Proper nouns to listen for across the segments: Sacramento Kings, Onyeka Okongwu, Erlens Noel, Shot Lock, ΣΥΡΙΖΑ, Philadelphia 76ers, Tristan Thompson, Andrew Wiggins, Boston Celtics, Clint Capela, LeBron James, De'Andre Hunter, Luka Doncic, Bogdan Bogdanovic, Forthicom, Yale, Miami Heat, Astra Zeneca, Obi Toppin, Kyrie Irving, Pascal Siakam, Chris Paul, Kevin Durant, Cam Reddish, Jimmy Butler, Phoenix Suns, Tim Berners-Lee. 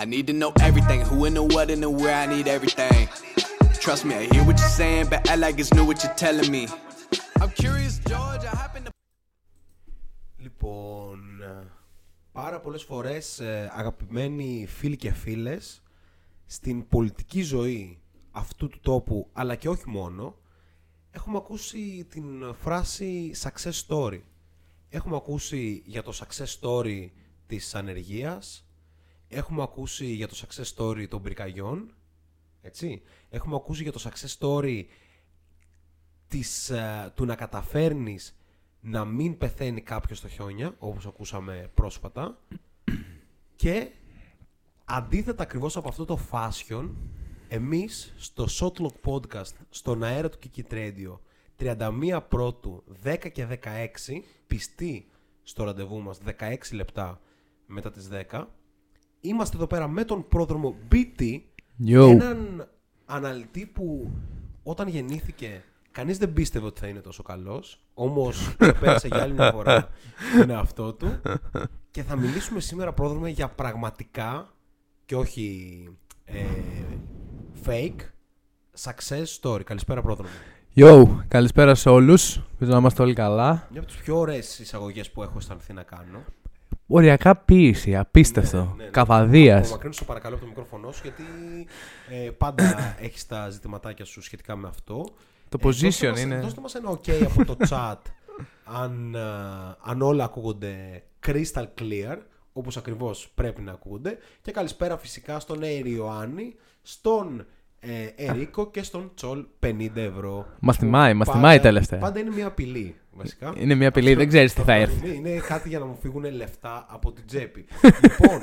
I need to know everything, who and the what and the where, I need everything. Trust me, I hear what you're saying, but I like it's new what you're telling me. I'm curious, George, I happen to... Λοιπόν, πάρα πολλές φορές, αγαπημένοι φίλοι και φίλες, στην πολιτική ζωή αυτού του τόπου, αλλά και όχι μόνο, έχουμε ακούσει την φράση success story. Έχουμε ακούσει για το success story της ανεργίας. Έχουμε ακούσει για το success story των πυρκαγιών, έτσι. Έχουμε ακούσει για το success story του να καταφέρνεις να μην πεθαίνει κάποιος στο χιόνια, όπως ακούσαμε πρόσφατα. Και αντίθετα ακριβώς από αυτό το fashion, εμείς στο Shot Lock Podcast, στον αέρα του Kiki Radio, 31 Πρώτου, 10 και 16, πιστοί στο ραντεβού μας, 16 λεπτά μετά τις 10, είμαστε εδώ πέρα με τον πρόδρομο BT, έναν αναλυτή που όταν γεννήθηκε κανείς δεν πίστευε ότι θα είναι τόσο καλός, όμως πέρασε για άλλη μια φορά τον εαυτό του. Και θα μιλήσουμε σήμερα, πρόδρομε, για πραγματικά και όχι fake success story. Καλησπέρα, πρόδρομε. Καλησπέρα σε όλους, ελπίζω να είμαστε όλοι καλά. Μια από τις πιο ωραίες εισαγωγές που έχω αισθανθεί να κάνω. Οριακά ποιήση, απίστευτο, ναι. Καβαδίας. Απομακρύνω, παρακαλώ, από το μικρόφωνο σου, γιατί πάντα έχεις τα ζητηματάκια σου σχετικά με αυτό. Το position είναι... Δώστε μας ένα ok από το chat, αν όλα ακούγονται crystal clear, όπως ακριβώς πρέπει να ακούγονται. Και καλησπέρα φυσικά στον Έρη Ιωάννη, στον Ερίκο και στον Τσολ 50€. Μας θυμάει τελευταία. Πάντα είναι μια απειλή. Βασικά. Είναι μια απειλή, δεν ξέρεις τι θα έρθει. Είναι κάτι για να μου φύγουν λεφτά από την τσέπη. Λοιπόν,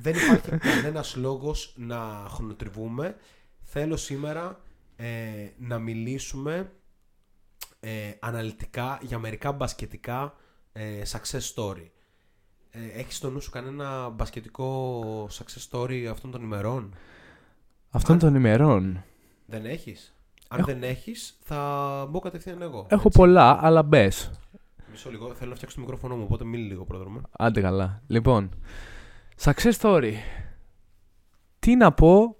δεν υπάρχει κανένας λόγος να χρονοτριβούμε. Θέλω σήμερα να μιλήσουμε αναλυτικά για μερικά μπασκετικά success story. Έχεις στο νου σου κανένα μπασκετικό success story αυτών των ημερών? Δεν έχεις? Δεν έχεις, θα μπω κατευθείαν εγώ. Έχω πολλά, αλλά μπες. Μισό λίγο, θέλω να φτιάξω το μικρόφωνο μου, οπότε μίλη λίγο, πρόδρομε. Άντε καλά. Λοιπόν, success story. Τι να πω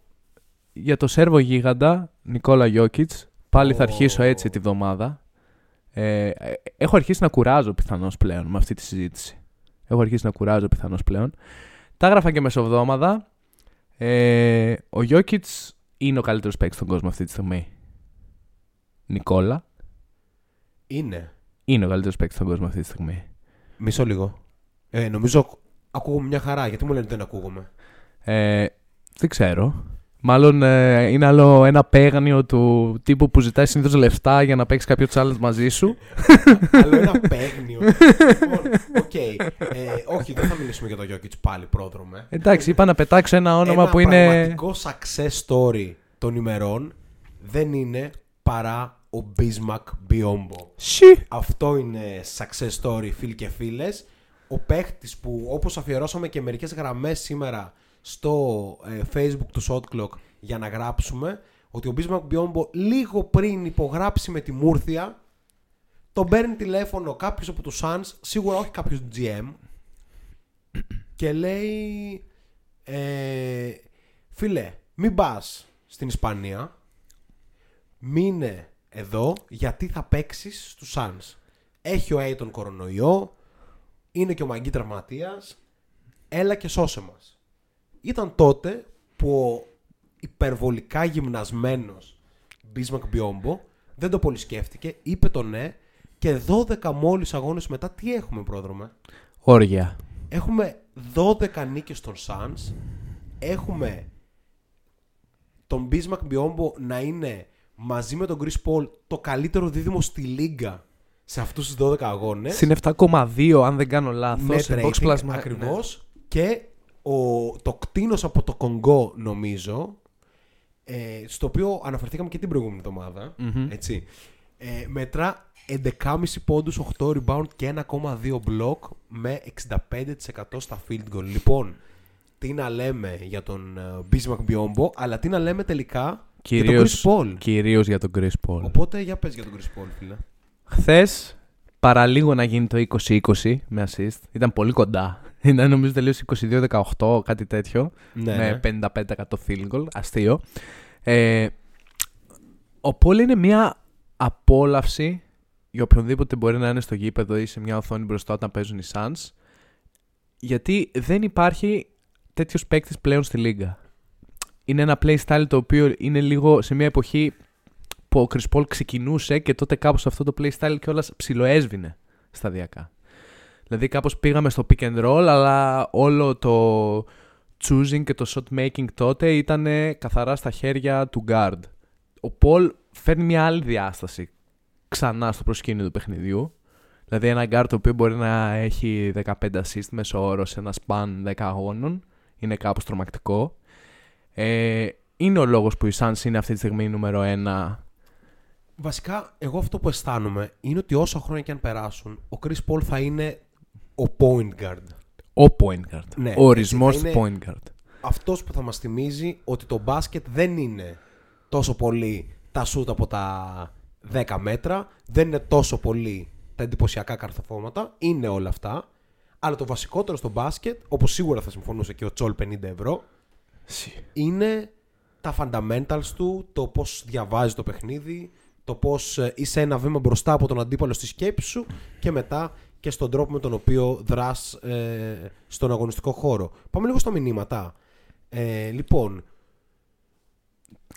για το σέρβο γίγαντα Νικόλα Γιόκιτς. Πάλι θα αρχίσω έτσι τη βδομάδα. Έχω αρχίσει να κουράζω πιθανώς πλέον με αυτή τη συζήτηση. Τα έγραφα και μεσοβδόμαδα. Ο Γιόκιτς είναι ο καλύτερος παίκτης στον κόσμο αυτή τη στιγμή. Νικόλα. Είναι ο καλύτερος παίκτης στον κόσμο αυτή τη στιγμή. Μισό λίγο. Νομίζω ακούγομαι μια χαρά. Γιατί μου λένε ότι δεν ακούγομαι? Δεν ξέρω. Μάλλον είναι άλλο ένα παίγνιο του τύπου που ζητάει συνήθως λεφτά για να παίξει κάποιο challenge μαζί σου. Άλλο ένα παίγνιο. Όχι, δεν θα μιλήσουμε για το Γιόκιτς πάλι, πρόδρομε. Εντάξει, είπα να πετάξω ένα όνομα που είναι... Ένα πραγματικό success story των ημερών δεν είναι παρά ο Bismack Biyombo. Αυτό είναι success story, φίλοι και φίλες. Ο παίχτης που, όπως αφιερώσαμε και μερικές γραμμές σήμερα στο Facebook του Shot Clock για να γράψουμε, ότι ο Bismack Biyombo λίγο πριν υπογράψει με τη Μούρθια, τον παίρνει τηλέφωνο κάποιος από τους Suns, σίγουρα όχι κάποιος GM, και λέει φίλε, μην πας στην Ισπανία, μείνε εδώ, γιατί θα παίξεις στους Suns. Έχει ο Aiton κορονοϊό, είναι και ο Μαγκή τραυματίας, έλα και σώσε μας. Ήταν τότε που ο υπερβολικά γυμνασμένος Bismack Biyombo δεν το πολύ σκέφτηκε, είπε το ναι, και 12 μόλις αγώνες μετά τι έχουμε, πρόδρομε? Όργια. Έχουμε 12 νίκες των Suns, έχουμε τον Bismack Biyombo να είναι μαζί με τον Chris Paul το καλύτερο δίδυμο στη λίγκα σε αυτούς τους 12 αγώνες. Συν 7,2 αν δεν κάνω λάθος. Ναι, ακριβώς, ναι. Και το κτίνος από το Κονγκό, νομίζω, στο οποίο αναφερθήκαμε και την προηγούμενη εβδομάδα, έτσι, μετρά 11,5 πόντους, 8 rebound και 1,2 block με 65% στα field goal. Λοιπόν, τι να λέμε για τον Bismack Biyombo, αλλά τι να λέμε τελικά κυρίως για τον Chris Paul. Κυρίως για τον Chris Paul. Οπότε για πες για τον Chris Paul, φίλε. Χθες παραλίγο να γίνει το 20-20 με assist, ήταν πολύ κοντά. Ήταν νομίζω τελείως 22-18, κάτι τέτοιο. Ναι. Με 55% field goal, αστείο. Ο Πόλ είναι μια απόλαυση για οποιονδήποτε μπορεί να είναι στο γήπεδο ή σε μια οθόνη μπροστά όταν παίζουν οι Suns. Γιατί δεν υπάρχει τέτοιος παίκτης πλέον στη λίγα. Είναι ένα playstyle το οποίο είναι λίγο σε μια εποχή που ο Chris Paul ξεκινούσε και τότε κάπως αυτό το playstyle κιόλας ψιλοέσβηνε σταδιακά. Δηλαδή κάπως πήγαμε στο pick and roll, αλλά όλο το choosing και το shot making τότε ήταν καθαρά στα χέρια του guard. Ο Paul φέρνει μια άλλη διάσταση ξανά στο προσκήνιο του παιχνιδιού. Δηλαδή ένα guard το οποίο μπορεί να έχει 15 assist μέσω όρο σε ένα span 10 αγώνων. Είναι κάπως τρομακτικό. Είναι ο λόγος που η Suns είναι αυτή τη στιγμή νούμερο 1. Βασικά, εγώ αυτό που αισθάνομαι είναι ότι όσο χρόνια και αν περάσουν, ο Chris Paul θα είναι ο point guard. Ναι, ο ορισμός του point guard. Αυτός που θα μας θυμίζει ότι το μπάσκετ δεν είναι τόσο πολύ τα σούτ από τα 10 μέτρα, δεν είναι τόσο πολύ τα εντυπωσιακά καρθοφώματα, είναι όλα αυτά. Αλλά το βασικότερο στο μπάσκετ, όπως σίγουρα θα συμφωνούσε και ο Τσόλ 50€, είναι τα fundamentals του, το πώς διαβάζει το παιχνίδι, το πώς είσαι ένα βήμα μπροστά από τον αντίπαλο στη σκέψη σου και μετά και στον τρόπο με τον οποίο δράς στον αγωνιστικό χώρο. Πάμε λίγο στα μηνύματα. Λοιπόν,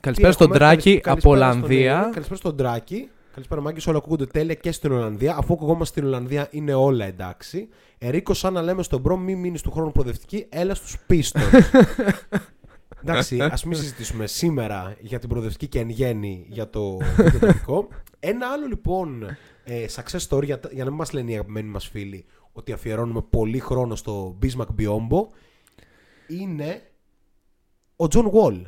καλησπέρα στον Τράκη από Ολλανδία. Καλησπέρα στον Τράκη. Καλησπέρα, Μάγκης. Όλα ακούγονται τέλεια και στην Ολλανδία. Αφού ακουγόμαστε στην Ολλανδία, είναι όλα εντάξει. Ερίκο, σαν να λέμε στον Μπρο, μη μείνει του χρόνου προοδευτική, έλα στους πίστων. Εντάξει, ας μην συζητήσουμε σήμερα για την προοδευτική και εν γέννη για το τοπικό. Ένα άλλο λοιπόν success story, για να μην μας λένε οι αγαπημένοι μας φίλοι ότι αφιερώνουμε πολύ χρόνο στο Bismack Biyombo, είναι ο John Wall.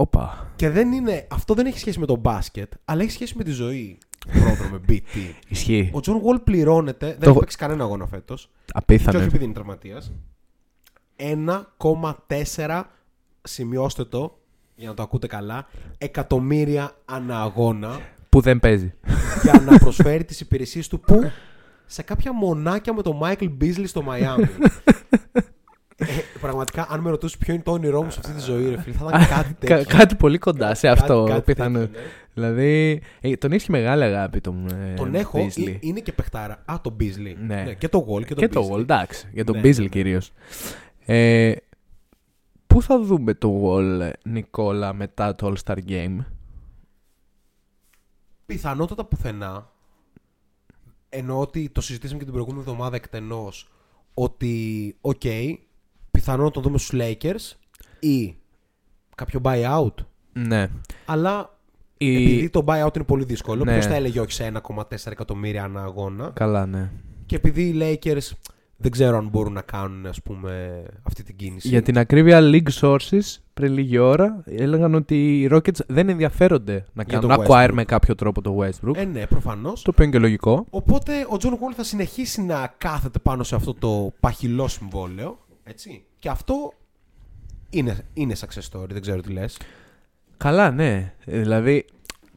Οπα. Και δεν είναι, αυτό δεν έχει σχέση με το μπάσκετ, αλλά έχει σχέση με τη ζωή. Πρώτο με BT. Ισχύει. Ο John Wall πληρώνεται, δεν έχει παίξει κανένα αγώνα φέτος. Απίθανο. Και όχι επειδή είναι τραυματίας. 1,4, σημειώστε το για να το ακούτε καλά, εκατομμύρια ανά αγώνα. Που δεν παίζει. Για να προσφέρει τις υπηρεσίες του που σε κάποια μονάκια με τον Michael Beasley στο Miami. Πραγματικά, αν με ρωτούσε ποιο είναι το όνειρό μου σε αυτή τη ζωή, ρε φίλε, θα ήταν κάτι τέτοιο. Κάτι πολύ κοντά σε αυτό, πιθανό. Δηλαδή, τον έχει μεγάλη αγάπη τον Beasley. Τον έχω, είναι και παιχτάρα. Α, τον Beasley. Ναι. Και το Wall. Και το Wall, εντάξει. Για τον Beasley κυρίως. Πού θα δούμε το Wall, Νικόλα, μετά το All-Star Game? Πιθανότατα πουθενά. Εννοώ ότι το συζητήσαμε και την προηγούμενη εβδομάδα εκτενώς ότι, okay, πιθανόν να το δούμε στους Lakers ή κάποιο buyout. Ναι. Αλλά επειδή το buyout είναι πολύ δύσκολο, ναι, ποιος θα έλεγε όχι σε 1,4 εκατομμύρια ανά αγώνα. Καλά, ναι. Και επειδή οι Lakers δεν ξέρω αν μπορούν να κάνουν, ας πούμε, αυτή την κίνηση. Για την ακρίβεια, League Sources πριν λίγη ώρα έλεγαν ότι οι Rockets δεν ενδιαφέρονται να κάνουν acquire με κάποιο τρόπο το Westbrook. Ναι, προφανώς. Το οποίο είναι και λογικό. Οπότε ο John Wall θα συνεχίσει να κάθεται πάνω σε αυτό το παχυλό συμβόλαιο. Έτσι. Και αυτό είναι success story, δεν ξέρω τι λες. Καλά, ναι. Δηλαδή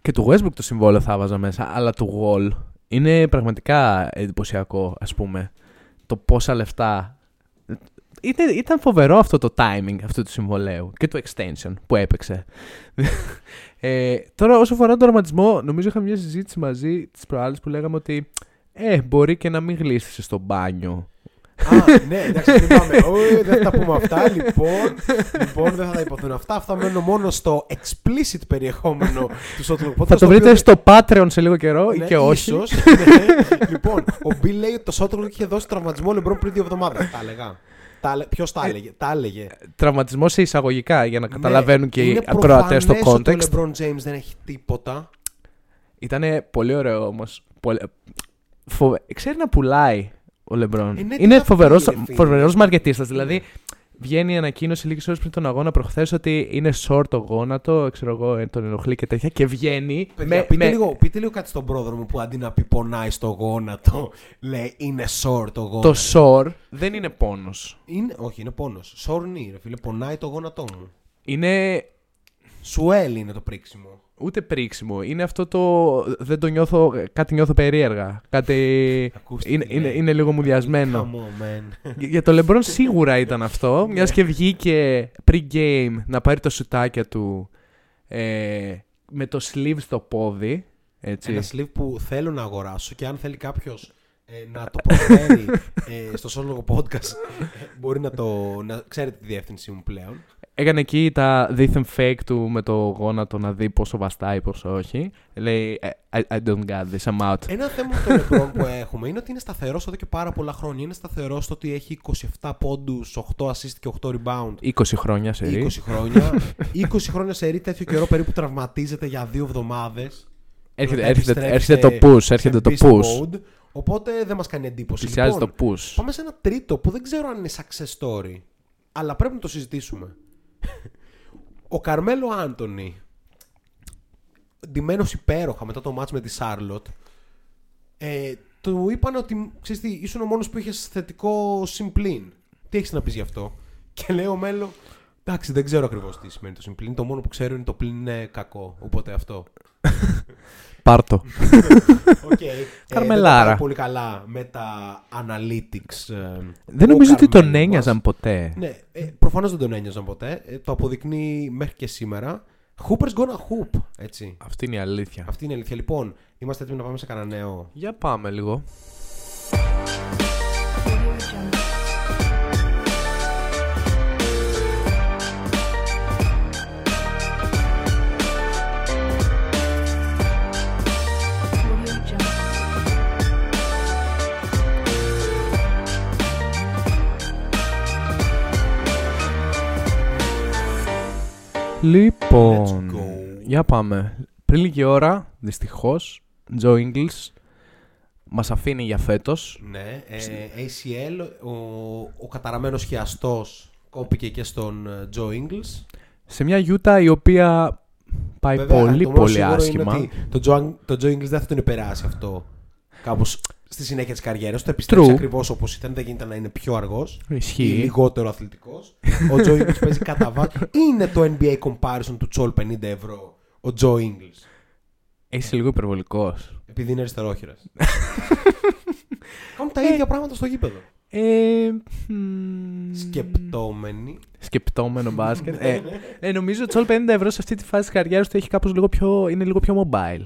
και του Westbrook το συμβόλαιο θα βάζα μέσα, αλλά του Wall είναι πραγματικά εντυπωσιακό, ας πούμε, το πόσα λεφτά. Ήταν φοβερό αυτό το timing αυτού του συμβολέου και του extension που έπαιξε. Τώρα, όσο αφορά τον τραυματισμό, νομίζω είχαμε μια συζήτηση μαζί τις προάλλες που λέγαμε ότι μπορεί και να μην γλίστησε στο μπάνιο. Α, ναι, εντάξει, δεν θα τα πούμε αυτά. Λοιπόν, δεν θα τα υποθούν αυτά. Αυτά μένουν μόνο στο explicit περιεχόμενο του Shotlock Podcast. Θα το βρείτε στο Patreon σε λίγο καιρό ή και όχι. Ίσως. Λοιπόν, ο Bill λέει ότι το Shotlock είχε δώσει τραυματισμό LeBron πριν 2 εβδομάδες. Τα έλεγα. Ποιος τα έλεγε? Τραυματισμό σε εισαγωγικά, για να καταλαβαίνουν και οι ακροατές το context. Ότι ο LeBron James δεν έχει τίποτα. Ήτανε πολύ ωραίο όμως. Ξέρει να πουλάει ο LeBron. Είναι φοβερός μαρκετίστας. Δηλαδή, βγαίνει η ανακοίνωση λίγες ώρες πριν τον αγώνα προχθές ότι είναι short το γόνατο, ξέρω εγώ, τον ενοχλεί και τέτοια. Και βγαίνει. Πείτε λίγο κάτι στον πρόδρομο που αντί να πει πονάει στο γόνατο, λέει είναι short το γόνατο. Το short δεν είναι πόνος. Όχι, είναι πόνος. Shorny, ρε φίλε, πονάει το γόνατό μου. Είναι. Swell είναι το πρίξιμο. Ούτε πρίξιμο. Είναι αυτό το. Δεν το νιώθω. Κάτι νιώθω περίεργα. Κάτι. Είναι λίγο μουδιασμένο. Για το LeBron σίγουρα ήταν αυτό. Μια και βγήκε pre-game να πάρει το σουτάκια του με το sleeve στο πόδι. Έτσι. Ένα sleeve που θέλω να αγοράσω και αν θέλει κάποιος να το προσφέρει στο σόλογο podcast, μπορεί να το. Να ξέρετε τη διεύθυνσή μου πλέον. Έκανε εκεί τα δίθεν fake του με το γόνατο να δει πόσο βαστάει, πόσο όχι. Λέει, I don't got this, I'm out. Ένα θέμα με τον LeBron που έχουμε είναι ότι είναι σταθερός εδώ και πάρα πολλά χρόνια. Είναι σταθερός στο ότι έχει 27 πόντους, 8 assist και 8 rebound. 20 χρόνια σε ρί. 20 χρόνια σε ρί, τέτοιο καιρό περίπου τραυματίζεται για 2 εβδομάδες. Έρχεται το push, Οπότε δεν μας κάνει εντύπωση. Πλησιάζει λοιπόν, το push. Πάμε σε ένα τρίτο που δεν ξέρω αν είναι success story, αλλά πρέπει να το συζητήσουμε. Ο Καρμέλο Άντονι, ντυμένος υπέροχα μετά το μάτς με τη Σάρλοτ, του είπαν ότι ξέρεις τι, ήσουν ο μόνος που είχες θετικό συμπλήν. Τι έχεις να πεις γι' αυτό? Και λέει ο Μέλο, εντάξει, δεν ξέρω ακριβώς τι σημαίνει το συμπλήν. Το μόνο που ξέρω είναι το πλήν είναι κακό. Οπότε αυτό. Πάρτο. Okay. Καρμελάρα. Πολύ καλά με τα analytics. Δεν νομίζω ότι τον ένοιαζαν ποτέ. Ναι, προφανώς δεν τον ένοιαζαν ποτέ. Το αποδεικνύει μέχρι και σήμερα. Hoopers gonna hoop. Έτσι. Αυτή είναι η αλήθεια. Λοιπόν, είμαστε έτοιμοι να πάμε σε κανένα νέο? Για πάμε λίγο. Λοιπόν, για πάμε. Πριν λίγη ώρα, δυστυχώς, Joe Ingles μας αφήνει για φέτος. Ναι, ACL, ο καταραμένος χιαστός κόπηκε και στον Joe Ingles. Σε μια Utah η οποία πάει πολύ άσχημα. Είναι ότι το Joe Ingles δεν θα τον επηρεάσει αυτό κάπως στη συνέχεια της καριέρας. Το επιστρέψει ακριβώς όπως ήταν. Δεν γίνεται να είναι πιο αργός ή λιγότερο αθλητικός. Ο Joe Ingles παίζει κατά βάση. Είναι το NBA comparison του Τσόλ 50 ευρώ. Ο Joe Ingles. Είσαι λίγο υπερβολικός. Επειδή είναι αριστερόχειρας. Κάνουν τα ίδια πράγματα στο γήπεδο. Σκεπτόμενο μπάσκετ. Νομίζω ότι ο Τσόλ 50 ευρώ σε αυτή τη φάση της καριέρας του έχει κάπως λίγο πιο, είναι λίγο πιο mobile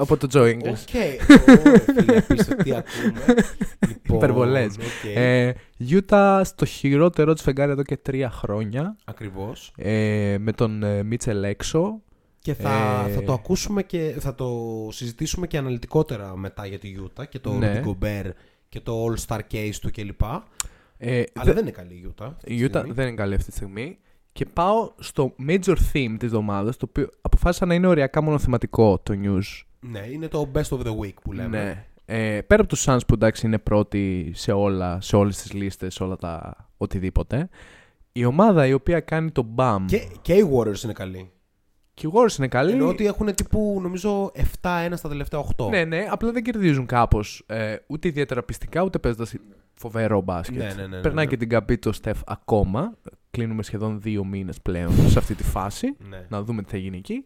από το Joe Ingles. Τι ακούμε. Υπερβολές. Utah στο χειρότερο της φεγγάρι εδώ και 3 χρόνια. Ακριβώς. Με τον Μίτσελ έξω. Και θα το ακούσουμε και θα το συζητήσουμε και αναλυτικότερα μετά για τη Utah και τον Rudy Gobert και το All-Star Case του κλπ. Αλλά δεν είναι καλή η Utah. Η Utah δεν είναι καλή αυτή τη στιγμή. Και πάω στο major theme της εβδομάδας, το οποίο αποφάσισα να είναι οριακά μονοθεματικό το news. Ναι, είναι το best of the week που λέμε. Ναι. Πέρα από τους Suns που εντάξει είναι πρώτοι σε όλες τις λίστες, όλα τα οτιδήποτε. Η ομάδα η οποία κάνει το BAM. Και οι Warriors είναι καλοί. Ενώ ότι έχουν τύπου νομίζω 7-1 στα τελευταία 8. Ναι, απλά δεν κερδίζουν κάπως ούτε ιδιαίτερα πιστικά ούτε παίζοντας φοβερό μπάσκετ. Περνάει και την καμπή το Στεφ ακόμα. Κλείνουμε σχεδόν 2 μήνες πλέον σε αυτή τη φάση. Να δούμε τι θα γίνει εκεί.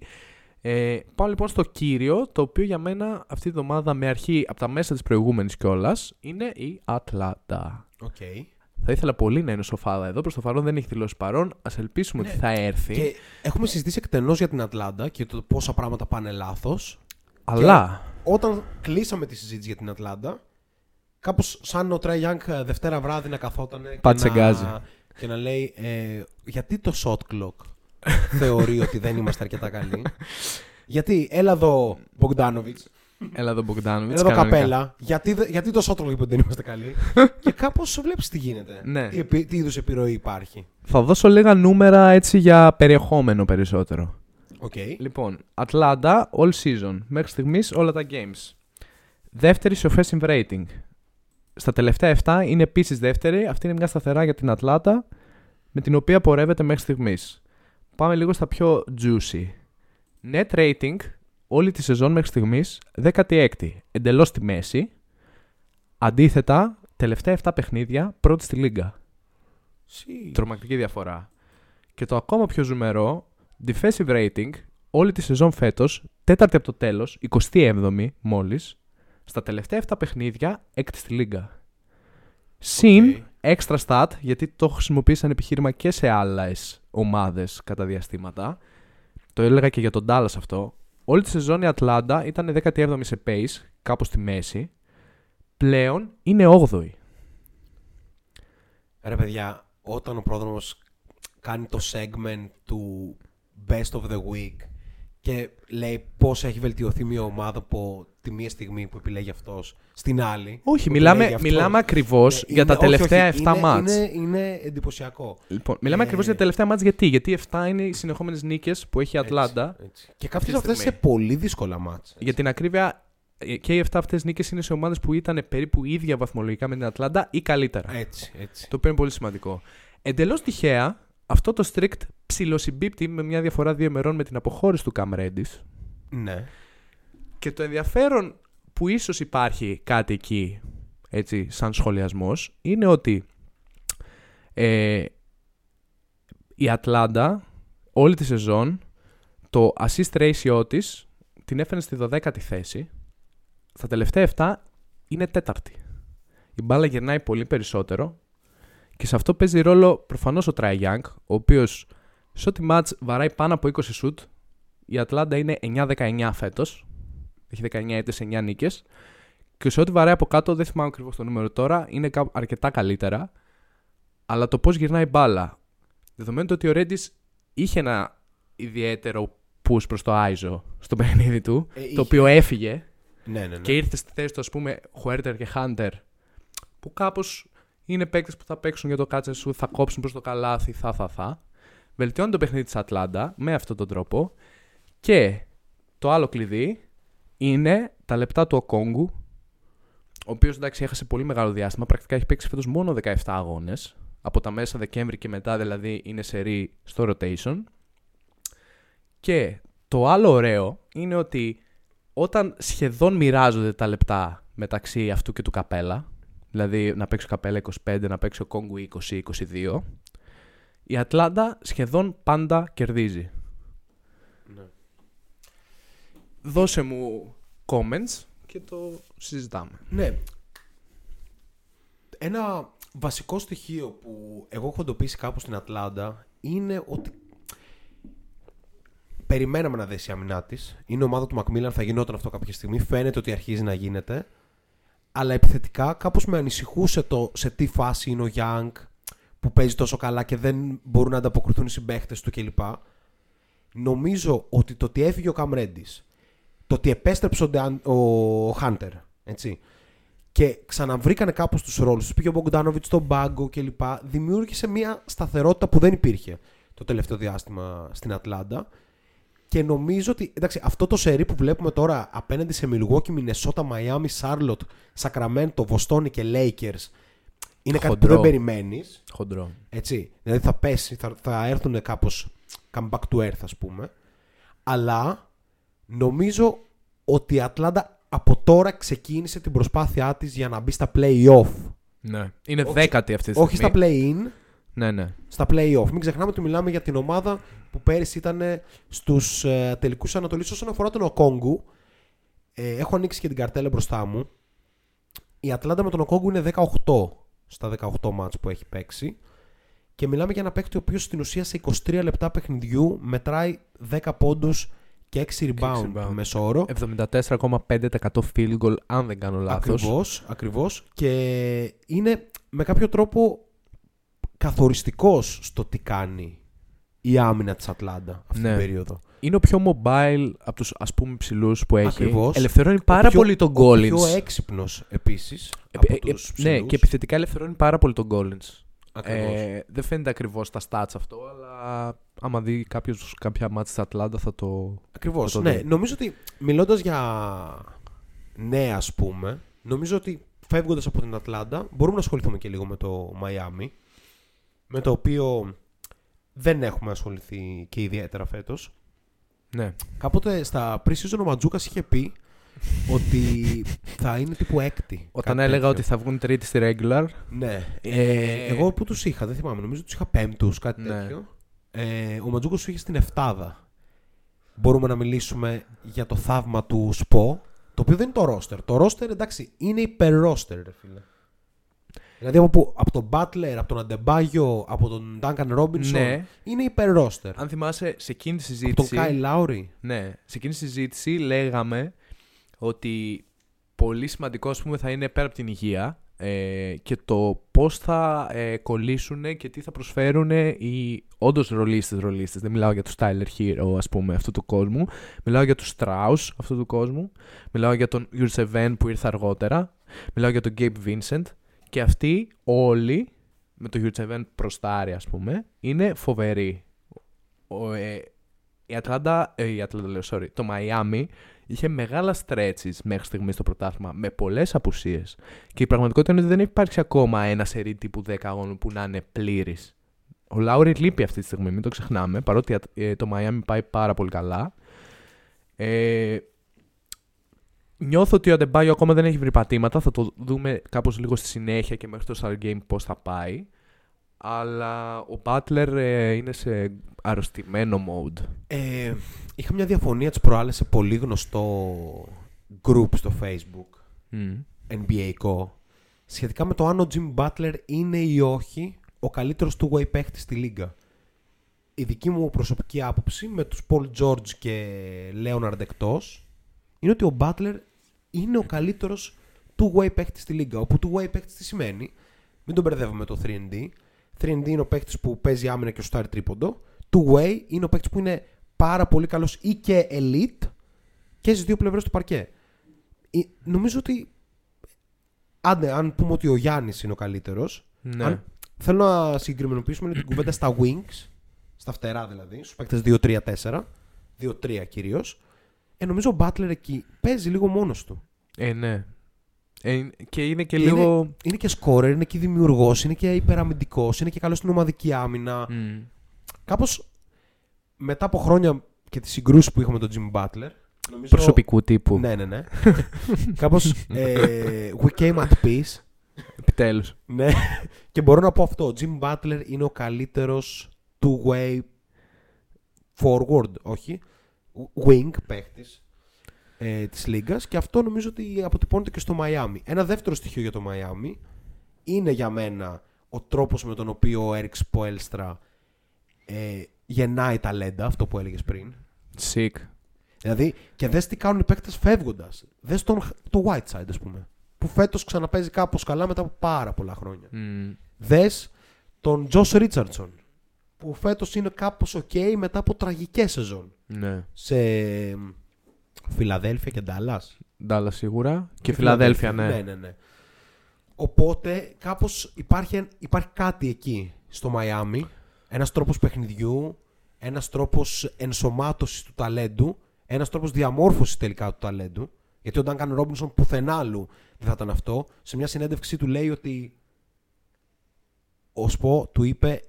Πάω λοιπόν στο κύριο, το οποίο για μένα αυτή τη εβδομάδα με αρχή από τα μέσα της προηγούμενης κιόλας είναι η Ατλάντα. Okay. Θα ήθελα πολύ να είναι σοφάδα εδώ. Προς το παρόν δεν έχει δηλώσει παρόν. Ας ελπίσουμε ότι θα έρθει. Και έχουμε συζητήσει εκτενώς για την Ατλάντα και το πόσα πράγματα πάνε λάθος. Αλλά όταν κλείσαμε τη συζήτηση για την Ατλάντα, κάπως σαν ο Trae Young Δευτέρα βράδυ να καθόταν και να λέει γιατί το shot clock θεωρεί ότι δεν είμαστε αρκετά καλοί. Γιατί έλα εδώ Bogdanovic. Εδώ Καπέλα. Γιατί το σώτρο λοιπόν δεν είμαστε καλοί. Και κάπως βλέπεις τι γίνεται. Ναι. Τι είδους επιρροή υπάρχει. Θα δώσω λίγα νούμερα έτσι για περιεχόμενο περισσότερο. Okay. Λοιπόν, Atlanta all season. Μέχρι στιγμής όλα τα games. Δεύτερη σε offensive rating. Στα τελευταία 7 είναι επίσης δεύτερη. Αυτή είναι μια σταθερά για την Atlanta με την οποία πορεύεται μέχρι στιγμής. Πάμε λίγο στα πιο juicy. Net rating. Όλη τη σεζόν μέχρι στιγμής 16η, εντελώς στη μέση. Αντίθετα, τελευταία 7 παιχνίδια, πρώτη στη λίγκα. Τρομακτική διαφορά. Και το ακόμα πιο ζουμερό, defensive rating, όλη τη σεζόν φέτος, τέταρτη από το τέλος, 27η μόλις, στα τελευταία 7 παιχνίδια, έκτη στη λίγκα. Συν extra stat, γιατί το χρησιμοποίησαν επιχείρημα και σε άλλες ομάδες κατά διαστήματα. Το έλεγα και για τον Dallas αυτό. Όλη τη σεζόν η Ατλάντα ήταν 17η σε pace, κάπου στη μέση. Πλέον είναι 8η. Ρε παιδιά, όταν ο πρόδρομος κάνει το segment του Best of the Week και λέει πώς έχει βελτιωθεί μια ομάδα από τη μία στιγμή που επιλέγει αυτός στην άλλη. Όχι, μιλάμε ακριβώς για τα τελευταία 7 μάτς. Είναι εντυπωσιακό. Λοιπόν, μιλάμε ακριβώς για τα τελευταία μάτς γιατί 7 είναι οι συνεχόμενες νίκες που έχει η Ατλάντα. Και κάποιες από αυτές σε πολύ δύσκολα μάτς. Για την ακρίβεια, και οι 7 αυτές νίκες είναι σε ομάδες που ήταν περίπου ίδια βαθμολογικά με την Ατλάντα ή καλύτερα. Έτσι. Το οποίο είναι πολύ σημαντικό. Εντελώς τυχαία, αυτό το strict ψιλοσυμπίπτει με μια διαφορά 2 ημερών με την αποχώρηση του Cam Reddish. Ναι. Και το ενδιαφέρον που ίσως υπάρχει κάτι εκεί, έτσι, σαν σχολιασμός, είναι ότι η Ατλάντα όλη τη σεζόν το assist ratio της την έφερε στη 12η θέση. Στα τελευταία 7 είναι 4η. Η μπάλα γυρνάει πολύ περισσότερο και σε αυτό παίζει ρόλο προφανώς ο Trae Young, ο οποίος σε ό,τι μάτς βαράει πάνω από 20 σουτ. Η Ατλάντα είναι 9-19 φέτος. Έχει 19 ήττες, 9 νίκες. Και σε ό,τι βαράει από κάτω, δεν θυμάμαι ακριβώς το νούμερο τώρα, είναι αρκετά καλύτερα. Αλλά το πώς γυρνάει μπάλα. Δεδομένου ότι ο Reddish είχε ένα ιδιαίτερο push προς το Άιζο στο παιχνίδι του, το οποίο έφυγε. Ναι. Και ήρθε στη θέση του, ας πούμε, Huerter και Hunter, που κάπως είναι παίκτες που θα παίξουν για το κάτσε σου, θα κόψουν προς το καλάθι, θα. Βελτιώνει το παιχνίδι της Ατλάντα με αυτόν τον τρόπο. Και το άλλο κλειδί είναι τα λεπτά του Οκόγκου, ο οποίος, εντάξει, έχασε πολύ μεγάλο διάστημα. Πρακτικά έχει παίξει φέτος μόνο 17 αγώνες. Από τα μέσα Δεκέμβρη και μετά, δηλαδή, είναι σερί στο rotation. Και το άλλο ωραίο είναι ότι όταν σχεδόν μοιράζονται τα λεπτά μεταξύ αυτού και του Καπέλα, δηλαδή να παίξει ο Καπέλα 25, να παίξει ο Κόγκου 20-22, η Ατλάντα σχεδόν πάντα κερδίζει. Ναι. Δώσε μου comments και το συζητάμε. Ναι. Ένα βασικό στοιχείο που εγώ έχω εντοπίσει κάπου στην Ατλάντα είναι ότι περιμέναμε να δέσει η αμυνά της. Είναι ομάδα του Μακμίλαν, θα γινόταν αυτό κάποια στιγμή. Φαίνεται ότι αρχίζει να γίνεται. Αλλά επιθετικά κάπως με ανησυχούσε το σε τι φάση είναι ο Young που παίζει τόσο καλά και δεν μπορούν να ανταποκριθούν οι συμπαίχτες του κλπ. Νομίζω ότι το ότι έφυγε ο Cam Reddish, το ότι επέστρεψε ο Hunter, έτσι, και ξαναβρήκανε κάπως τους ρόλους, πήγε ο Bogdanovic στον πάγκο κλπ. Δημιούργησε μια σταθερότητα που δεν υπήρχε το τελευταίο διάστημα στην Ατλάντα. Και νομίζω ότι, εντάξει, αυτό το σερί που βλέπουμε τώρα απέναντι σε Milwaukee, Minnesota, Miami, Charlotte, Sacramento, Βοστόνη και Lakers είναι χοντρό. Κάτι που δεν περιμένεις. Χοντρό. Έτσι. Δηλαδή θα πέσει, θα έρθουν κάπως come back to earth, ας πούμε. Αλλά νομίζω ότι η Ατλάντα από τώρα ξεκίνησε την προσπάθειά της για να μπει στα play-off. Ναι. Είναι 10η αυτή τη στιγμή. Όχι στα play-in. Ναι. Στα play-off. Μην ξεχνάμε ότι μιλάμε για την ομάδα που πέρυσι ήταν στους τελικούς Ανατολής. Όσον αφορά τον Οκόγκου, έχω ανοίξει και την καρτέλα μπροστά μου. Η Ατλάντα με τον Οκόγκου είναι 18 στα 18 μάτς που έχει παίξει. Και μιλάμε για ένα παίκτη ο οποίος στην ουσία σε 23 λεπτά παιχνιδιού μετράει 10 πόντους και 6 rebound μέσο όρο. 74,5% field goal, αν δεν κάνω λάθος. Ακριβώς. Και είναι με κάποιο τρόπο καθοριστικός στο τι κάνει η άμυνα της Ατλάντα αυτή την περίοδο. Είναι ο πιο mobile από τους, ας πούμε, ψηλούς που έχει. Ακριβώς. Ελευθερώνει πάρα πολύ τον Collins. Ο πιο έξυπνος επίσης από τους ψηλούς. Ναι, και επιθετικά ελευθερώνει πάρα πολύ τον Collins. Δεν φαίνεται ακριβώς τα stats αυτό, αλλά άμα δει κάποιος κάποια μάτς της Ατλάντα θα το... Ακριβώς, θα το δει. Νομίζω ότι μιλώντας για νέα, ας πούμε, νομίζω ότι φεύγοντας από την Ατλάντα μπορούμε να ασχοληθούμε και λίγο με το Μαϊάμι, με το οποίο δεν έχουμε ασχοληθεί και ιδιαίτερα φέτος. Ναι. Κάποτε στα pre-season ο Ματζούκας είχε πει ότι θα είναι τύπου 6η. Όταν έλεγα ότι θα βγουν 3η στη regular. Ναι. Εγώ που τους είχα, δεν θυμάμαι, νομίζω τους είχα 5ους, κάτι τέτοιο. Ο Ματζούκας σου είχε στην 7η. μπορούμε να μιλήσουμε για το θαύμα του ΣΠΟ, το οποίο δεν είναι το roster. Το roster, εντάξει, είναι υπερ-roster, ρε φίλε. Δηλαδή από τον Butler, από τον Αντεμπάγιο, από τον Duncan Robinson, ναι, είναι υπερ-roster. Αν θυμάσαι, σε εκείνη τη συζήτηση. Από τον Kyle Lowry. Ναι, σε εκείνη τη συζήτηση λέγαμε ότι πολύ σημαντικό, ας πούμε, θα είναι πέρα από την υγεία και το πώς θα κολλήσουν και τι θα προσφέρουν οι όντως ρολίστες. Δεν μιλάω για τους Tyler Hero, ας πούμε, αυτού του κόσμου. Μιλάω για τους Strauss αυτού του κόσμου. Μιλάω για τον Yurtseven που ήρθε αργότερα. Μιλάω για τον Gabe Vincent. Και αυτοί όλοι, με το Yurtseven προστάρι, ας πούμε, είναι φοβεροί. Το Μαϊάμι είχε μεγάλα στρέτσις μέχρι στιγμής στο πρωτάθλημα, με πολλές απουσίες. Και η πραγματικότητα είναι ότι δεν έχει υπάρξει ακόμα ένα σερί τύπου 10 αγώνων που να είναι πλήρης. Ο Λάουρι λείπει αυτή τη στιγμή, μην το ξεχνάμε, παρότι το Μαϊάμι πάει πάρα πολύ καλά. Νιώθω ότι ο Αντεμπάγιο ακόμα δεν έχει βρει πατήματα, θα το δούμε κάπως λίγο στη συνέχεια και μέχρι το Star Game πώς θα πάει. Αλλά ο Butler είναι σε αρρωστημένο mode. Είχα μια διαφωνία της προάλλες σε πολύ γνωστό group στο Facebook, NBA-κο, σχετικά με το αν ο Jimmy Butler είναι ή όχι ο καλύτερος του way παίχτης στη λίγα. Η δική μου προσωπική άποψη με τους Paul George και Leonard εκτός είναι ότι ο Butler είναι ο καλύτερος του way παίχτης στη λίγα. Όπου του way παίχτης τι σημαίνει? Μην τον μπερδεύουμε το 3D. 3D είναι ο παίκτης που παίζει άμυνα και σουτάρει τρίποντο. Two-way είναι ο παίκτης που είναι πάρα πολύ καλός ή και elite και στις δύο πλευρές του παρκέ. Νομίζω ότι αν πούμε ότι ο Γιάννης είναι ο καλύτερος, ναι, θέλω να συγκεκριμενοποιήσουμε την κουβέντα στα wings, στα φτερά δηλαδή, στους παίκτες 2-3-4, 2-3 κυρίως. Νομίζω ο Butler εκεί παίζει λίγο μόνος του. Ναι. Και είναι και λίγο. Είναι και σκόρερ, είναι και δημιουργός, είναι και υπεραμυντικός, είναι και καλός στην ομαδική άμυνα. Κάπως μετά από χρόνια και τις συγκρούσεις που είχαμε με τον Jimmy Butler. Νομίζω... Προσωπικού τύπου. Ναι. Κάπως we came at peace. Επιτέλους. Ναι. Και μπορώ να πω αυτό. Ο Jimmy Butler είναι ο καλύτερος two-way forward, όχι, wing παίχτης της Λίγκας, και αυτό νομίζω ότι αποτυπώνεται και στο Μαϊάμι. Ένα δεύτερο στοιχείο για το Μαϊάμι είναι για μένα ο τρόπος με τον οποίο ο Έριξ Ποέλστρα γεννάει ταλέντα, αυτό που έλεγες πριν. Sick. Δηλαδή, και δες τι κάνουν οι παίκτες φεύγοντας. Δες το Whiteside, ας πούμε, που φέτος ξαναπαίζει κάπως καλά μετά από πάρα πολλά χρόνια. Δες τον Josh Richardson, που φέτος είναι κάπως ok μετά από τραγικές σεζόν. Ναι. Σε... Φιλαδέλφια και Ντάλλας. Ντάλλας σίγουρα. Και Φιλαδέλφια, ναι. Οπότε κάπως υπάρχει κάτι εκεί στο Μαϊάμι. Ένας τρόπος παιχνιδιού, ένας τρόπος ενσωμάτωσης του ταλέντου, ένας τρόπος διαμόρφωσης τελικά του ταλέντου. Γιατί ο Ντάνκαν Ρόμπινσον πουθενά άλλου δεν θα ήταν αυτό. Σε μια συνέντευξη του λέει ότι ο ΣΠΟ του είπε,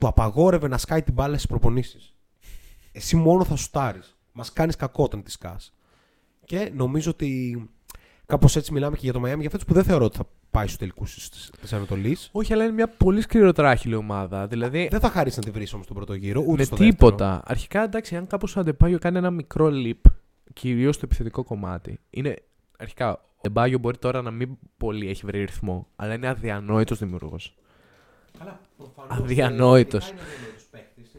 του απαγόρευε να σκάει την μπάλα στις προπονήσεις. Εσύ μόνο θα σουτάρεις. Μας κάνεις κακό όταν τη σκάς. Και νομίζω ότι κάπως έτσι μιλάμε και για το Μαϊάμι, για φέτος που δεν θεωρώ ότι θα πάει στους τελικούς της Ανατολής. Όχι, αλλά είναι μια πολύ σκληροτράχηλη ομάδα. Δηλαδή... Δεν θα χαρίσει να τη βρεις όμως τον πρώτο γύρο, ούτε στο δεύτερο. Με τίποτα. Αρχικά, εντάξει, αν κάπως ο Αντεμπάγιο κάνει ένα μικρό leap, κυρίως στο επιθετικό κομμάτι. Είναι... Αρχικά, ο Αντεμπάγιο μπορεί τώρα να μην πολύ έχει βρει ρυθμό, αλλά είναι αδιανόητος δημιουργός. Καλά, προφανώς. Αδιανόητος.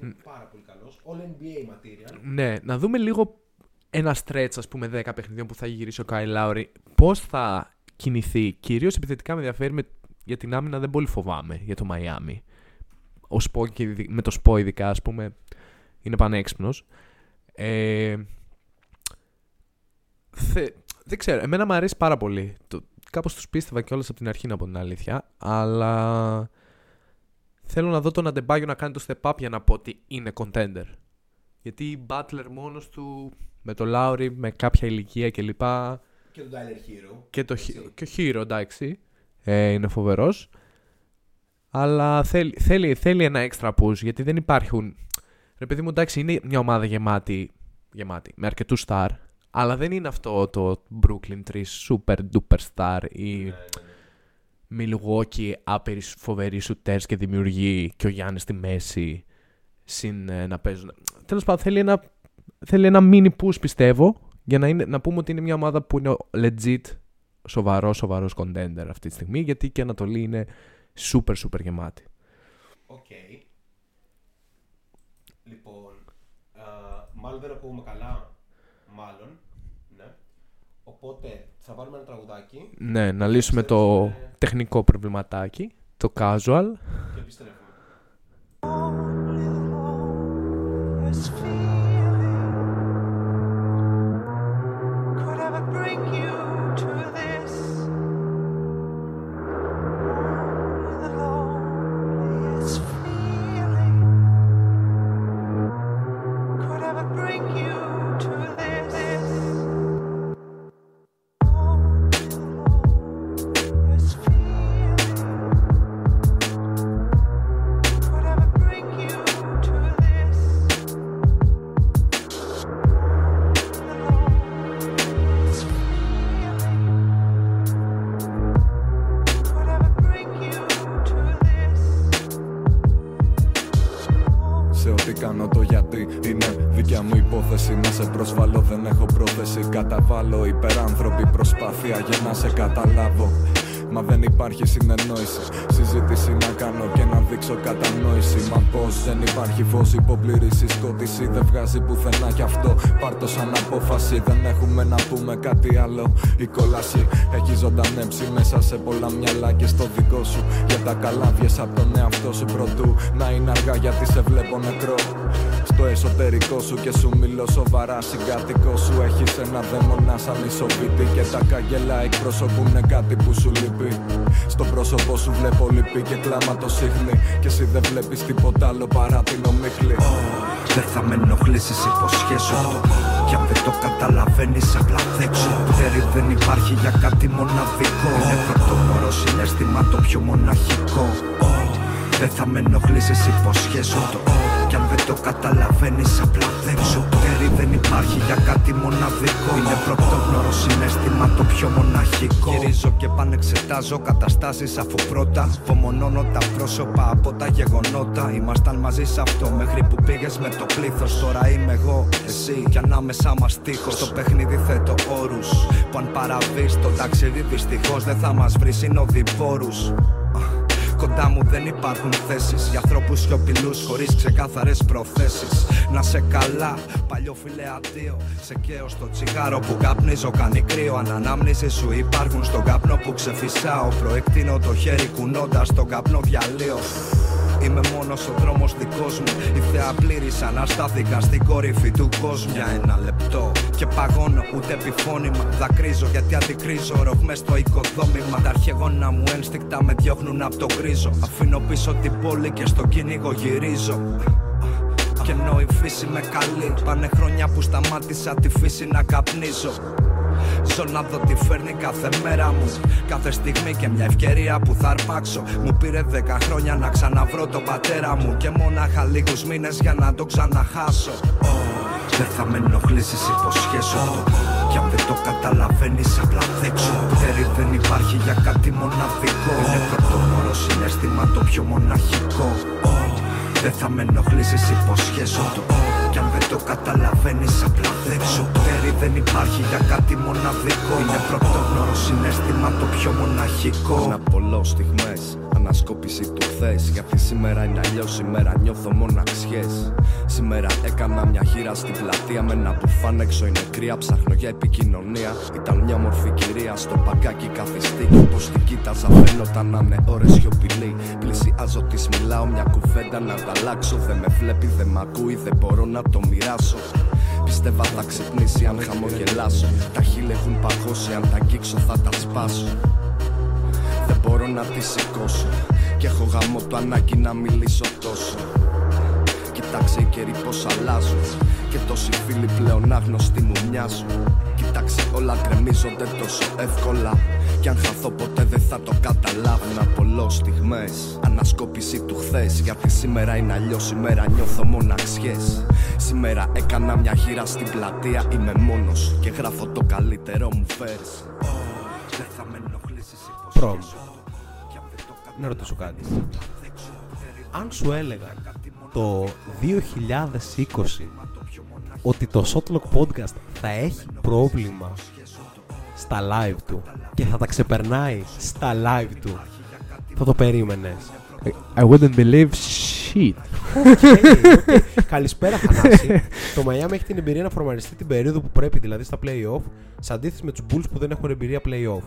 Είναι πάρα πολύ καλός. All NBA material. Ναι, να δούμε λίγο ένα stretch, ας πούμε, 10 παιχνιδιών που θα γυρίσει ο Kyle Lowry. Πώς θα κινηθεί, κυρίως επιθετικά με ενδιαφέρει, για την άμυνα δεν πολύ φοβάμαι για το Μαϊάμι. Με το ΣΠΟ ειδικά, ας πούμε, είναι πανέξυπνος. Δεν ξέρω, εμένα μου αρέσει πάρα πολύ. Κάπως τους πίστευα κιόλας από την αρχή, να πω την αλήθεια, αλλά... Θέλω να δω τον Αντεμπάγιο να κάνει το step up για να πω ότι είναι contender. Γιατί η Butler μόνος του, με το Lowry, με κάποια ηλικία κλπ. Και τον Tyler Hero. Και ο Hero, εντάξει. Είναι φοβερός. Αλλά θέλει ένα extra push, γιατί δεν υπάρχουν. Ρε παιδί μου, εντάξει, είναι μια ομάδα γεμάτη με αρκετού star. Αλλά δεν είναι αυτό το Brooklyn 3 super duper star ή... Ναι. Milwaukee, άπειροι φοβεροί σουτέρς και δημιουργεί, και ο Γιάννης στη μέση, συν να παίζουν. Τέλος πάντων, θέλει ένα θέλει ένα mini push, πιστεύω, για να πούμε ότι είναι μια ομάδα που είναι legit σοβαρός contender αυτή τη στιγμή, γιατί και η Ανατολή είναι super γεμάτη. Οκ. Okay. Λοιπόν, μάλλον δεν ακούμε καλά. Μάλλον, ναι. Οπότε θα βάλουμε ένα τραγουδάκι. Ναι, να λύσουμε το τεχνικό προβληματάκι, το casual. Και επιστρέφουμε. Να σε προσβάλλω, δεν έχω πρόθεση. Καταβάλλω υπεράνθρωπη προσπάθεια για να σε καταλάβω. Μα δεν υπάρχει συνεννόηση. Συζήτηση να κάνω και να δείξω κατανόηση. Μα πως δεν υπάρχει φως, υποπλήρη συσκότηση. Δεν βγάζει πουθενά κι αυτό. Πάρ' το σαν απόφαση. Δεν έχουμε να πούμε κάτι άλλο. Η κόλαση έχει ζωντανέψει μέσα σε πολλά μυαλά και στο δικό σου. Για τα καλά βγες απ' τον εαυτό σου πρωτού να είναι αργά, γιατί σε βλέπω νεκρό. Το εσωτερικό σου και σου μιλώ σοβαρά. Συγκάτοικο σου έχεις ένα δαίμονα σαν ισοβήτη. Και τα καγελά εκπροσωπούνε κάτι που σου λείπει. Στο πρόσωπό σου βλέπω λυπή και κλάμα το σύχνει. Και εσύ δεν βλέπεις τίποτα άλλο παρά την ομίχλη. Δεν θα με ενοχλήσεις, υποσχέσω το. Κι αν δεν το καταλαβαίνεις, απλά δέξω. Πτέρι δεν υπάρχει για κάτι μοναδικό. Είναι πρωτομόρο συναίσθημα το πιο μοναχικό. Δεν θα με ενοχλήσεις, υποσχέσω το. Κι αν δεν το καταλαβαίνεις, απλά δέξω. Πτέρι δεν υπάρχει για κάτι μοναδικό. Είναι πρωτόγνωρο συναίσθημα το πιο μοναχικό. Γυρίζω και πανεξετάζω καταστάσεις, αφού πρώτα απομονώνω τα πρόσωπα από τα γεγονότα. Ήμασταν μαζί σε αυτό μέχρι που πήγες με το πλήθος. Τώρα είμαι εγώ, εσύ κι ανάμεσά μας τείχος. Στο παιχνίδι θέτω όρους που αν παραβείς το ταξίδι δυστυχώς δεν θα μας βρεις συνοδοιπόρους. Κοντά μου δεν υπάρχουν θέσεις για ανθρώπους σιωπηλούς χωρίς ξεκάθαρες προθέσεις. Να σε καλά, παλιό φιλέ, αντίο. Σε καίω στο τσιγάρο που καπνίζω, κάνει κρύο. Αν ανάμνηση σου υπάρχουν στον καπνό που ξεφυσάω. Προεκτείνω το χέρι κουνώντας τον καπνό διαλύω. Είμαι μόνος ο δρόμος δικός μου. Η θέα πλήρης αναστάθηκα στην κορυφή του κόσμου. Για ένα λεπτό και παγώνω, ούτε επιφώνημα. Δακρύζω γιατί αντικρίζω ρογμές στο οικοδόμημα. Τα αρχαιγόνα μου ένστικτα με διώχνουν από το γκρίζο. Αφήνω πίσω την πόλη και στο κυνήγο γυρίζω. Και ενώ η φύση με καλεί, πάνε χρόνια που σταμάτησα τη φύση να καπνίζω. Ζω να δω τι φέρνει κάθε μέρα μου. Κάθε στιγμή και μια ευκαιρία που θα αρπάξω. Μου πήρε 10 χρόνια να ξαναβρω τον πατέρα μου. Και μόναχα λίγους μήνες για να το ξαναχάσω. Δεν θα με ενοχλήσεις, υποσχέσω το. Κι αν δεν το καταλαβαίνεις, απλά δέξω. Πτέρι δεν υπάρχει για κάτι μοναδικό. Είναι πρωτόγνωρο συναίσθημα το πιο μοναχικό. Δεν θα με ενοχλήσεις, υποσχέσω το. Κι αν δεν το καταλαβαίνεις, απλά δέξω. Πτέρι δεν υπάρχει για κάτι μοναδικό. Είναι πρωτόγνωρο συναίσθημα το πιο μοναχικό. Είναι πολλό στιγμές, ανασκόπηση του χθες. Γιατί σήμερα είναι αλλιώς, σήμερα νιώθω μοναξιές. Σήμερα έκανα μια γύρα στην πλατεία. Με ένα μπουφάν έξω είναι κρύα, ψάχνω για επικοινωνία. Ήταν μια μορφή κυρία στο παγκάκι καθιστή. Όπως την κοίταζα, φαίνονταν να είναι ώρες σιωπηλή. Πλησιάζω, της μιλάω, μια κουβέντα να ανταλλάξω. Δεν με βλέπει, δεν μ' ακούει, δεν μπορώ να το μοιράσω. Πίστευα θα ξυπνήσει αν χαμογελάσω. Τα χείλη έχουν παγώσει, αν τα αγγίξω θα τα σπάσω. Δεν μπορώ να τη σηκώσω. Κι έχω γαμό το ανάγκη να μιλήσω τόσο. Κοιτάξε οι καιροί πως αλλάζουν. Και τόσοι φίλοι πλέον άγνωστοι μου μοιάζουν. Κοιτάξε όλα κρεμίζονται τόσο εύκολα. Κι αν χαθώ ποτέ δεν θα το καταλάβω. Να πολλώ στιγμές, ανασκόπηση του χθες. Γιατί σήμερα είναι αλλιώς, σήμερα νιώθω μοναξιές. Σήμερα έκανα μια γύρα στην πλατεία. Είμαι μόνος και γράφω το καλύτερό μου φέρς. Δεν θα με ενοχλήσεις. Να ρωτήσω κάτι. Αν σου έλεγα το 2020 ότι το Shot Lock Podcast θα έχει πρόβλημα στα live του και θα τα ξεπερνάει στα live του. Θα το περίμενες. I wouldn't believe shit. Okay. Καλησπέρα Θανάση. Το Miami έχει την εμπειρία να φορμαριστεί την περίοδο που πρέπει, δηλαδή στα play-off, σε αντίθεση με τους Bulls που δεν έχουν εμπειρία play-off.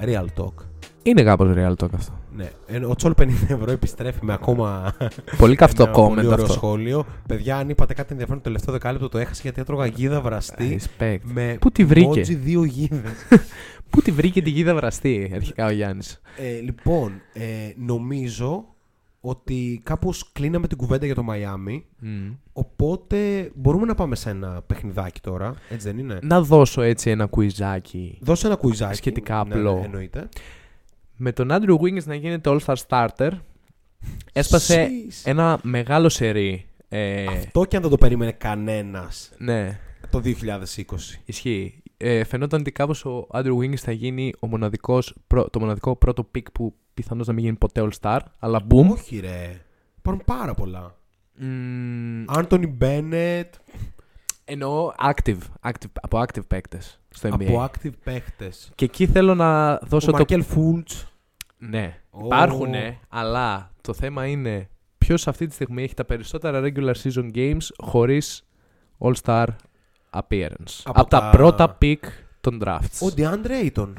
Real talk. Είναι κάπως real talk αυτό. Ναι. Ο Τσόλ 50 ευρώ επιστρέφει με ακόμα πολύ καυτό comment αυτό. Σχόλιο. Παιδιά, αν είπατε κάτι ενδιαφέρον το τελευταίο δεκάλεπτο, το έχασε γιατί έτρωγα γίδα βραστή. Με πού τη βρήκε? Δύο γίδες. Πού τη βρήκε τη γίδα βραστή αρχικά ο Γιάννης? Λοιπόν, νομίζω ότι κάπως κλείναμε την κουβέντα για το Μαϊάμι. Οπότε μπορούμε να πάμε σε ένα παιχνιδάκι τώρα, έτσι δεν είναι? Να δώσω έτσι ένα κουιζάκι. Δώσε ένα κουιζάκι σχετικά απλό. Ναι, εννοείται. Με τον Andrew Wiggins να γίνεται All-Star Starter, έσπασε ένα μεγάλο σερί. Αυτό και αν δεν το περίμενε κανένας. Ναι. Το 2020. Ισχύει. Φαινόταν ότι κάπως ο Andrew Wiggins θα γίνει το μοναδικό πρώτο pick που πιθανώς να μην γίνει ποτέ All-Star, αλλά boom. Όχι ρε. Υπάρχουν πάρα πολλά. Anthony Bennett. Εννοώ από active παίκτες στο NBA. Από active παίκτες. Και εκεί θέλω να δώσω το... Ο Markel Fultz. Ναι, υπάρχουνε, αλλά το θέμα είναι ποιος αυτή τη στιγμή έχει τα περισσότερα regular season games χωρίς All-Star appearance. Από τα πρώτα pick των drafts. Ο DeAndre Ayton.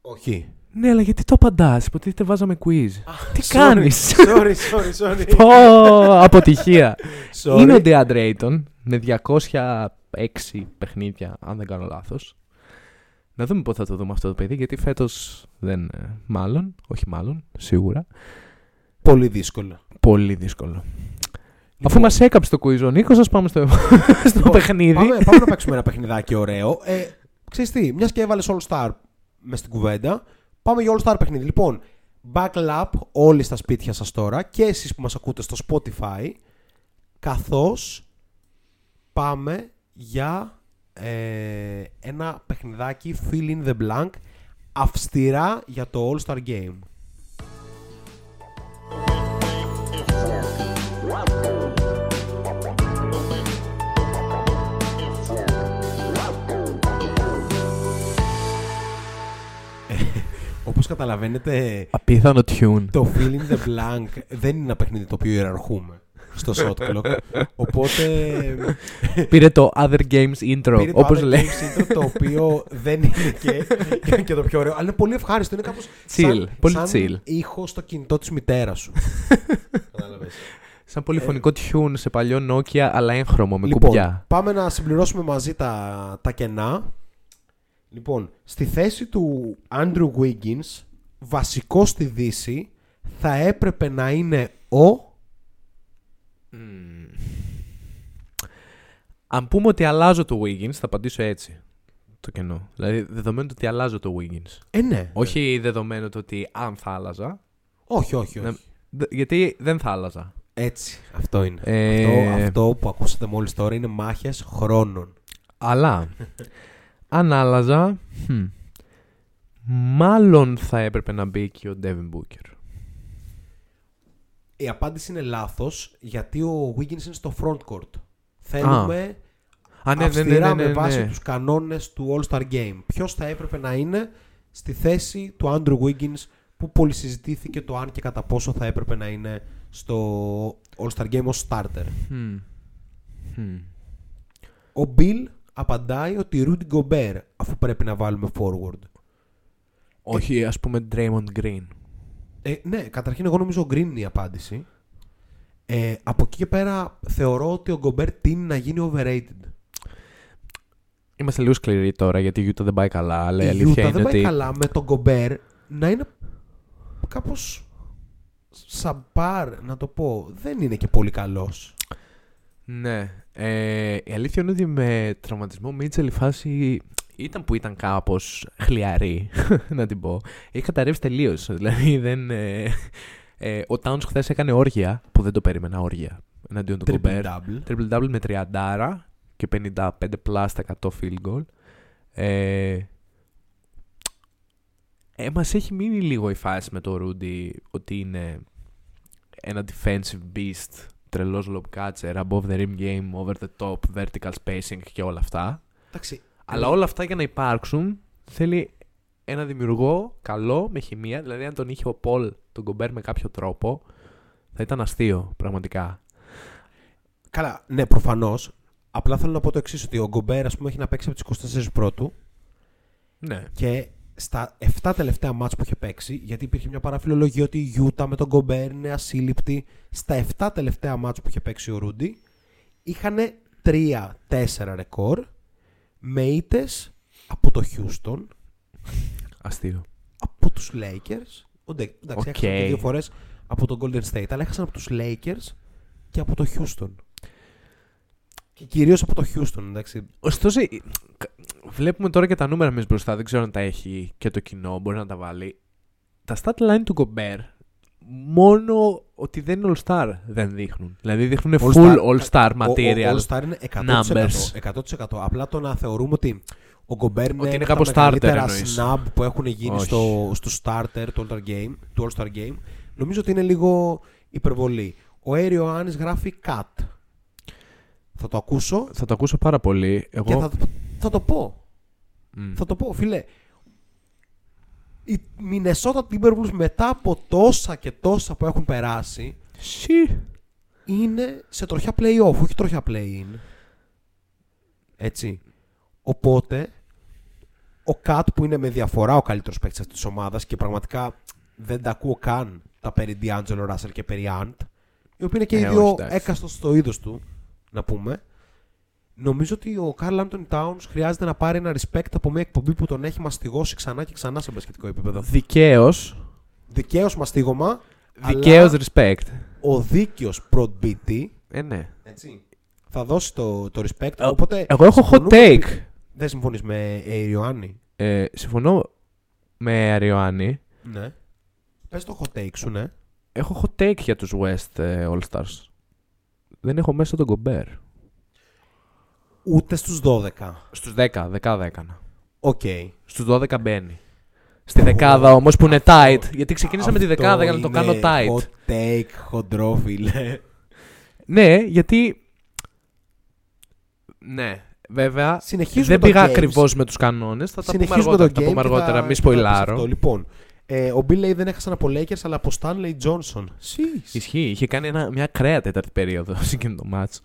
Όχι. Ναι, αλλά γιατί το απαντάς? Υποτίθεται βάζαμε quiz. Τι κάνεις? Sorry. Πω, αποτυχία. Είναι ο DeAndre Ayton με 206 παιχνίδια, αν δεν κάνω λάθος. Να δούμε πότε θα το δούμε αυτό το παιδί, γιατί φέτος δεν... Μάλλον, σίγουρα. Πολύ δύσκολο. Αφού μας έκαψε το quiz ο Νίκος, ας πάμε στο παιχνίδι. Πάμε να παίξουμε ένα παιχνιδάκι ωραίο. Ξέρεις τι, μιας και έβαλες All Star μες στην κουβέντα, πάμε για All Star παιχνίδι. Λοιπόν, buckle up όλοι στα σπίτια σας τώρα και εσείς που μας ακούτε στο Spotify, καθώς πάμε για ένα παιχνιδάκι fill in the blank αυστηρά για το All Star Game. Όπως καταλαβαίνετε, απίθανο tune. Το fill in the blank δεν είναι ένα παιχνίδι το οποίο ιεραρχούμε στο Shot Clock. Οπότε πήρε το Other Games Intro, όπως λέει. Το οποίο δεν είναι και το πιο ωραίο, αλλά είναι πολύ ευχάριστο. Είναι κάπως σαν ήχο στο κινητό της μητέρας σου. Σαν πολυφωνικό tune σε παλιό Nokia, αλλά έγχρωμο με κουμπιά. Λοιπόν, πάμε να συμπληρώσουμε μαζί τα κενά. Λοιπόν, στη θέση του Andrew Wiggins, βασικό στη Δύση, θα έπρεπε να είναι ο... Αν πούμε ότι αλλάζω το Wiggins, θα απαντήσω έτσι το κενό. Δηλαδή, δεδομένου ότι αλλάζω το Wiggins. Ναι. Όχι δεδομένου ότι αν θα άλλαζα. Όχι. Γιατί δεν θα άλλαζα. Έτσι, αυτό είναι. Αυτό που ακούσατε μόλις τώρα είναι μάχες χρόνων. Αλλά... αν άλλαζα, μάλλον θα έπρεπε να μπει και ο Devin Booker. Η απάντηση είναι λάθος, γιατί ο Wiggins είναι στο frontcourt. Θέλουμε αυστηρά με βάση τους κανόνες του All-Star Game. Ποιος θα έπρεπε να είναι στη θέση του Andrew Wiggins, που πολυσυζητήθηκε το αν και κατά πόσο θα έπρεπε να είναι στο All-Star Game ως starter. Ο Bill απαντάει ότι Rudy Gobert, αφού πρέπει να βάλουμε forward. Όχι, ας πούμε Draymond Green. Ναι, καταρχήν εγώ νομίζω ο Green είναι η απάντηση. Από εκεί και πέρα θεωρώ ότι ο Gobert τείνει να γίνει overrated. Είμαστε λίγο σκληροί τώρα, γιατί η Utah δεν πάει καλά. Αλλά η αλήθεια Utah δεν πάει καλά, με τον Gobert να είναι κάπως σαμπάρ, να το πω. Δεν είναι και πολύ καλός. Ναι. Η αλήθεια είναι ότι με τραυματισμό Μίτσελ η φάση ήταν που ήταν κάπως χλιαρή, να την πω. Είχε καταρρεύσει τελείως. Δηλαδή δεν, ο Τάουνς χθες έκανε όργια που δεν το περίμενα, όργια εναντίον του Gobert. Triple double με 30 και 55 plus τα 100 field goal. Μας έχει μείνει λίγο η φάση με το Rudy ότι είναι ένα defensive beast τρελός lob catcher, above the rim game, over the top, vertical spacing και όλα αυτά. Εντάξει. Αλλά όλα αυτά για να υπάρξουν θέλει ένα δημιουργό καλό με χημεία. Δηλαδή, αν τον είχε ο Πολ τον Gobert με κάποιο τρόπο, θα ήταν αστείο πραγματικά. Καλά, ναι, προφανώς. Απλά θέλω να πω το εξής, ότι ο Gobert, ας πούμε, έχει να παίξει από τις 24 πρώτου. Ναι. Και στα 7 τελευταία μάτς που είχε παίξει, γιατί υπήρχε μια παραφιλολογία ότι η Utah με τον Gobert είναι ασύλληπτη, στα 7 τελευταία μάτς που είχε παίξει ο Rudy, είχαν 3-4 ρεκόρ με ήττες από το Houston. Αστείο. Από τους Lakers. Εντάξει, έχασαν και δύο φορές από τον Golden State, αλλά έχασαν από τους Lakers και από το Houston. Και κυρίως από το Houston, εντάξει. Ωστόσο, βλέπουμε τώρα και τα νούμερα εμείς μπροστά. Δεν ξέρω αν τα έχει και το κοινό. Μπορεί να τα βάλει. Τα stat line του Gobert, μόνο ότι δεν είναι all-star δεν δείχνουν. Δηλαδή δείχνουν all full all-star material. All-star είναι 100%. 100%. Απλά το να θεωρούμε ότι ο Gobert είναι, ότι είναι από τα μεγαλύτερα snub που έχουν γίνει στο starter του all-star game, νομίζω ότι είναι λίγο υπερβολή. Ο Έριο Άνης γράφει cut. Θα το ακούσω. Θα το ακούσω πάρα πολύ. Εγώ... Και θα το πω. Θα το πω, φίλε. Η Minnesota Timberwolves μετά από τόσα και τόσα που έχουν περάσει είναι σε τροχιά play-off, όχι τροχιά play-in. Έτσι. Οπότε ο Κατ που είναι με διαφορά ο καλύτερος παίκτης αυτής της ομάδας και πραγματικά δεν τα ακούω καν τα περί D'Angelo Russell και περί Ant, οι οποίοι είναι και οι δύο έκαστος στο είδος του, να πούμε. Νομίζω ότι ο Karl-Anthony Towns χρειάζεται να πάρει ένα respect από μια εκπομπή που τον έχει μαστιγώσει ξανά και ξανά σε μπασκετικό επίπεδο. Δικαίως. Δικαίως μαστίγωμα. Δικαίως respect. Ο δίκαιος προτμπίτη. Ναι. Έτσι. Θα δώσει το respect. Οπότε, εγώ έχω hot take. Δεν συμφωνείς με Αριωάννη? Συμφωνώ με Αριωάννη. Ναι. Πες το hot take σου, ναι. Έχω hot take για τους West All-Stars. Δεν έχω μέσα τον Gobert. Ούτε στους 12. Στους 10, δεκάδα έκανα. Οκ. Στους 12 μπαίνει. Στη δεκάδα όμως που είναι tight. Γιατί ξεκίνησα με τη δεκάδα για να το κάνω tight. Hot take, χοντρό φίλε. Ναι, γιατί... Ναι, βέβαια. Δεν πήγα ακριβώς με τους κανόνες. Θα τα πούμε αργότερα, μη σποϊλάρω. Λοιπόν, ο Bill λέει δεν έχασαν από Lakers αλλά από Stanley Johnson. Ισχύει, είχε κάνει μια κρέα τέταρτη περίοδο σε εκείνο το μάτς.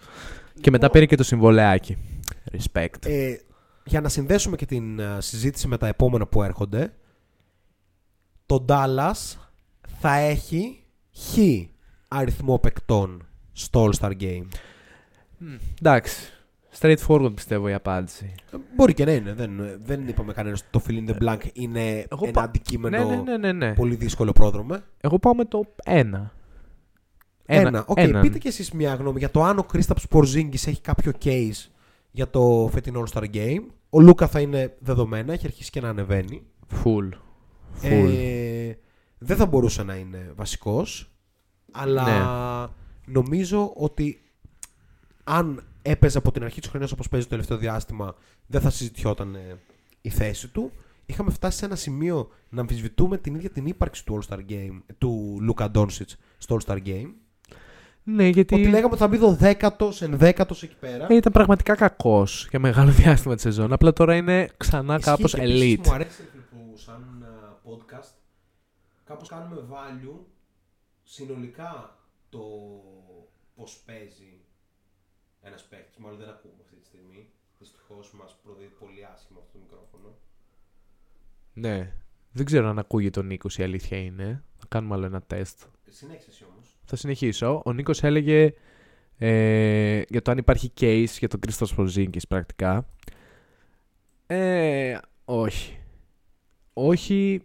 Και μετά πήρε και το συμβολεάκι. Respect. Για να συνδέσουμε και την συζήτηση με τα επόμενα που έρχονται, το Dallas θα έχει χ αριθμό παικτών στο All-Star Game. Εντάξει. Straightforward πιστεύω η απάντηση. Μπορεί και να είναι. Δεν είπαμε κανένας ότι το fill in the blank είναι ένα αντικείμενο πολύ δύσκολο πρόδρομο. Εγώ πάω με το 1. Ένα. Πείτε κι εσείς μια γνώμη για το αν ο Kristaps Porzingis έχει κάποιο case για το φετινό All-Star Game. Ο Λούκα θα είναι δεδομένα, έχει αρχίσει και να ανεβαίνει. Full. Δεν θα μπορούσε να είναι βασικός, αλλά νομίζω ότι αν έπαιζε από την αρχή της χρονιάς όπως παίζει το τελευταίο διάστημα, δεν θα συζητιόταν η θέση του. Είχαμε φτάσει σε ένα σημείο να αμφισβητούμε την ίδια την ύπαρξη του All-Star Game, του Λούκα Ντόνσιτς στο All-Star Game. Ναι, γιατί... Ότι λέγαμε ότι θα μπει 10ος, 11ος εκεί πέρα. Ήταν πραγματικά κακός για μεγάλο διάστημα τη σεζόν. Απλά τώρα είναι ξανά κάπως elite. Επίσης, μου αρέσει που σαν podcast κάπως κάνουμε value συνολικά το πώς παίζει ένας παίκτης. Μάλλον δεν ακούμε αυτή τη στιγμή. Δυστυχώς μας προδίδει πολύ άσχημα αυτό το μικρόφωνο. Ναι, δεν ξέρω αν ακούγεται ο Νίκος, η αλήθεια είναι. Θα κάνουμε άλλο ένα τεστ. Συνέχισε εσύ όμως. Θα συνεχίσω. Ο Νίκος έλεγε για το αν υπάρχει case για τον Kristaps Porzingis πρακτικά. Όχι. Όχι,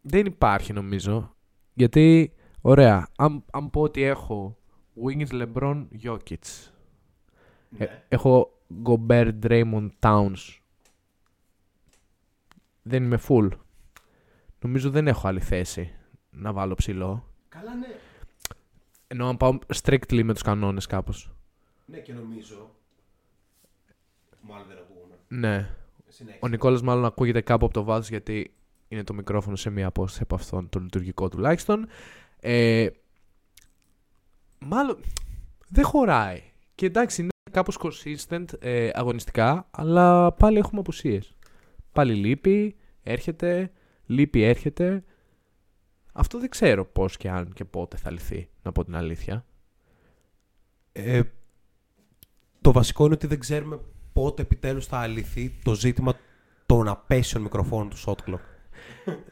δεν υπάρχει νομίζω. Γιατί, ωραία, αν πω ότι έχω Wiggins, LeBron, Jokic. Ναι. Έχω Gobert, Draymond, Towns. Δεν είμαι full. Νομίζω δεν έχω άλλη θέση να βάλω ψηλό. Καλά, ναι. Ενώ αν πάω strictly με τους κανόνες κάπως. Ναι, και νομίζω. Μάλλον δεν ακούγομαι. Ναι. Συνέχισε. Ο Νικόλας μάλλον ακούγεται κάπου από το βάθος, γιατί είναι το μικρόφωνο σε μία απόσταση από αυτόν, το λειτουργικό τουλάχιστον. Μάλλον δεν χωράει. Και εντάξει, είναι κάπως consistent αγωνιστικά, αλλά πάλι έχουμε απουσίες. Πάλι λείπει, έρχεται, λείπει, έρχεται. Αυτό δεν ξέρω πώς και αν και πότε θα λυθεί, να πω την αλήθεια. Το βασικό είναι ότι δεν ξέρουμε πότε επιτέλους θα λυθεί το ζήτημα των απέσιων μικροφώνων του shot clock.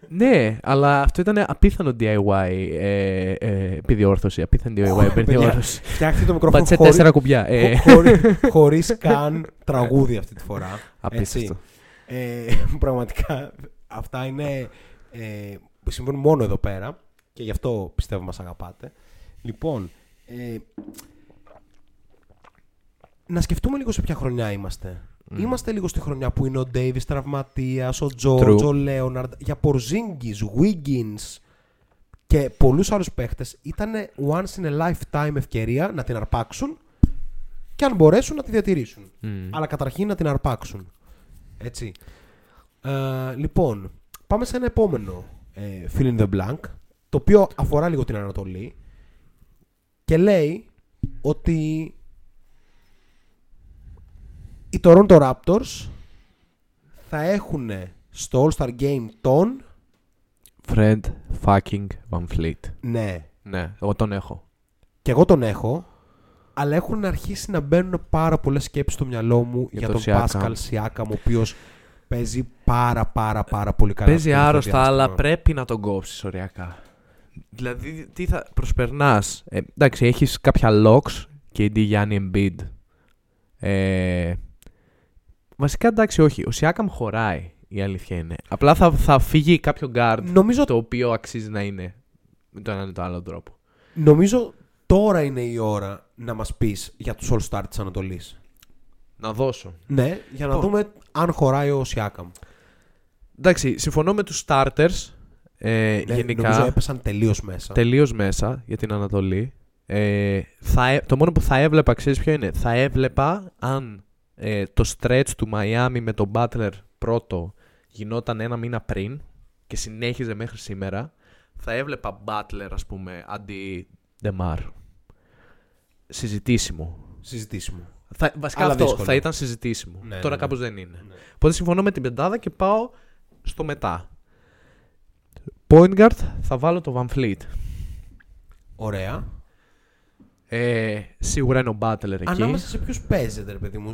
Ναι, αλλά αυτό ήταν απίθανο DIY επιδιόρθωση. Απίθανο DIY επιδιόρθωση. Φτιάχτε το μικρόφωνο. Πατσε 4 κουμπιά. Χωρίς καν τραγούδι αυτή τη φορά. Απίστευτο. Πραγματικά αυτά είναι. Συμβαίνουν μόνο εδώ πέρα και γι' αυτό πιστεύω μας αγαπάτε. Λοιπόν, να σκεφτούμε λίγο σε ποια χρονιά είμαστε. Είμαστε λίγο στη χρονιά που είναι ο Ντέιβις τραυματίας, ο Τζόρτζ, ο Λέοναρντ. Για Πορζίνγκις, Wiggins και πολλούς άλλους παίχτες ήταν once in a lifetime ευκαιρία να την αρπάξουν και αν μπορέσουν να τη διατηρήσουν. Αλλά καταρχήν να την αρπάξουν. Έτσι. Λοιπόν, πάμε σε ένα επόμενο fill in the blank, το οποίο αφορά λίγο την Ανατολή και λέει ότι οι Toronto Raptors θα έχουν στο All-Star Game τον Fred fucking Van Fleet. Ναι. Ναι, εγώ τον έχω. Και εγώ τον έχω, αλλά έχουν αρχίσει να μπαίνουν πάρα πολλές σκέψεις στο μυαλό μου για τον Pascal Siakam, ο οποίος παίζει πάρα πολύ καλά. Παίζει άρρωστα, αλλά πρέπει να τον κόψεις οριακά. Δηλαδή, τι θα προσπερνάς. Εντάξει, έχεις κάποια locks και KD, Giannis, Embiid. Βασικά εντάξει, όχι. Ο Siakam χωράει, η αλήθεια είναι. Απλά θα φύγει κάποιο guard, νομίζω, το οποίο αξίζει να είναι με τον έναν ή τον άλλο τρόπο. Νομίζω τώρα είναι η ώρα να μας πεις για τους All-Star της Ανατολής. Να δώσω. Ναι, για να δούμε αν χωράει ο Siakam. Εντάξει, συμφωνώ με τους starters. Γενικά. Νομίζω έπεσαν τελείως μέσα. Τελείως μέσα για την Ανατολή. Το μόνο που θα έβλεπα, ξέρεις ποιο είναι? Θα έβλεπα αν το stretch του Miami με τον Butler πρώτο γινόταν ένα μήνα πριν και συνέχιζε μέχρι σήμερα. Θα έβλεπα Butler, ας πούμε, αντί DeMar. Συζητήσιμο. Βασικά αλλά αυτό δύσκολο. Θα ήταν συζητήσιμο. Ναι, τώρα κάπως δεν είναι. Ναι. Οπότε συμφωνώ με την πεντάδα και πάω στο μετά. Point guard θα βάλω το Van Fleet. Ωραία. Σίγουρα είναι ο Butler εκεί. Ανάμεσα σε ποιους παίζεται, ρε παιδί μου?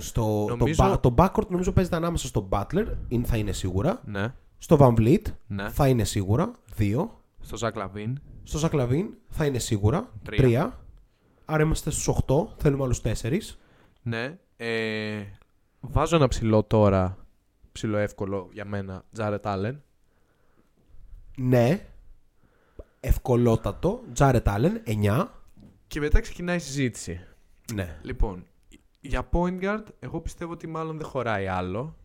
Το backcourt νομίζω παίζεται ανάμεσα στο Butler, θα είναι σίγουρα. Ναι. Στο Van Vliet, ναι, θα είναι σίγουρα. 2. Στο Zach LaVine θα είναι σίγουρα. 3. Άρα είμαστε στους 8. Θέλουμε άλλους 4. Ναι. Βάζω ένα ψηλό τώρα. Ψηλό εύκολο για μένα. Jared Allen. Ναι. Ευκολότατο. Jared Allen. 9. Και μετά ξεκινάει η συζήτηση. Ναι. Λοιπόν, για point guard, εγώ πιστεύω ότι μάλλον δεν χωράει άλλο.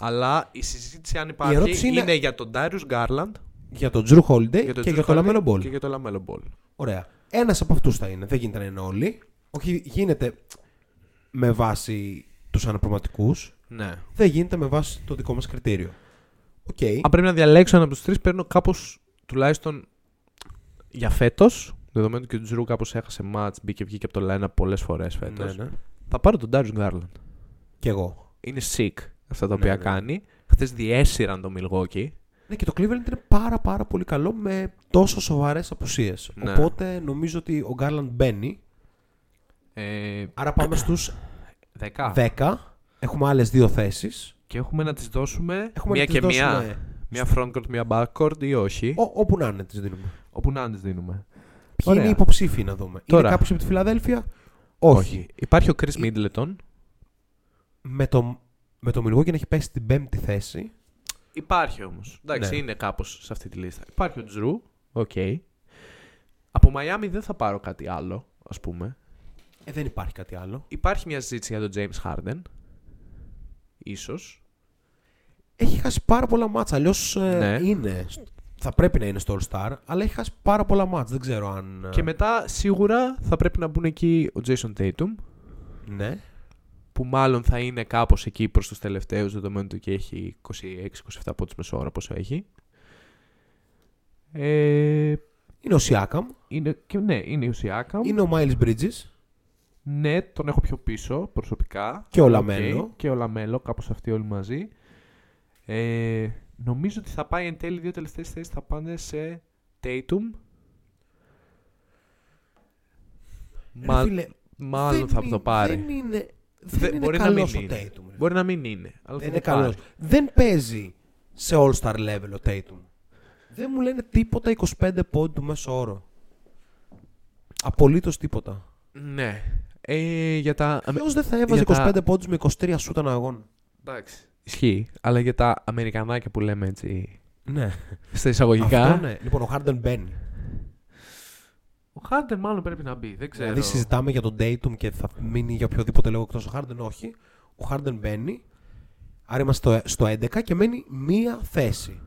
Αλλά η συζήτηση, αν υπάρχει, είναι για τον Darius Garland, για τον Drew Holiday και για τον LaMelo Ball. Ωραία. Ένας από αυτούς θα είναι. Δεν γίνεται να είναι όλοι. Όχι, γίνεται με βάση τους αναπληρωματικούς. Ναι. Δεν γίνεται με βάση το δικό μας κριτήριο. Okay. Αν πρέπει να διαλέξω έναν από τους τρεις, παίρνω κάπως τουλάχιστον για φέτος. Δεδομένου και ο Τζρου κάπως έχασε μάτς, μπήκε βγήκε από το lineup πολλές φορές φέτος. Ναι, ναι. Θα πάρω τον Darius Garland. Κι εγώ. Είναι sick αυτά τα οποία κάνει. Χθες διέσυραν το Milwaukee. Ναι, και το Cleveland είναι πάρα πολύ καλό με τόσο σοβαρές απουσίες. Ναι. Οπότε νομίζω ότι ο Garland μπαίνει. Άρα πάμε στους 10. Έχουμε άλλες 2 θέσεις. Και έχουμε να τις δώσουμε. Έχουμε μία και μία. Μία frontcourt, μία backcourt ή όχι. Όπου να είναι, τις δίνουμε. Ποιοι είναι οι υποψήφοι να δούμε? Τώρα. Είναι κάποιος από τη Φιλαδέλφια? Όχι. Υπάρχει ο Chris Middleton. Με το Milwaukee να έχει πέσει στην 5η θέση. Υπάρχει όμως. Εντάξει, ναι, είναι κάπως σε αυτή τη λίστα. Υπάρχει ο Τζρου. Okay. Από Miami δεν θα πάρω κάτι άλλο, ας πούμε. Δεν υπάρχει κάτι άλλο. Υπάρχει μια συζήτηση για τον James Harden. Ίσως. Έχει χάσει πάρα πολλά μάτσα. Αλλιώς είναι. Θα πρέπει να είναι στο All-Star, αλλά έχει χάσει πάρα πολλά μάτς. Δεν ξέρω αν. Και μετά σίγουρα θα πρέπει να μπουν εκεί ο Jason Tatum. Ναι. Που μάλλον θα είναι κάπως εκεί προς τους τελευταίους, δεδομένου ότι έχει 26-27 πόντους μεσόωρα πόσο έχει. Είναι ο Siakam. Είναι ο Siakam. Είναι ο Miles Bridges. Ναι, τον έχω πιο πίσω προσωπικά. Και ο Λαμέλο. Okay, και ο Λαμέλο, κάπως αυτοί όλοι μαζί. Νομίζω ότι θα πάει εν τέλει δύο τελευταίες θέσεις, θα πάνε σε Tatum. Μάλλον θα το πάρει. Δεν είναι καλός ο Tatum. Μπορεί να μην είναι. Αλλά δεν είναι καλός. Δεν παίζει σε all-star level ο Tatum. Δεν μου λένε τίποτα 25 πόντου μέσο όρο. Απολύτως τίποτα. Ναι. Ποιος δεν θα έβαζε 25 πόντους με 23 σούτ ανά αγώνα. Εντάξει. Ισχύει, αλλά για τα Αμερικανάκια που λέμε έτσι. Ναι. Στα εισαγωγικά. Αυτό, ναι. Λοιπόν, ο Harden μπαίνει. Ο Harden μάλλον πρέπει να μπει. Δεν ξέρω. Δηλαδή, συζητάμε για τον Tatum και θα μείνει για οποιοδήποτε λόγο εκτός ο Harden. Όχι. Ο Harden μπαίνει. Άρα είμαστε στο 11 και μένει μία θέση.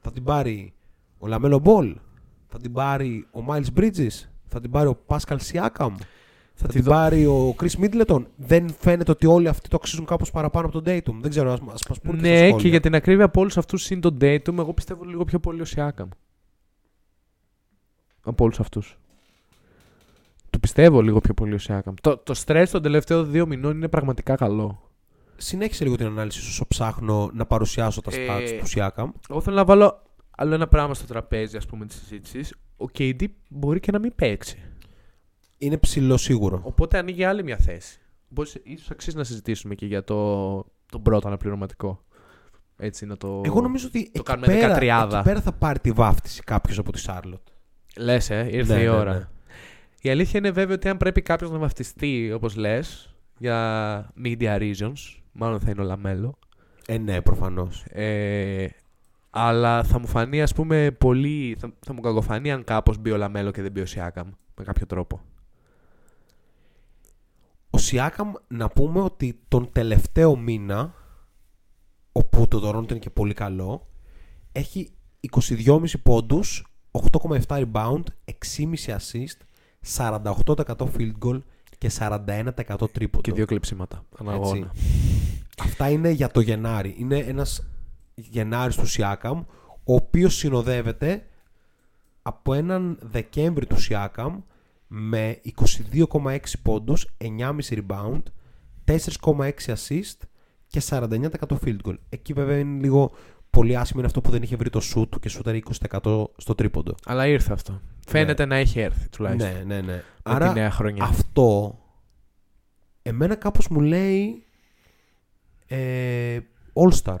Θα την πάρει ο LaMelo Ball. Θα την πάρει ο Miles Bridges. Θα την πάρει ο Pascal Siakam. Θα την πάρει ο Chris Middleton. Δεν φαίνεται ότι όλοι αυτοί το αξίζουν κάπως παραπάνω από τον Tatum. Δεν ξέρω, ας μας πούνε. Ναι, και για την ακρίβεια από όλους αυτούς συν τον Tatum, εγώ πιστεύω λίγο πιο πολύ ο Siakam. Από όλους αυτούς. Του πιστεύω λίγο πιο πολύ ο Siakam. Το στρες των τελευταίων 2 μηνών είναι πραγματικά καλό. Συνέχισε λίγο την ανάλυση σου όσο ψάχνω να παρουσιάσω τα stats του Siakam. Εγώ θέλω να βάλω άλλο ένα πράγμα στο τραπέζι, ας πούμε, της συζήτησης. Ο KD μπορεί και να μην παίξει. Είναι ψηλό σίγουρο. Οπότε ανοίγει άλλη μια θέση. Ίσως αξίζει να συζητήσουμε και για τον πρώτο αναπληρωματικό. Έτσι να το. Εγώ νομίζω ότι το κάνουμε πέρα, τριάδα. Εκεί πέρα θα πάρει τη βάφτιση κάποιος από τη Σάρλοτ. Λες, ήρθε η ώρα. Ναι. Η αλήθεια είναι βέβαια ότι αν πρέπει κάποιος να βαφτιστεί, όπως λες, για media reasons, μάλλον θα είναι ο Λαμέλο. Ναι, προφανώς. Αλλά θα μου φανεί, ας πούμε, πολύ. Θα μου κακοφανεί αν κάπως μπει ο Λαμέλο και δεν μπει ο Siakam με κάποιο τρόπο. Ο Siakam, να πούμε ότι τον τελευταίο μήνα, όπου το Toronto είναι και πολύ καλό, έχει 22,5 πόντους, 8,7 rebound, 6,5 assist, 48% field goal και 41% τρίποντο. Και 2 κλεψίματα ανά αγώνα. Αυτά είναι για το Γενάρη. Είναι ένας Γενάρης του Siakam, ο οποίος συνοδεύεται από έναν Δεκέμβρη του Siakam με 22,6 πόντους, 9,5 rebound, 4,6 assist και 49% field goal. Εκεί βέβαια είναι λίγο πολύ άσχημο, είναι αυτό που δεν είχε βρει το shoot του και σούταρε 20% στο τρίποντο. Αλλά ήρθε αυτό. Ναι. Φαίνεται να έχει έρθει τουλάχιστον. Ναι. Με άρα τη νέα χρονιά. Αυτό εμένα κάπως μου λέει all-star.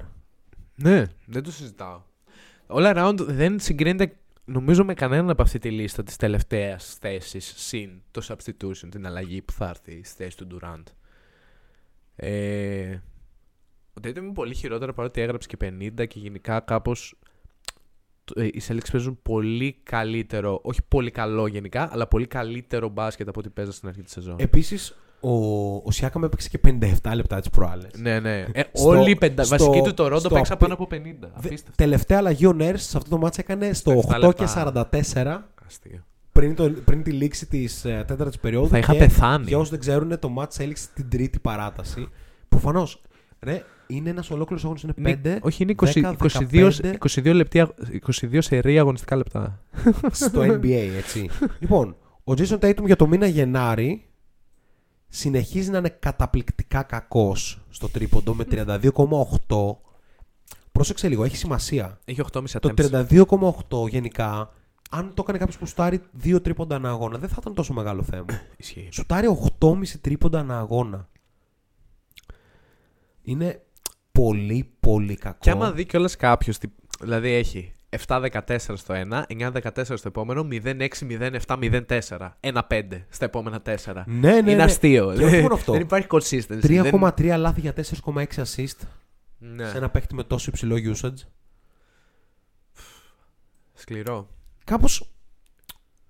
Ναι, δεν το συζητάω. All around δεν συγκρίνεται νομίζω με κανέναν από αυτή τη λίστα της τελευταίας θέσης συν το substitution, την αλλαγή που θα έρθει στη θέση του Durant. Ο Tatum είναι πολύ χειρότερα παρότι έγραψε και 50 και γενικά κάπως οι Celtics παίζουν πολύ καλύτερο, όχι πολύ καλό γενικά, αλλά πολύ καλύτερο μπάσκετ από ό,τι παίζα στην αρχή της σεζόν. Επίσης, ο Siakam έπαιξε και 57 λεπτά τις προάλλες. Ναι. Όλοι οι βασικοί του Toronto παίξαν πάνω από 50. Τελευταία αλλαγή ο Nurse σε αυτό το μάτς έκανε στο 8:44 πριν τη λήξη της τέταρτης περίοδου. Θα είχα πεθάνει. Για όσους δεν ξέρουν, το μάτς έληξε την τρίτη παράταση. Προφανώς. Ρε, είναι ένας ολόκληρος αγώνας, είναι 5. Όχι, είναι 22 σερί αγωνιστικά λεπτά. Στο NBA, έτσι. Λοιπόν, ο Jason Tatum για το μήνα Γενάρη συνεχίζει να είναι καταπληκτικά κακός στο τρίποντο με 32,8. Πρόσεξε λίγο, έχει σημασία. Έχει 8,5 attempts. Το 32,8 γενικά, αν το έκανε κάποιος που σουτάρει 2 τρίποντα ανά αγώνα, δεν θα ήταν τόσο μεγάλο θέμα. Ισχύει. Σουτάρει 8,5 τρίποντα ανά αγώνα. Είναι πολύ πολύ κακό. Και άμα δει κιόλας κάποιος, δηλαδή έχει 7-14 στο 1, 9-14 στο επόμενο, 0-6-0-7-0-4, 1-5 στα επόμενα 4. Ναι. Είναι αστείο. Δεν υπάρχει consistency. 3,3 λάθη για 4,6 assist. Ναι. Σε ένα παίχτη με τόσο υψηλό usage. Σκληρό. Κάπως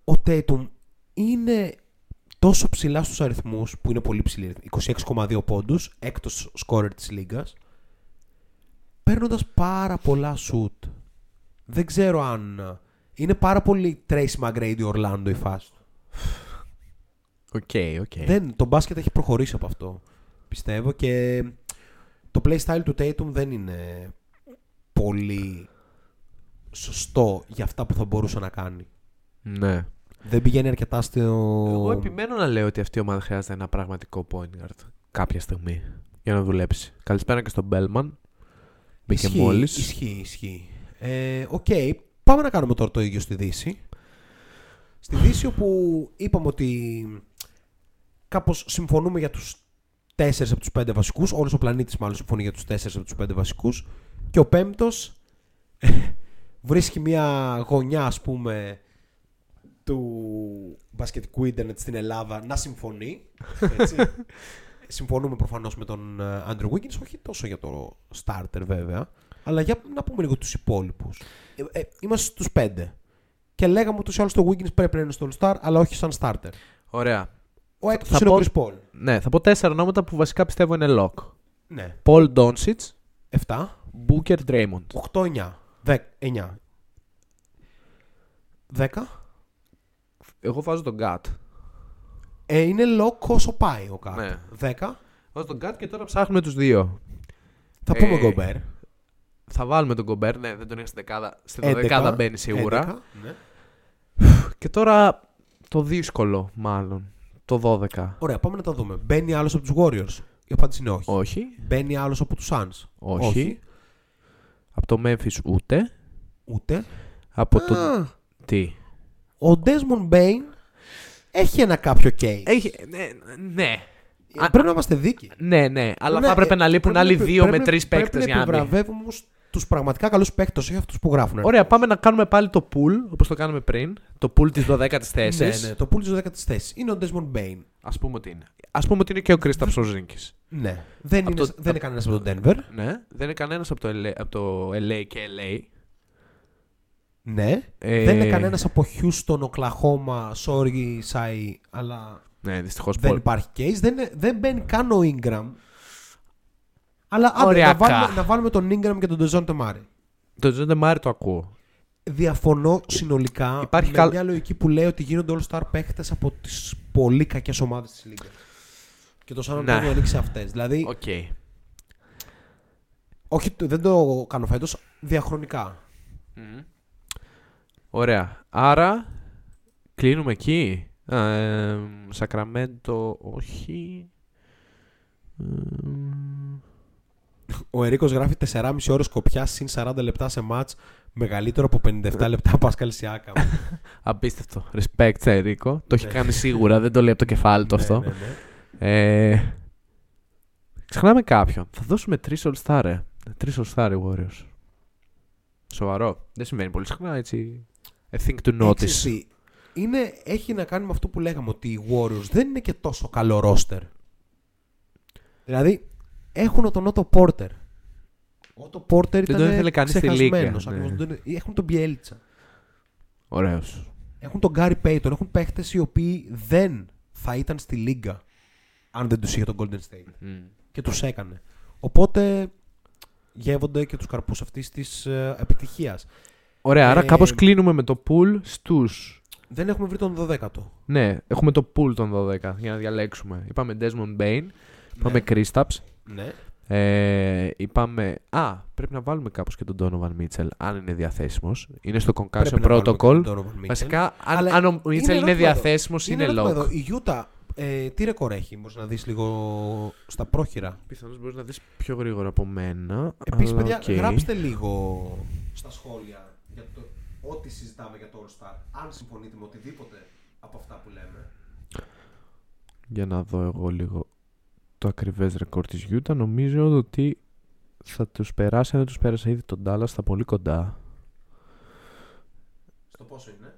ο Tatum είναι τόσο ψηλά στους αριθμούς, που είναι πολύ ψηλή, 26,2 πόντους, έκτος σκόρερ της λίγας, παίρνοντας πάρα πολλά σουτ. Δεν ξέρω αν είναι πάρα πολύ Tracy McGrady Orlando η φάση του. Okay. Το μπάσκετ έχει προχωρήσει από αυτό, πιστεύω, και το playstyle του Tatum δεν είναι πολύ σωστό για αυτά που θα μπορούσε να κάνει. Ναι. Δεν πηγαίνει αρκετά στο. Εγώ επιμένω να λέω ότι αυτή η ομάδα χρειάζεται ένα πραγματικό point guard κάποια στιγμή για να δουλέψει. Καλησπέρα και στον Μπέλμαν. Μπήκε μόλις. Ισχύει. Οκ. Πάμε να κάνουμε τώρα το ίδιο στη Δύση. Στη Δύση, όπου είπαμε ότι κάπως συμφωνούμε για τους 4 από τους 5 βασικούς. Όλος ο πλανήτης μάλλον συμφωνεί για τους 4 από τους 5 βασικούς. Και ο πέμπτος βρίσκει μια γωνιά, ας πούμε, του μπασκετικού ίντερνετ στην Ελλάδα να συμφωνεί. Έτσι. Συμφωνούμε προφανώς με τον Andrew Wiggins, όχι τόσο για το starter βέβαια, αλλά για να πούμε λίγο τους υπόλοιπους. Είμαστε στους 5 και λέγαμε ότι ο Wiggins πρέπει να είναι στο All-Star, αλλά όχι σαν starter. Ωραία. Ο έκτος είναι ο Chris Paul. Ναι, θα πω 4 ονόματα που βασικά πιστεύω είναι lock. Ναι. Paul Doncic, 7. Booker Draymond. 8-9. 9. 10. Εγώ βάζω τον Gat. Είναι lock όσο πάει ο Gat. Ναι. 10. Βάζω τον Gat και τώρα ψάχνουμε τους δύο. Θα πούμε Gobert. Θα βάλουμε τον Gobert. Ναι, δεν τον έχει στην δεκάδα. Στην 11, δεκάδα μπαίνει σίγουρα. 11, ναι. Και τώρα το δύσκολο μάλλον. Το 12. Ωραία, πάμε να τα δούμε. Μπαίνει άλλος από τους Warriors. Η απάντηση είναι όχι. Όχι. Μπαίνει άλλος από τους Suns. Όχι. Από το Memphis ούτε. Ούτε. Από το. Τι. Ο Desmond Bain έχει ένα κάποιο case. Έχει. Ναι. Πρέπει να είμαστε δίκοι. Ναι. Αλλά θα έπρεπε να λείπουν άλλοι 2 με 3 παίκτες για να μην. Επιβραβεύουμε τους πραγματικά καλούς παίκτες, όχι αυτούς που γράφουν. Ωραία, πάμε να κάνουμε πάλι το pool όπως το κάνουμε πριν. Το pool της 12ης θέσης. Ναι, το pool της 12ης θέσης. Είναι ο Desmond Bain. Ας πούμε ότι είναι. Ας πούμε ότι είναι και ο Kristaps Porzingis. Ναι. Δεν είναι κανένας από το Denver. Ναι. Δεν είναι κανένας από το LA και LA. Ναι. Δεν είναι κανένας από Houston, Oklahoma, sorry, Sai, αλλά. Ναι, δυστυχώς δεν υπάρχει case. Δεν μπαίνει καν ο Ingram. Αλλά άντε, να βάλουμε τον Ingram και τον Dejounte Murray. Τον Dejounte Murray το ακούω. Διαφωνώ συνολικά. Υπάρχει μια λογική που λέει ότι γίνονται All-Star παίχτες από τις πολύ κακές ομάδες της Λίγκας. Και το Σαν Αντώνιο ανοίξει αυτές. Δηλαδή. Okay. Όχι, δεν το κάνω φέτος. Διαχρονικά. Ωραία. Άρα κλείνουμε εκεί. Σακραμέντο, όχι. Ο Ερίκος γράφει 4,5 ώρες κοπιά συν 40 λεπτά σε μάτς μεγαλύτερο από 57 λεπτά Πασκάλ Σιάκαμ. Απίστευτο. Respect, Ερίκο. Το έχει κάνει σίγουρα, δεν το λέει από το κεφάλι του αυτό. Ξεχνάμε κάποιον. Θα δώσουμε 3 All-Star. 3 All-Star Warriors. Σοβαρό. Δεν συμβαίνει πολύ συχνά έτσι. I think to notice. Έχει να κάνει με αυτό που λέγαμε ότι οι Warriors δεν είναι και τόσο καλό roster. Δηλαδή έχουν τον Otto Porter. Ο Otto Porter ήταν ξεχασμένος. Ναι. Έχουν τον Μπιέλτσα. Ωραίος. Έχουν τον Gary Payton. Έχουν παίχτες οι οποίοι δεν θα ήταν στη Λίγκα αν δεν τους είχε τον Golden State. Και τους έκανε. Οπότε γεύονται και τους καρπούς αυτής της επιτυχίας. Ωραία, άρα κάπως κλείνουμε με το pool στους. Δεν έχουμε βρει τον 12ο. Ναι, έχουμε το pool τον 12 για να διαλέξουμε. Είπαμε Desmond Bain, είπαμε Kristaps. Ναι. Είπαμε. Α, πρέπει να βάλουμε κάπως και τον Donovan Mitchell, αν είναι διαθέσιμος. Είναι στο Concussion Protocol. Βασικά, αν ο Mitchell είναι διαθέσιμος, είναι λόγο. Η Utah τι ρεκόρ έχει, μπορείς να δεις λίγο στα πρόχειρα. Πιθανώς μπορείς να δεις πιο γρήγορα από μένα. Επίσης, παιδιά, γράψτε λίγο στα σχόλια για το ό,τι συζητάμε για το All-Star. Αν συμφωνείτε με οτιδήποτε από αυτά που λέμε. Για να δω εγώ λίγο το ακριβές ρεκόρ της Utah. Νομίζω ότι θα τους περάσει, αν δεν τους πέρασε ήδη τον Dallas, θα πολύ κοντά. Στο πόσο είναι?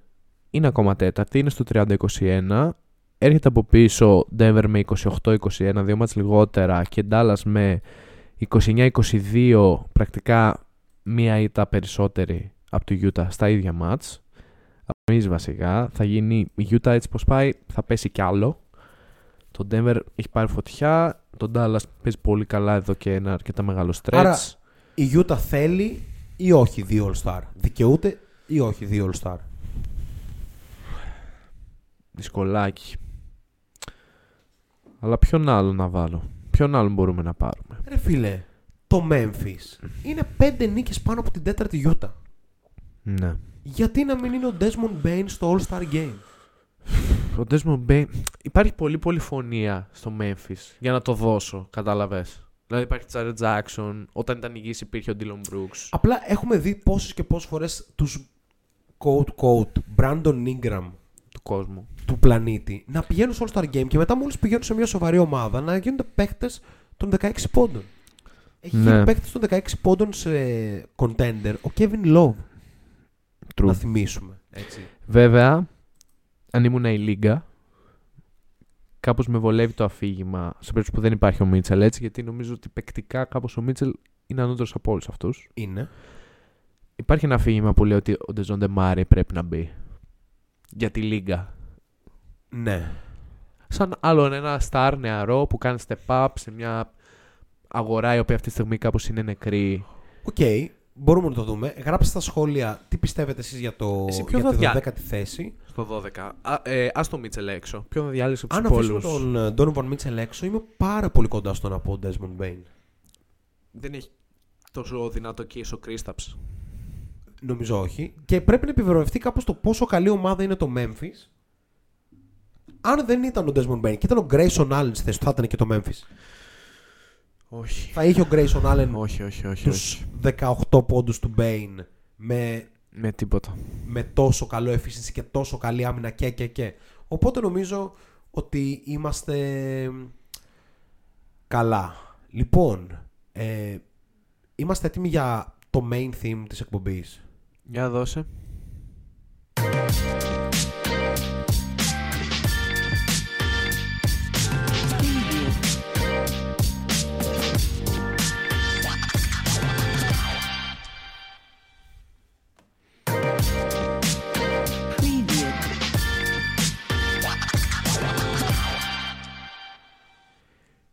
Είναι ακόμα τέταρτη, είναι στο 30-21. Έρχεται από πίσω Denver με 28-21, δύο μάτς λιγότερα, και Dallas με 29-22, πρακτικά μία ήττα περισσότερη από το Utah στα ίδια μάτς. Εμείς βασικά θα γίνει η Utah έτσι πως πάει, θα πέσει κι άλλο. Το Denver έχει πάρει φωτιά, το Dallas παίζει πολύ καλά εδώ και ένα αρκετά μεγάλο stretch. Άρα η Utah θέλει ή όχι 2 All-Star, δικαιούται ή όχι 2 All-Star. Δυσκολάκι. Αλλά ποιον άλλον να βάλω? Ποιον άλλον μπορούμε να πάρουμε? Ρε φίλε, το Memphis είναι 5 νίκες πάνω από την 4η Utah. Ναι. Γιατί να μην είναι ο Desmond Bain στο All-Star Game? ο Desmond Bain, υπάρχει πολύ πολυφωνία στο Memphis για να το δώσω, κατάλαβες. Δηλαδή υπάρχει Τζάρετ Τζάκσον, όταν ήταν υγιής υπήρχε ο Ντίλον Μπρουκς. Απλά έχουμε δει πόσες και πόσες φορές τους quote-quote Brandon Ingram του κόσμου, του πλανήτη, να πηγαίνουν στο All-Star Game και μετά μόλις πηγαίνουν σε μια σοβαρή ομάδα να γίνονται παίκτες των 16 πόντων. Έχει γίνει παίκτες των 16 πόντων σε contender ο Kevin Love. True. Να θυμίσουμε. Έτσι. Βέβαια, αν ήμουν η Λίγκα, κάπως με βολεύει το αφήγημα σε περίπτωση που δεν υπάρχει ο Μίτσελ, έτσι, γιατί νομίζω ότι παικτικά κάπως ο Μίτσελ είναι ανώτερος από όλους αυτούς. Είναι. Υπάρχει ένα αφήγημα που λέει ότι ο Ντεζόντε Μάρεϊ πρέπει να μπει για τη Λίγκα. Ναι. Σαν άλλον ένα στάρ νεαρό που κάνει step up σε μια αγορά η οποία αυτή τη στιγμή κάπως είναι νεκρή. Οκ. Okay. Μπορούμε να το δούμε. Γράψτε στα σχόλια τι πιστεύετε εσείς για, για τη 12η θέση. Στο 12. Ας τον Μίτσελ έξω. Ποιον θα διάλεξε από τους πόλους. Αν αφήσουμε τον Ντόνοβαν Μίτσελ έξω, είμαι πάρα πολύ κοντά στο να πω Ντέσμοντ Μπέιν. Δεν έχει τόσο δυνατό κίνηση ο Κρίσταπς. Νομίζω όχι. Και πρέπει να επιβεβαιωθεί κάπως το πόσο καλή ομάδα είναι το Memphis. Αν δεν ήταν ο Ντέσμοντ Μπέιν και ήταν ο Grayson Allen στη θέση του, θα ήταν και το Memphis. Όχι. Θα είχε ο Grayson Allen τους 18 πόντους του Bane με τίποτα. Με τόσο καλό efficiency και τόσο καλή άμυνα και. Οπότε νομίζω ότι είμαστε καλά. Λοιπόν, είμαστε έτοιμοι για το main theme της εκπομπής. Για δώσε.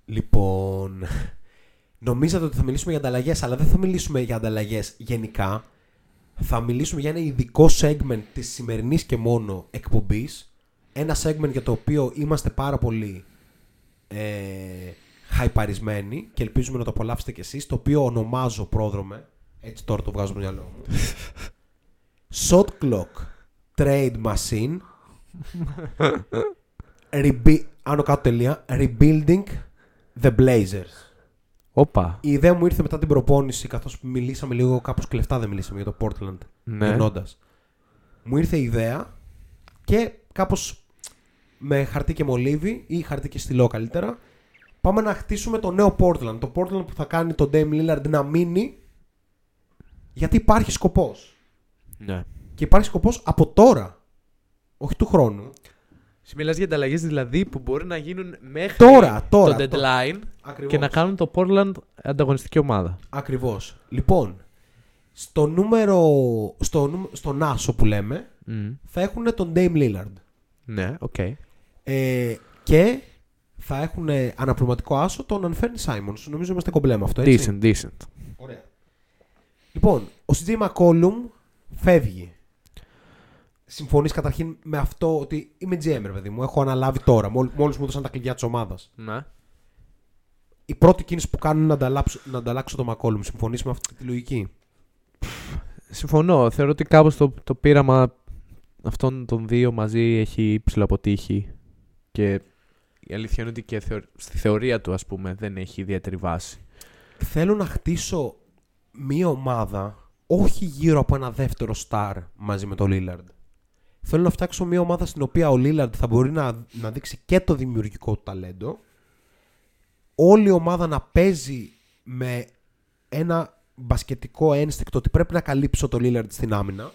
Λοιπόν, νομίζατε ότι θα μιλήσουμε για ανταλλαγές, αλλά δεν θα μιλήσουμε για ανταλλαγές γενικά. Θα μιλήσουμε για ένα ειδικό segment της σημερινής και μόνο εκπομπής. Ένα segment για το οποίο είμαστε πάρα πολύ χαϊπαρισμένοι και ελπίζουμε να το απολαύσετε κι εσείς, το οποίο ονομάζω πρόδρομε. Έτσι τώρα το βγάζω από το μυαλό μου. Shot Clock Trade Machine άνω κάτω τελεία Rebuilding The Blazers. Όπα. Η ιδέα μου ήρθε μετά την προπόνηση, καθώς μιλήσαμε λίγο, κάπως κλεφτά δεν μιλήσαμε για το Portland. Ναι. Γεννώντας. Μου ήρθε η ιδέα και κάπως με χαρτί και μολύβι ή χαρτί και στυλό καλύτερα, πάμε να χτίσουμε το νέο Portland. Το Portland που θα κάνει τον Dame Lillard να μείνει, γιατί υπάρχει σκοπός. Ναι. Και υπάρχει σκοπός από τώρα, όχι του χρόνου. Μιλάς για ανταλλαγές δηλαδή που μπορεί να γίνουν μέχρι το deadline και να κάνουν το Portland ανταγωνιστική ομάδα. Ακριβώς. Λοιπόν, στον άσο που λέμε, θα έχουν τον Dame Lillard. Ναι, οκ. Okay. Και θα έχουν αναπληρωματικό άσο τον Anfernee Simons. Νομίζω είμαστε κομπλέ με αυτό, έτσι. Decent. Ωραία. Λοιπόν, ο CJ McCollum φεύγει. Συμφωνείς καταρχήν με αυτό ότι είμαι GM, ρε παιδί μου, έχω αναλάβει τώρα, μόλις μου έδωσαν τα κλειδιά της ομάδας. Ναι. Η πρώτη κίνηση που κάνουν είναι να ανταλλάξω το McCollum. Συμφωνείς με αυτή τη λογική? Συμφωνώ. Θεωρώ ότι κάπως το πείραμα αυτών των δύο μαζί έχει ψηλοαποτύχει και η αλήθεια είναι ότι και στη θεωρία του, ας πούμε, δεν έχει ιδιαίτερη βάση. Θέλω να χτίσω μία ομάδα όχι γύρω από ένα δεύτερο στάρ μαζί με τον Lillard. Θέλω να φτιάξω μια ομάδα στην οποία ο Lillard θα μπορεί να δείξει και το δημιουργικό του ταλέντο. Όλη η ομάδα να παίζει με ένα μπασκετικό ένστικτο ότι πρέπει να καλύψω το Lillard στην άμυνα,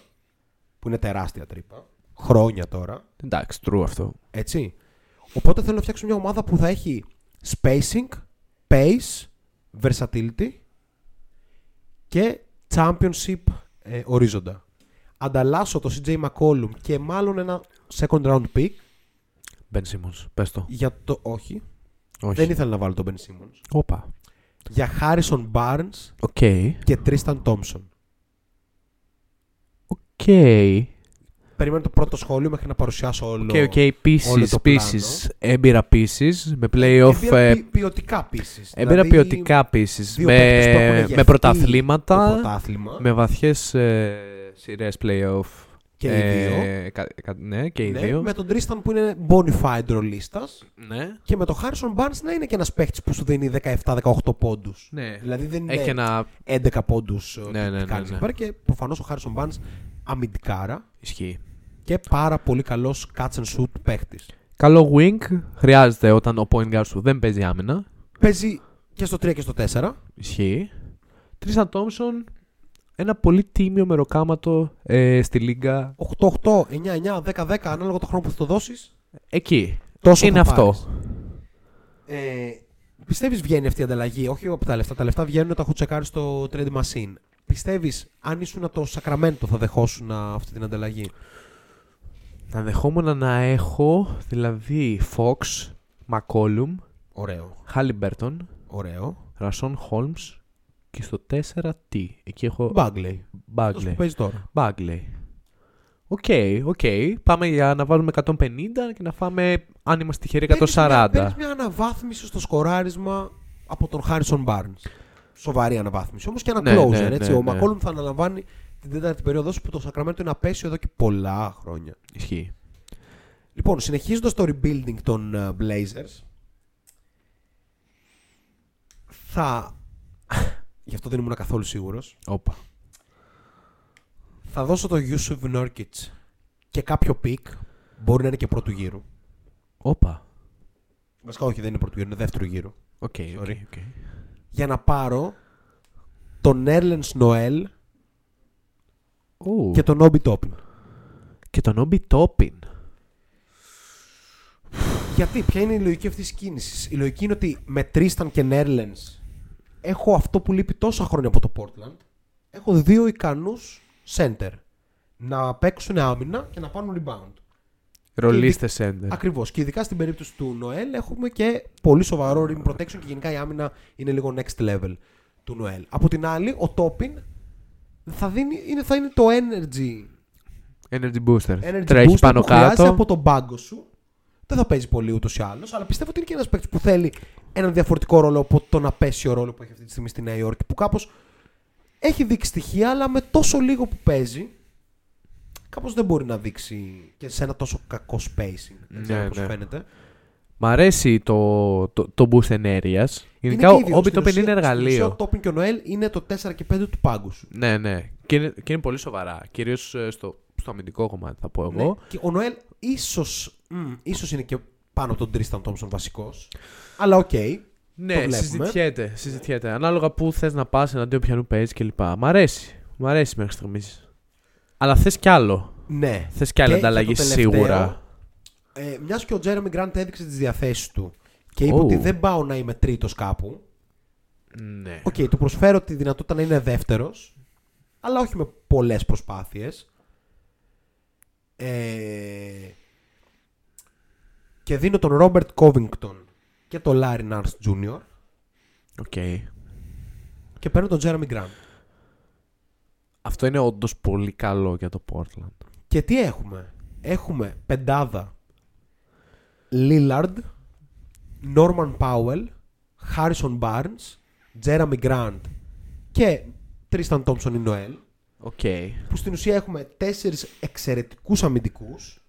που είναι τεράστια τρύπα. Χρόνια τώρα. Εντάξει, true αυτό. Έτσι. Οπότε θέλω να φτιάξω μια ομάδα που θα έχει spacing, pace, versatility και championship ορίζοντα. Ανταλλάσσω το CJ McCollum και μάλλον ένα second round pick. Ben Simmons, πες το. Για το... Όχι. Δεν ήθελα να βάλω τον Ben Simmons. Όπα. Για Harrison Barnes και Tristan Thompson. Περιμένω το πρώτο σχόλιο μέχρι να παρουσιάσω όλο, όλο το πλάνο. Έμπειρα πίσης, με playoff... ποιοτικά πίσης. Έμπειρα ποιοτικά πίσης. Με πρωταθλήματα, με βαθιές... σειρές playoff Και οι δύο. Ναι, και οι δύο. Με τον Τρίσταν που είναι bonafide ρολίστας. Ναι. Και με τον Χάρισον Μπάρνς να είναι και ένας παίχτης που σου δίνει 17-18 πόντους. Ναι. Δηλαδή δεν είναι ένα... 11 πόντους. Ναι. Και προφανώς ο Χάρισον Μπάρνς αμυντικάρα. Ισχύει. Και πάρα πολύ καλός catch and shoot παίχτης. Καλό wing χρειάζεται όταν ο point guard σου δεν παίζει άμυνα. Παίζει και στο 3 και στο 4. Ισχύει. Τρισταν Τόμψον. Ένα πολύ τίμιο μεροκάματο στη λίγκα. 8-8, 9-9, 10-10, ανάλογα το χρόνο που θα το δώσεις. Εκεί. Τόσο είναι αυτό. Πιστεύεις βγαίνει αυτή η ανταλλαγή? Όχι από τα λεφτά. Τα λεφτά βγαίνουν όταν έχω τσεκάρει στο trade machine. Πιστεύεις αν ήσουν το Σακραμέντο θα δεχόσουν αυτή την ανταλλαγή? Θα δεχόμουν να έχω δηλαδή Fox, McCollum, Haliburton, Rashawn Holmes. Και στο 4 τι. Εκεί έχω. Bagley. Παίζει τώρα. Bagley. Οκ. Πάμε για να βάλουμε 150 και να φάμε, αν είμαστε τυχεροί, 140. Παίρνεις μια αναβάθμιση στο σκοράρισμα από τον Χάρισον Μπάρνς. Σοβαρή αναβάθμιση. Όμως και ένα closer. Ναι. Ο Μακόλουμ θα αναλαμβάνει την τέταρτη περίοδο που το Σακραμέντο είναι απέσιο εδώ και πολλά χρόνια. Ισχύει. Λοιπόν, συνεχίζοντας το rebuilding των Blazers, θα. Γι' αυτό δεν ήμουν καθόλου σίγουρος. Όπα. Θα δώσω το Γιούσουφ Νόρκιτς και κάποιο πικ. Μπορεί να είναι και πρώτου γύρου. Όπα. Βασικά όχι, δεν είναι πρώτου γύρου, είναι δεύτερου γύρου. Οκ. Για να πάρω τον Έρλενς Νοέλ και τον Όμπι Τόπιν. Γιατί, ποια είναι η λογική αυτής της κίνησης? Η λογική είναι ότι με Τρίσταν και Έρλενς έχω αυτό που λείπει τόσα χρόνια από το Portland. Έχω δύο ικανούς center. Να παίξουν άμυνα και να πάρουν rebound. Ρολίστε center. Ακριβώς. Και ειδικά στην περίπτωση του Νοέλ έχουμε και πολύ σοβαρό rim protection και γενικά η άμυνα είναι λίγο next level του Νοέλ. Από την άλλη, ο Topin θα είναι το energy booster. Τρέχει πάνω που κάτω. Από τον πάγκο σου. Δεν θα παίζει πολύ ούτως ή άλλως, αλλά πιστεύω ότι είναι και ένας παίκτης που θέλει έναν διαφορετικό ρόλο από τον απέσιο ρόλο που έχει αυτή τη στιγμή στη Νέα Υόρκη, που κάπως έχει δείξει στοιχεία, αλλά με τόσο λίγο που παίζει, κάπως δεν μπορεί να δείξει και σε ένα τόσο κακό spacing. Δεν ξέρω πώς φαίνεται. Μ' αρέσει το boost ενέργειας. Γενικά ο Όμπι Τόπιν είναι εργαλείο. Ο Τόπιν και ο Νοέλ είναι το 4 και 5 του πάγκου. Ναι. Και είναι πολύ σοβαρά. Κυρίως στο αμυντικό κομμάτι, θα πω εγώ. Ναι. Και ο Νοέλ ίσως είναι και πάνω από τον Τρίσταν Τόμψον βασικός. Αλλά οκ. Ναι, συζητιέται. Ανάλογα που θες να πας, εναντίον ποιανού παίζεις κλπ. Μ' αρέσει μέχρι στιγμής. Αλλά θες κι άλλο. Ναι. Θες κι άλλη ανταλλαγή σίγουρα. Μιας και ο Τζέρεμι Γκραντ έδειξε τις διαθέσεις του και είπε ότι δεν πάω να είμαι τρίτος κάπου. Ναι. Οκ, του προσφέρω τη δυνατότητα να είναι δεύτερος, αλλά όχι με πολλές προσπάθειες. Και δίνω τον Ρόμπερτ Κόβινγκτον και τον Λάρι Νάνς Τζούνιορ. Οκ. Και παίρνω τον Τζέρεμι Γκραντ. Αυτό είναι όντως πολύ καλό για το Portland. Και τι έχουμε? Έχουμε πεντάδα Λίλαρντ, Νόρμαν Πάουελ, Χάρισον Μπάρνς, Τζέρεμι Γκραντ και Τρίσταν Τόμψον ή Νοέλ. Που στην ουσία έχουμε 4 εξαιρετικούς αμυντικούς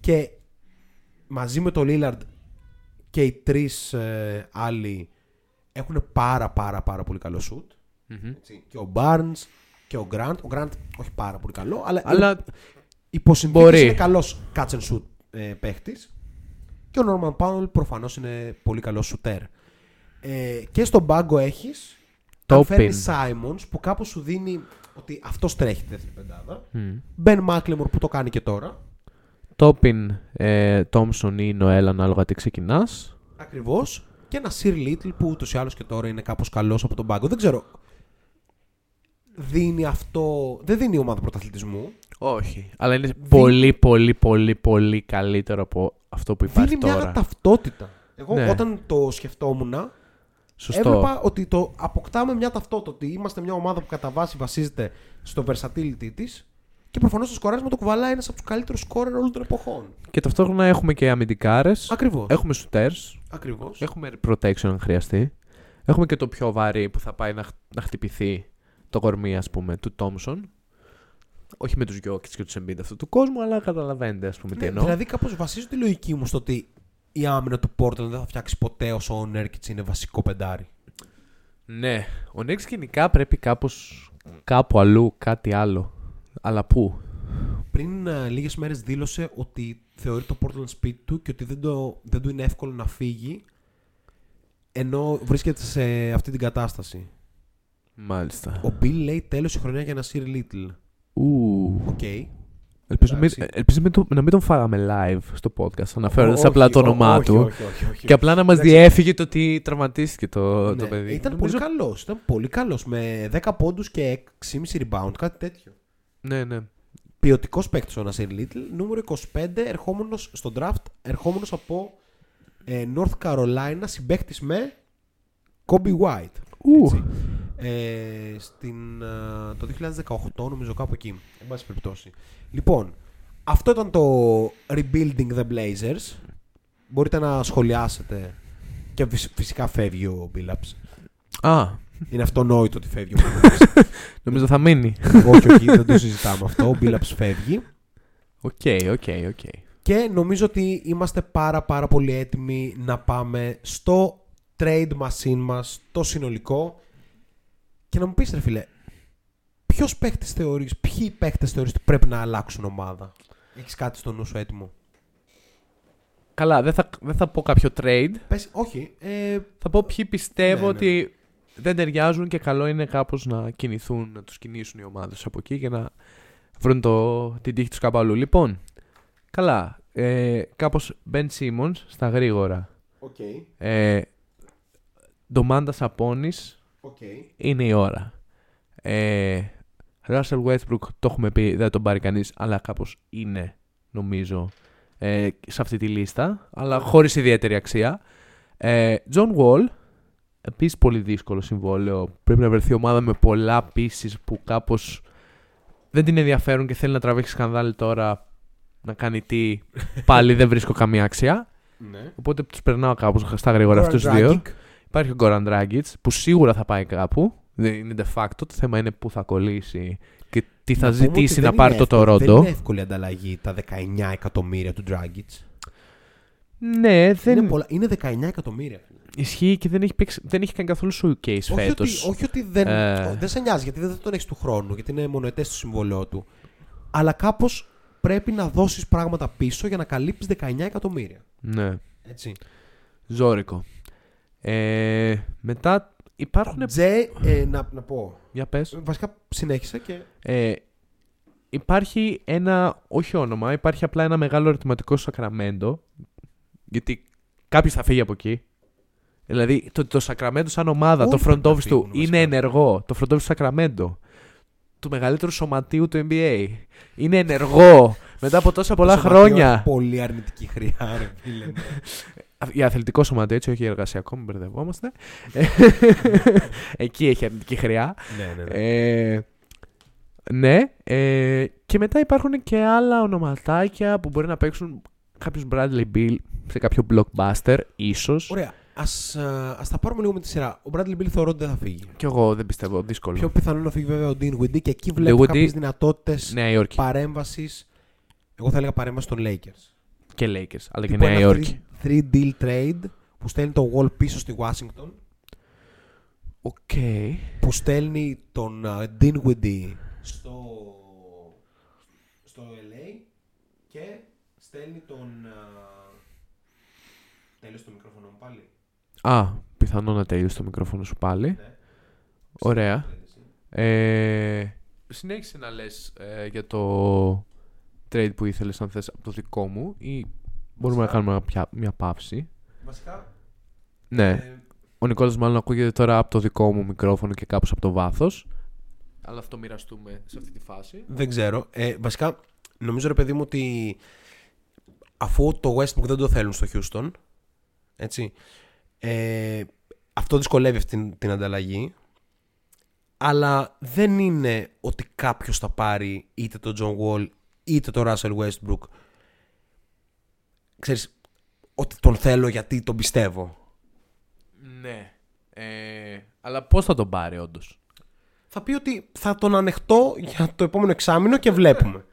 και μαζί με τον Λίλαρντ και οι 3 άλλοι έχουν πάρα πολύ καλό σουτ. Έτσι, και ο Μπάρνς και ο Γκραντ. Ο Γκραντ όχι πάρα πολύ καλό, αλλά υποσυνθήκες είναι καλός catch and shoot παίχτης. Και ο Νόρμαν Πάουελ προφανώς είναι πολύ καλός σουτέρ. Και στον πάγκο έχεις τον Φέρνι Σάιμονς που κάπως σου δίνει ότι αυτός τρέχει τη δεύτερη πεντάδα. Μπεν Μάκλεμορ που το κάνει και τώρα. Τόπιν, Τόμσον ή Νοέλ ανάλογα τι ξεκινάς. Ακριβώς. Και ένα Σιρ Λίτλ που ούτως ή άλλως και τώρα είναι κάπως καλός από τον πάγκο. Δεν ξέρω. Δίνει αυτό. Δεν δίνει η ομάδα πρωταθλητισμού. Όχι. Αλλά είναι πολύ καλύτερο από αυτό που υπάρχει τώρα. Δίνει μια ταυτότητα. Εγώ όταν το σκεφτόμουν. Σωστό. Έβλεπα ότι το αποκτάμε μια ταυτότητα. Ότι είμαστε μια ομάδα που κατά βάση βασίζεται στο versatility της. Και προφανώς το σκοράρισμα το κουβαλάει ένας από τους καλύτερους σκόρερ όλων των εποχών. Και ταυτόχρονα έχουμε και αμυντικάρες. Ακριβώς. Έχουμε shooters. Ακριβώς. Έχουμε protection αν χρειαστεί. Έχουμε και το πιο βαρύ που θα πάει να χτυπηθεί το κορμί, ας πούμε, του Τόμσον. Όχι με τους Jokic και τους Embiid αυτού του κόσμου, αλλά καταλαβαίνετε, ας πούμε, τι εννοώ. Δηλαδή, κάπως βασίζω τη λογική μου στο ότι η άμυνα του Portland δεν θα φτιάξει ποτέ όσο ο Νέρκιτς είναι βασικό πεντάρι. Ναι. Ο Νέρκιτς γενικά πρέπει κάπως κάπου αλλού, κάτι άλλο. Αλλά πού? Πριν λίγες μέρες δήλωσε ότι θεωρεί το Portland σπίτι του και ότι δεν του είναι εύκολο να φύγει, ενώ βρίσκεται σε αυτή την κατάσταση. Μάλιστα. Ο Bill λέει τέλος η χρονιά για να σύρει Little. Okay. Ελπίζω να μην τον φάγαμε live στο podcast, αναφέροντας απλά το όνομά του. Όχι. Και απλά να μας διέφυγε το ότι τραυματίστηκε το παιδί. Ήταν πολύ καλός. Με 10 πόντους και 6,5 rebound, κάτι τέτοιο. Ναι, ναι. Ποιοτικός παίκτης ο Νασίρ Λίτλ, νούμερο 25, ερχόμενος στο draft, ερχόμενος από North Carolina, συμπαίκτης με Kobe White. Το 2018 νομίζω, κάπου εκεί. Εν πάση περιπτώσει. Λοιπόν, αυτό ήταν το Rebuilding the Blazers. Μπορείτε να σχολιάσετε. Και φυσικά φεύγει ο Billups. Είναι αυτονόητο ότι φεύγει ο Billups. Νομίζω θα μείνει. Όχι, δεν το συζητάμε αυτό. Ο Billups φεύγει. Οκ. Και νομίζω ότι είμαστε πάρα πολύ έτοιμοι να πάμε στο trade machine μας, το συνολικό. Και να μου πεις, ρε φίλε, ποιοι παίχτες θεωρείς ότι πρέπει να αλλάξουν ομάδα? Έχεις κάτι στο νου σου έτοιμο? Καλά, δεν θα πω κάποιο trade. Πες, όχι. Θα πω ποιοι πιστεύω ότι δεν ταιριάζουν και καλό είναι κάπως να κινηθούν, να τους κινήσουν οι ομάδες από εκεί για να βρουν την τύχη τους κάπου αλλού. Λοιπόν, καλά. Κάπως Ben Simmons στα γρήγορα. Ντομάντα Σαπώνης. Είναι η ώρα. Russell Westbrook, το έχουμε πει, δεν τον πάρει κανείς, αλλά κάπως είναι, νομίζω, σε αυτή τη λίστα, αλλά χωρίς ιδιαίτερη αξία. John Wall, επίσης πολύ δύσκολο συμβόλαιο. Πρέπει να βρεθεί ομάδα με πολλά πίσεις που κάπως δεν την ενδιαφέρουν και θέλει να τραβήξει σκανδάλι τώρα, να κάνει τι, πάλι δεν βρίσκω καμία αξία. Ναι. Οπότε τους περνάω κάπως στα γρήγορα αυτούς τους δύο. Υπάρχει ο Goran Dragic που σίγουρα θα πάει κάπου. Είναι de facto. Το θέμα είναι πού θα κολλήσει και τι θα ζητήσει να πάρει το Toronto. Δεν είναι εύκολη ανταλλαγή τα 19 εκατομμύρια του Dragic. Ναι, δεν είναι. Είναι 19 εκατομμύρια. Ισχύει και δεν έχει κάνει καθόλου showcase φέτος. Όχι ότι δεν σε νοιάζει, γιατί δεν τον έχει του χρόνου, γιατί είναι μονοετές το συμβόλαιό του. Αλλά κάπως πρέπει να δώσεις πράγματα πίσω για να καλύψεις 19 εκατομμύρια. Ναι. Έτσι. Ζώρικο. Μετά υπάρχουν. Να πω. Για πες. Βασικά συνέχισε και. Υπάρχει ένα. Όχι όνομα, υπάρχει απλά ένα μεγάλο ερωτηματικό στο Σακραμέντο. Γιατί κάποιος θα φύγει από εκεί. Δηλαδή το Σακραμέντο, σαν ομάδα, το front office του είναι ενεργό. Το front office του Σακραμέντο, του μεγαλύτερου σωματείου του NBA, είναι ενεργό μετά από τόσα πολλά χρόνια. Πολύ αρνητική χρειά, ρε φίλε. Για αθλητικό σωματείο, έτσι, όχι εργασιακό, μην μπερδευόμαστε. Εκεί έχει αρνητική χρειά. Ναι. Και μετά υπάρχουν και άλλα ονοματάκια που μπορεί να παίξουν κάποιος Bradley Beal σε κάποιο blockbuster, ίσως. Ωραία. Ας τα πάρουμε λίγο με τη σειρά. Ο Bradley Beal θεωρώ ότι δεν θα φύγει. Κι εγώ δεν πιστεύω, δύσκολο. Πιο πιθανό να φύγει βέβαια ο Dinwiddie και εκεί βλέπω κάποιες δυνατότητες παρέμβασης. Εγώ θα έλεγα παρέμβαση των Lakers. Και Lakers, αλλά και Νέα Υόρκη. 3-deal trade που στέλνει το Wall πίσω στη Washington. Που στέλνει τον Dinwiddie στο LA και στέλνει τον. Τέλειωσε το μικρόφωνο μου πάλι. Πιθανό να τέλειωσε το μικρόφωνο σου πάλι. Ναι. Ωραία. Συνέχισε να λες για το trade που ήθελες, αν θες, από το δικό μου, ή μπορούμε να κάνουμε μια παύση. Βασικά. Ναι. Ο Νικόλας μάλλον ακούγεται τώρα από το δικό μου μικρόφωνο και κάπως από το βάθος. Αλλά αυτό μοιραστούμε σε αυτή τη φάση. Δεν ξέρω. Βασικά, νομίζω, ρε παιδί μου, ότι αφού το Westbrook δεν το θέλουν στο Houston, έτσι, αυτό δυσκολεύει αυτή την ανταλλαγή. Αλλά δεν είναι ότι κάποιος θα πάρει είτε τον John Wall είτε το Russell Westbrook, ξέρεις, ότι τον θέλω γιατί τον πιστεύω. Ναι. Αλλά πώς θα τον πάρει όντως? θα πει ότι θα τον ανεχτώ για το επόμενο εξάμηνο και βλέπουμε.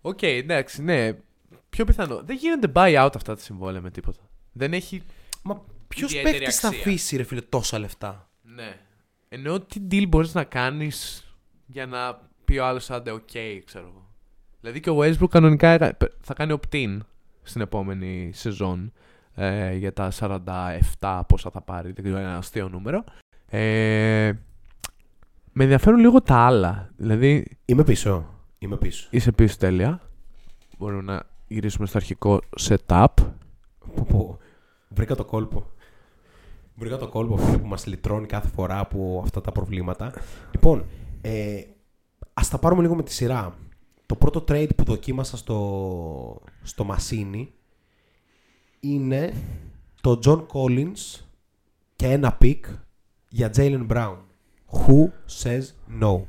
Οκ, εντάξει, ναι. Πιο πιθανό. Δεν γίνονται buyout αυτά τα συμβόλαια με τίποτα. Δεν έχει. Μα ποιος παίκτης θα αφήσει, ρε φίλε, τόσα λεφτά. Ναι. Εννοώ τι deal μπορείς να κάνεις για να πει ο άλλος άντε, οκ, ξέρω εγώ. Δηλαδή και ο Westbrook κανονικά θα κάνει opt-in στην επόμενη σεζόν για τα 47 πόσα θα πάρει. Δεν ξέρω, ένα αστείο νούμερο. Με ενδιαφέρουν λίγο τα άλλα. Δηλαδή, Είμαι πίσω. Είσαι πίσω, τέλεια. Μπορούμε να γυρίσουμε στο αρχικό setup. Βρήκα το κόλπο. Βρήκα το κόλπο που μας λυτρώνει κάθε φορά από αυτά τα προβλήματα. Λοιπόν, ας τα πάρουμε λίγο με τη σειρά. Το πρώτο trade που δοκίμασα στο Μασίνι είναι το John Collins και ένα pick για Jaylen Brown. Who says no?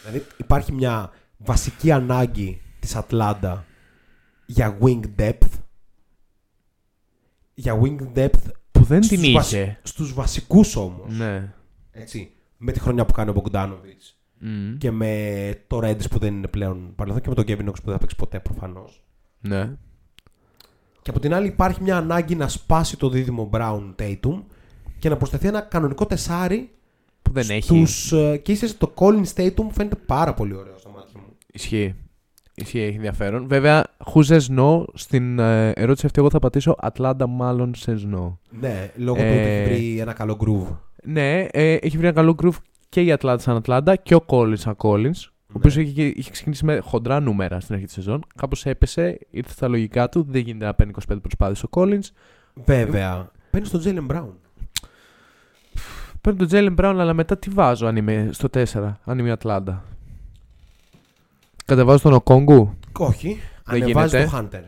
Δηλαδή υπάρχει μια βασική ανάγκη της Ατλάντα για wing depth. Για wing depth που δεν την είχε. Στους βασικούς όμως. Ναι. Έτσι, με τη χρονιά που κάνει ο Bogdanovic. Mm. Και με το Redis που δεν είναι πλέον παρελθόν και με τον Kevin Knox που δεν θα παίξει ποτέ προφανώς. Ναι. Και από την άλλη υπάρχει μια ανάγκη να σπάσει το δίδυμο Brown Tatum και να προσθεθεί ένα κανονικό τεσάρι που δεν έχει. Και ίσως το Collins Tatum φαίνεται πάρα πολύ ωραίο στο μάτι μου. Ισχύει, έχει ενδιαφέρον. Βέβαια, who says no, στην ερώτηση αυτή εγώ θα πατήσω Atlanta μάλλον says no. Ναι, λόγω του ότι έχει βρει ένα καλό groove. Ναι, έχει βρει ένα καλό groove και η Ατλάντα σαν Ατλάντα και ο Collins σαν Collins, ναι. Ο οποίος είχε ξεκινήσει με χοντρά νούμερα στην αρχή της σεζόν. Κάπως έπεσε, ήρθε στα λογικά του, δεν γίνεται να παίρνει 25 προσπάθειες ο Collins. Βέβαια, παίρνει τον Jaylen Brown. Παίρνει τον Jaylen Brown, αλλά μετά τι βάζω αν είμαι στο 4, αν είμαι η Ατλάντα? Κατεβάζω τον Οκόγκου. Όχι, ανεβάζει το Hunter.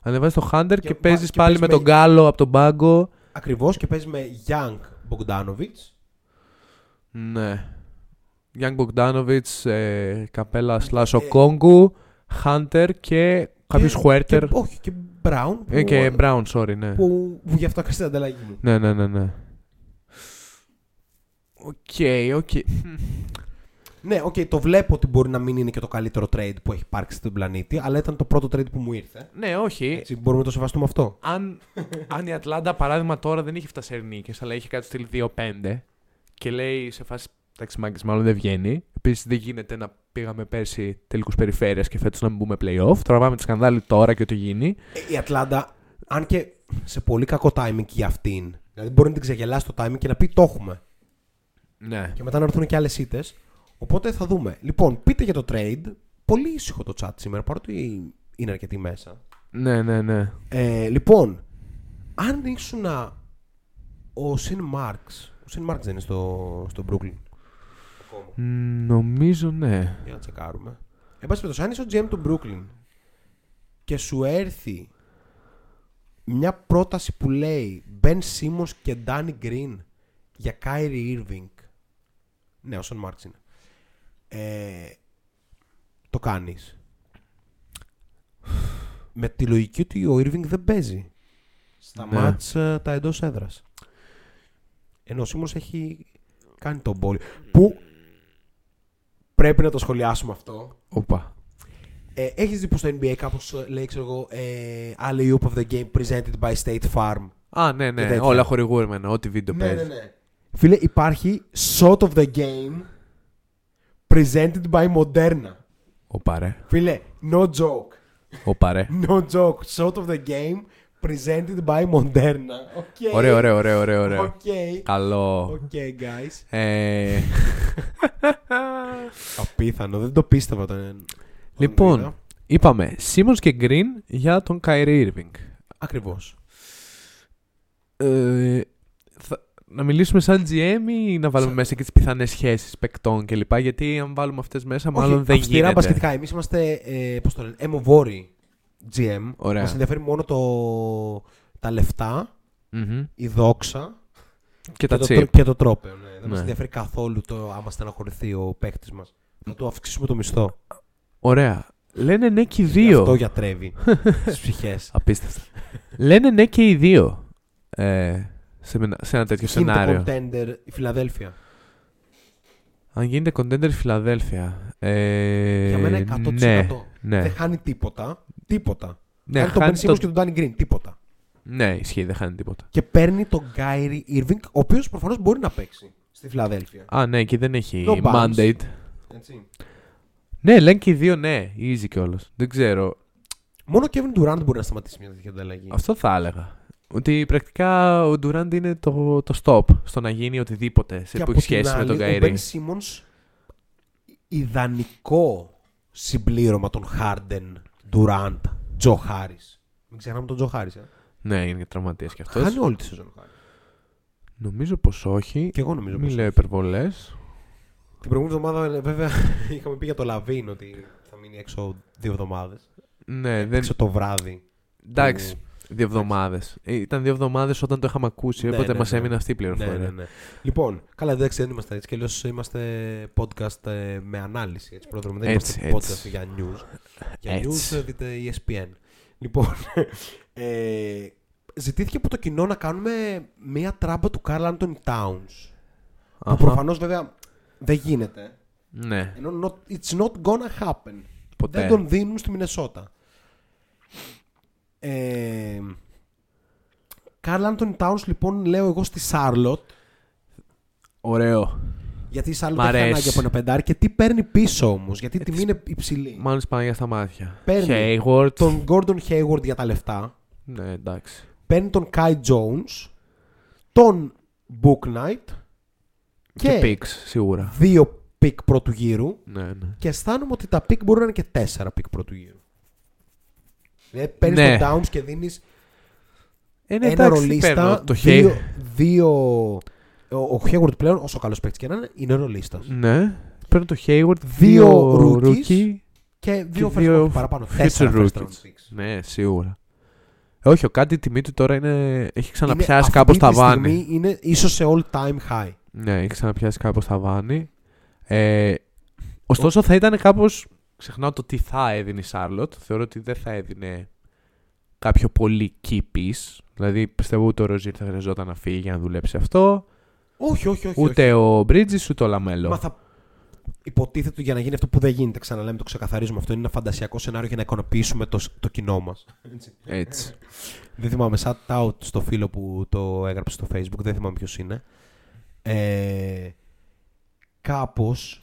Ανεβάζει το Hunter και παίζεις πάλι με τον Γκάλο από τον πάγκο. Ακριβώς, και παίζεις με Young Bogdanovic. Ναι. Young Bogdanovic, Καπέλα slash Οκόγκου, Hunter και κάποιος Χουέρτερ. Όχι, και Brown. Και Brown, sorry, ναι. Που γι' αυτό έκανε την ανταλλαγή μου. Ναι. Οκ. Ναι, οκ, το βλέπω ότι μπορεί να μην είναι και το καλύτερο trade που έχει υπάρξει στον πλανήτη, αλλά ήταν το πρώτο trade που μου ήρθε. Ναι, όχι. Έτσι, μπορούμε να το σεβαστούμε αυτό. Αν η Ατλάντα, παράδειγμα, τώρα δεν είχε φτάσει νίκες, αλλά είχε κάτι στυλ 2-5 και λέει σε φάση. Εντάξει, μάγκες, μάλλον δεν βγαίνει. Επίσης, δεν γίνεται να πήγαμε πέρσι τελικούς περιφέρειας και φέτος να μην μπούμε playoff. Τραβάμε τη σκανδάλι τώρα και ό,τι γίνει. Η Ατλάντα, αν και σε πολύ κακό timing για αυτήν, δηλαδή μπορεί να την ξεγελάσει το timing και να πει το έχουμε. Ναι. Και μετά να έρθουν και άλλες ήττες. Οπότε θα δούμε. Λοιπόν, πείτε για το trade. Πολύ ήσυχο το chat σήμερα, παρότι είναι αρκετοί μέσα. Ναι. Λοιπόν, αν ήσουν ο Σιν Μάρξ. Ο Σιν Μάρξ δεν είναι στο Brooklyn. Νομίζω ναι. Για να τσεκάρουμε. Εν πάση περιπτώσει, αν είσαι ο GM του Brooklyn και σου έρθει μια πρόταση που λέει Ben Simmons και Danny Green για Kyrie Irving. Ναι, ο Σιν Μάρξ είναι. Το κάνεις? Με τη λογική ότι ο Irving δεν παίζει στα μάτς τα εντός έδρας. Ενώ ο Σίμος έχει κάνει τον πόλη. Που πρέπει να το σχολιάσουμε αυτό. Οπα. Έχεις δει πως στο NBA κάπως λέει, ξέρω εγώ, alley-oop of the game presented by State Farm. Α, ναι. Όλα χορηγούμενα. Ό,τι βίντεο παίζει. Ναι. Φίλε, υπάρχει shot of the game presented by Moderna. Οπα, ρε. Φίλε, no joke. Οπα, ρε. No joke. Shot of the game presented by Moderna. Okay. Ωραίο. Okay. Καλό. Okay, guys. Απίθανο, δεν το πίστευα τον. Λοιπόν, τον είπαμε Simmons και Green για τον Kyrie Irving. Ακριβώς. Να μιλήσουμε σαν GM ή να βάλουμε μέσα και τις πιθανές σχέσεις παικτών κλπ? Γιατί αν βάλουμε αυτές μέσα, μάλλον δεν γίνεται. Αυστηρά μπασκετικά. Εμείς είμαστε, πώς το λένε, αιμοβόροι GM. Ωραία. Μας ενδιαφέρει μόνο τα λεφτά, η δόξα και το τρόπαιο. Ναι. Δεν μας ενδιαφέρει καθόλου το άμα στεναχωρηθεί ο παίκτης μας. Να του αυξήσουμε το μισθό. Ωραία. Λένε ναι και οι δύο. Αυτό γιατρεύει τις ψυχές. Απίστευτα. Λένε ναι και οι δύο σε ένα τέτοιο σενάριο. Είναι το contender η Φιλαδέλφια. Αν γίνεται contender η Φιλαδέλφια. Για μένα 100%. Ναι. Δεν χάνει τίποτα. Τίποτα. Ναι, χάνει τον Ben Simmons και τον Danny Green. Τίποτα. Ναι, ισχύει, δεν χάνει τίποτα. Και παίρνει τον Kyrie Irving, ο οποίος προφανώς μπορεί να παίξει στη Φιλαδέλφια. Α, ναι, και δεν έχει mandate. Έτσι. Ναι, λένε και οι δύο, ναι, easy κιόλας. Δεν ξέρω. Μόνο ο Kevin Durant μπορεί να σταματήσει μια τέτοια ανταλλαγή. Αυτό θα έλεγα. Ότι πρακτικά ο Durant είναι το stop στο να γίνει οτιδήποτε σε που έχει σχέση άλλη, με τον Kyrie. Ο Ben Simmons, ιδανικό συμπλήρωμα των Harden, Durant, Joe Harris. Μην ξεχνάμε τον Joe Harris. Ναι, είναι και τραυματίας κι αυτός. Χάνει όλη τη σεζόν. Νομίζω πως όχι. Και εγώ νομίζω πως όχι. Μην λέω υπερβολές. Την προηγούμενη εβδομάδα, βέβαια, είχαμε πει για το Λαβίν ότι θα μείνει έξω 2 εβδομάδες. Ναι, έξω το βράδυ. Εντάξει. Που... 2 εβδομάδες. Ήταν 2 εβδομάδες όταν το είχαμε ακούσει, οπότε μας έμεινε αυτή η πληροφορία. Ναι. Λοιπόν, καλά, εντάξει, δεν είμαστε έτσι. Και αλλιώς είμαστε podcast με ανάλυση. Έτσι, πρόδρομο, δεν είμαστε podcast για news. Για news δείτε ESPN. Λοιπόν, ζητήθηκε από το κοινό να κάνουμε μία τράμπα του Karl-Anthony Towns. Που προφανώς βέβαια δεν γίνεται. Ναι. It's not gonna happen. Ποτέ. Δεν τον δίνουν στη Μινεσότα. Karl-Anthony Towns λοιπόν λέω εγώ στη Σάρλοτ. Ωραίο. Γιατί η Σάρλοτ έχει ανάγκη από ένα πεντάρι. Και τι παίρνει πίσω όμως? Γιατί η τιμή είναι υψηλή. Μάλλον πάνε για στα μάτια. Παίρνει Hayward. Τον Gordon Hayward για τα λεφτά. Ναι, εντάξει. Παίρνει τον Kai Jones, τον Book Knight και picks σίγουρα. 2 πικ πρώτου γύρου. Ναι. Και αισθάνομαι ότι τα πικ μπορούν να είναι και 4 πικ πρώτου γύρου. Δηλαδή παίρνεις τον Downs και δίνεις ένα ρολίστα. Ο Hayward πλέον, όσο καλός παίκτης και να είναι ρολίστας. Ναι. Παίρνω το Hayward, 2 rookies και 2 first round παραπάνω. 4 first round. Ναι, σίγουρα. Όχι, η τιμή του τώρα είναι, έχει ξαναπιάσει κάπως τα βάνη. Η τιμή είναι ίσως σε all time high. Ναι, έχει ξαναπιάσει κάπως τα βάνη. Ωστόσο θα ήταν κάπως... Ξεχνάω το τι θα έδινε η Σάρλοτ. Θεωρώ ότι δεν θα έδινε κάποιο πολύ key piece. Δηλαδή πιστεύω ούτε ο Ροζίρ θα χρειαζόταν να φύγει για να δουλέψει αυτό. Όχι. Ούτε ο Μπρίτζης ούτε ο Λαμέλο. Μα θα υποτίθεται για να γίνει αυτό που δεν γίνεται. Ξαναλέμε, το ξεκαθαρίζουμε. Αυτό είναι ένα φαντασιακό σενάριο για να εικονοποιήσουμε το κοινό μας. Έτσι. Δεν θυμάμαι. Shout out στο φίλο που το έγραψε στο Facebook. Δεν θυμάμαι ποιος είναι. Κάπως.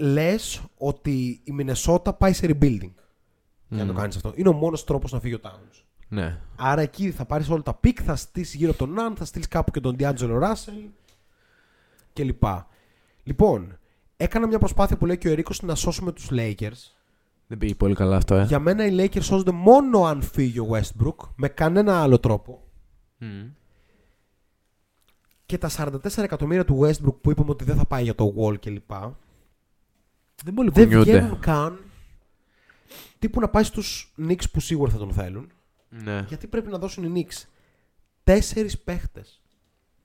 Λες ότι η Μινεσότα πάει σε rebuilding. Για να το κάνεις αυτό. Είναι ο μόνος τρόπος να φύγει ο Towns. Ναι. Άρα εκεί θα πάρεις όλα τα πικ, θα στήσεις γύρω από τον Ναν, θα στείλεις κάπου και τον D'Angelo Russell κλπ. Λοιπόν, έκανα μια προσπάθεια που λέει και ο Ερίκος να σώσουμε τους Lakers. Δεν πήγε πολύ καλά αυτό. Για μένα οι Lakers σώζονται μόνο αν φύγει ο Westbrook, με κανένα άλλο τρόπο. Και τα 44 εκατομμύρια του Westbrook που είπαμε ότι δεν θα πάει για το Wall κλπ. Δεν βγαίνουν καν τύπου να πάει στους Knicks που σίγουρα θα τον θέλουν. Ναι. Γιατί πρέπει να δώσουν οι Knicks 4 παίχτες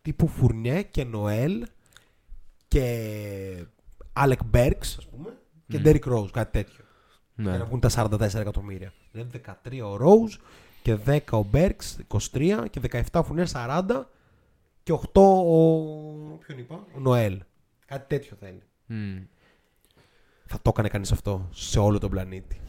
τύπου Φουρνιέ και Νοέλ και Άλεκ Μπέρξ ας πούμε και Ντέρικ Ρόουζ, κάτι τέτοιο. Ναι. Για να βγουν τα 44 εκατομμύρια. Δηλαδή 13 ο Ρόουζ και 10 ο Μπέρξ, 23 και 17 ο Φουρνιέ, 40 και 8 ο Νοέλ. Κάτι τέτοιο θέλει. Θα το έκανε κανείς αυτό σε όλο τον πλανήτη?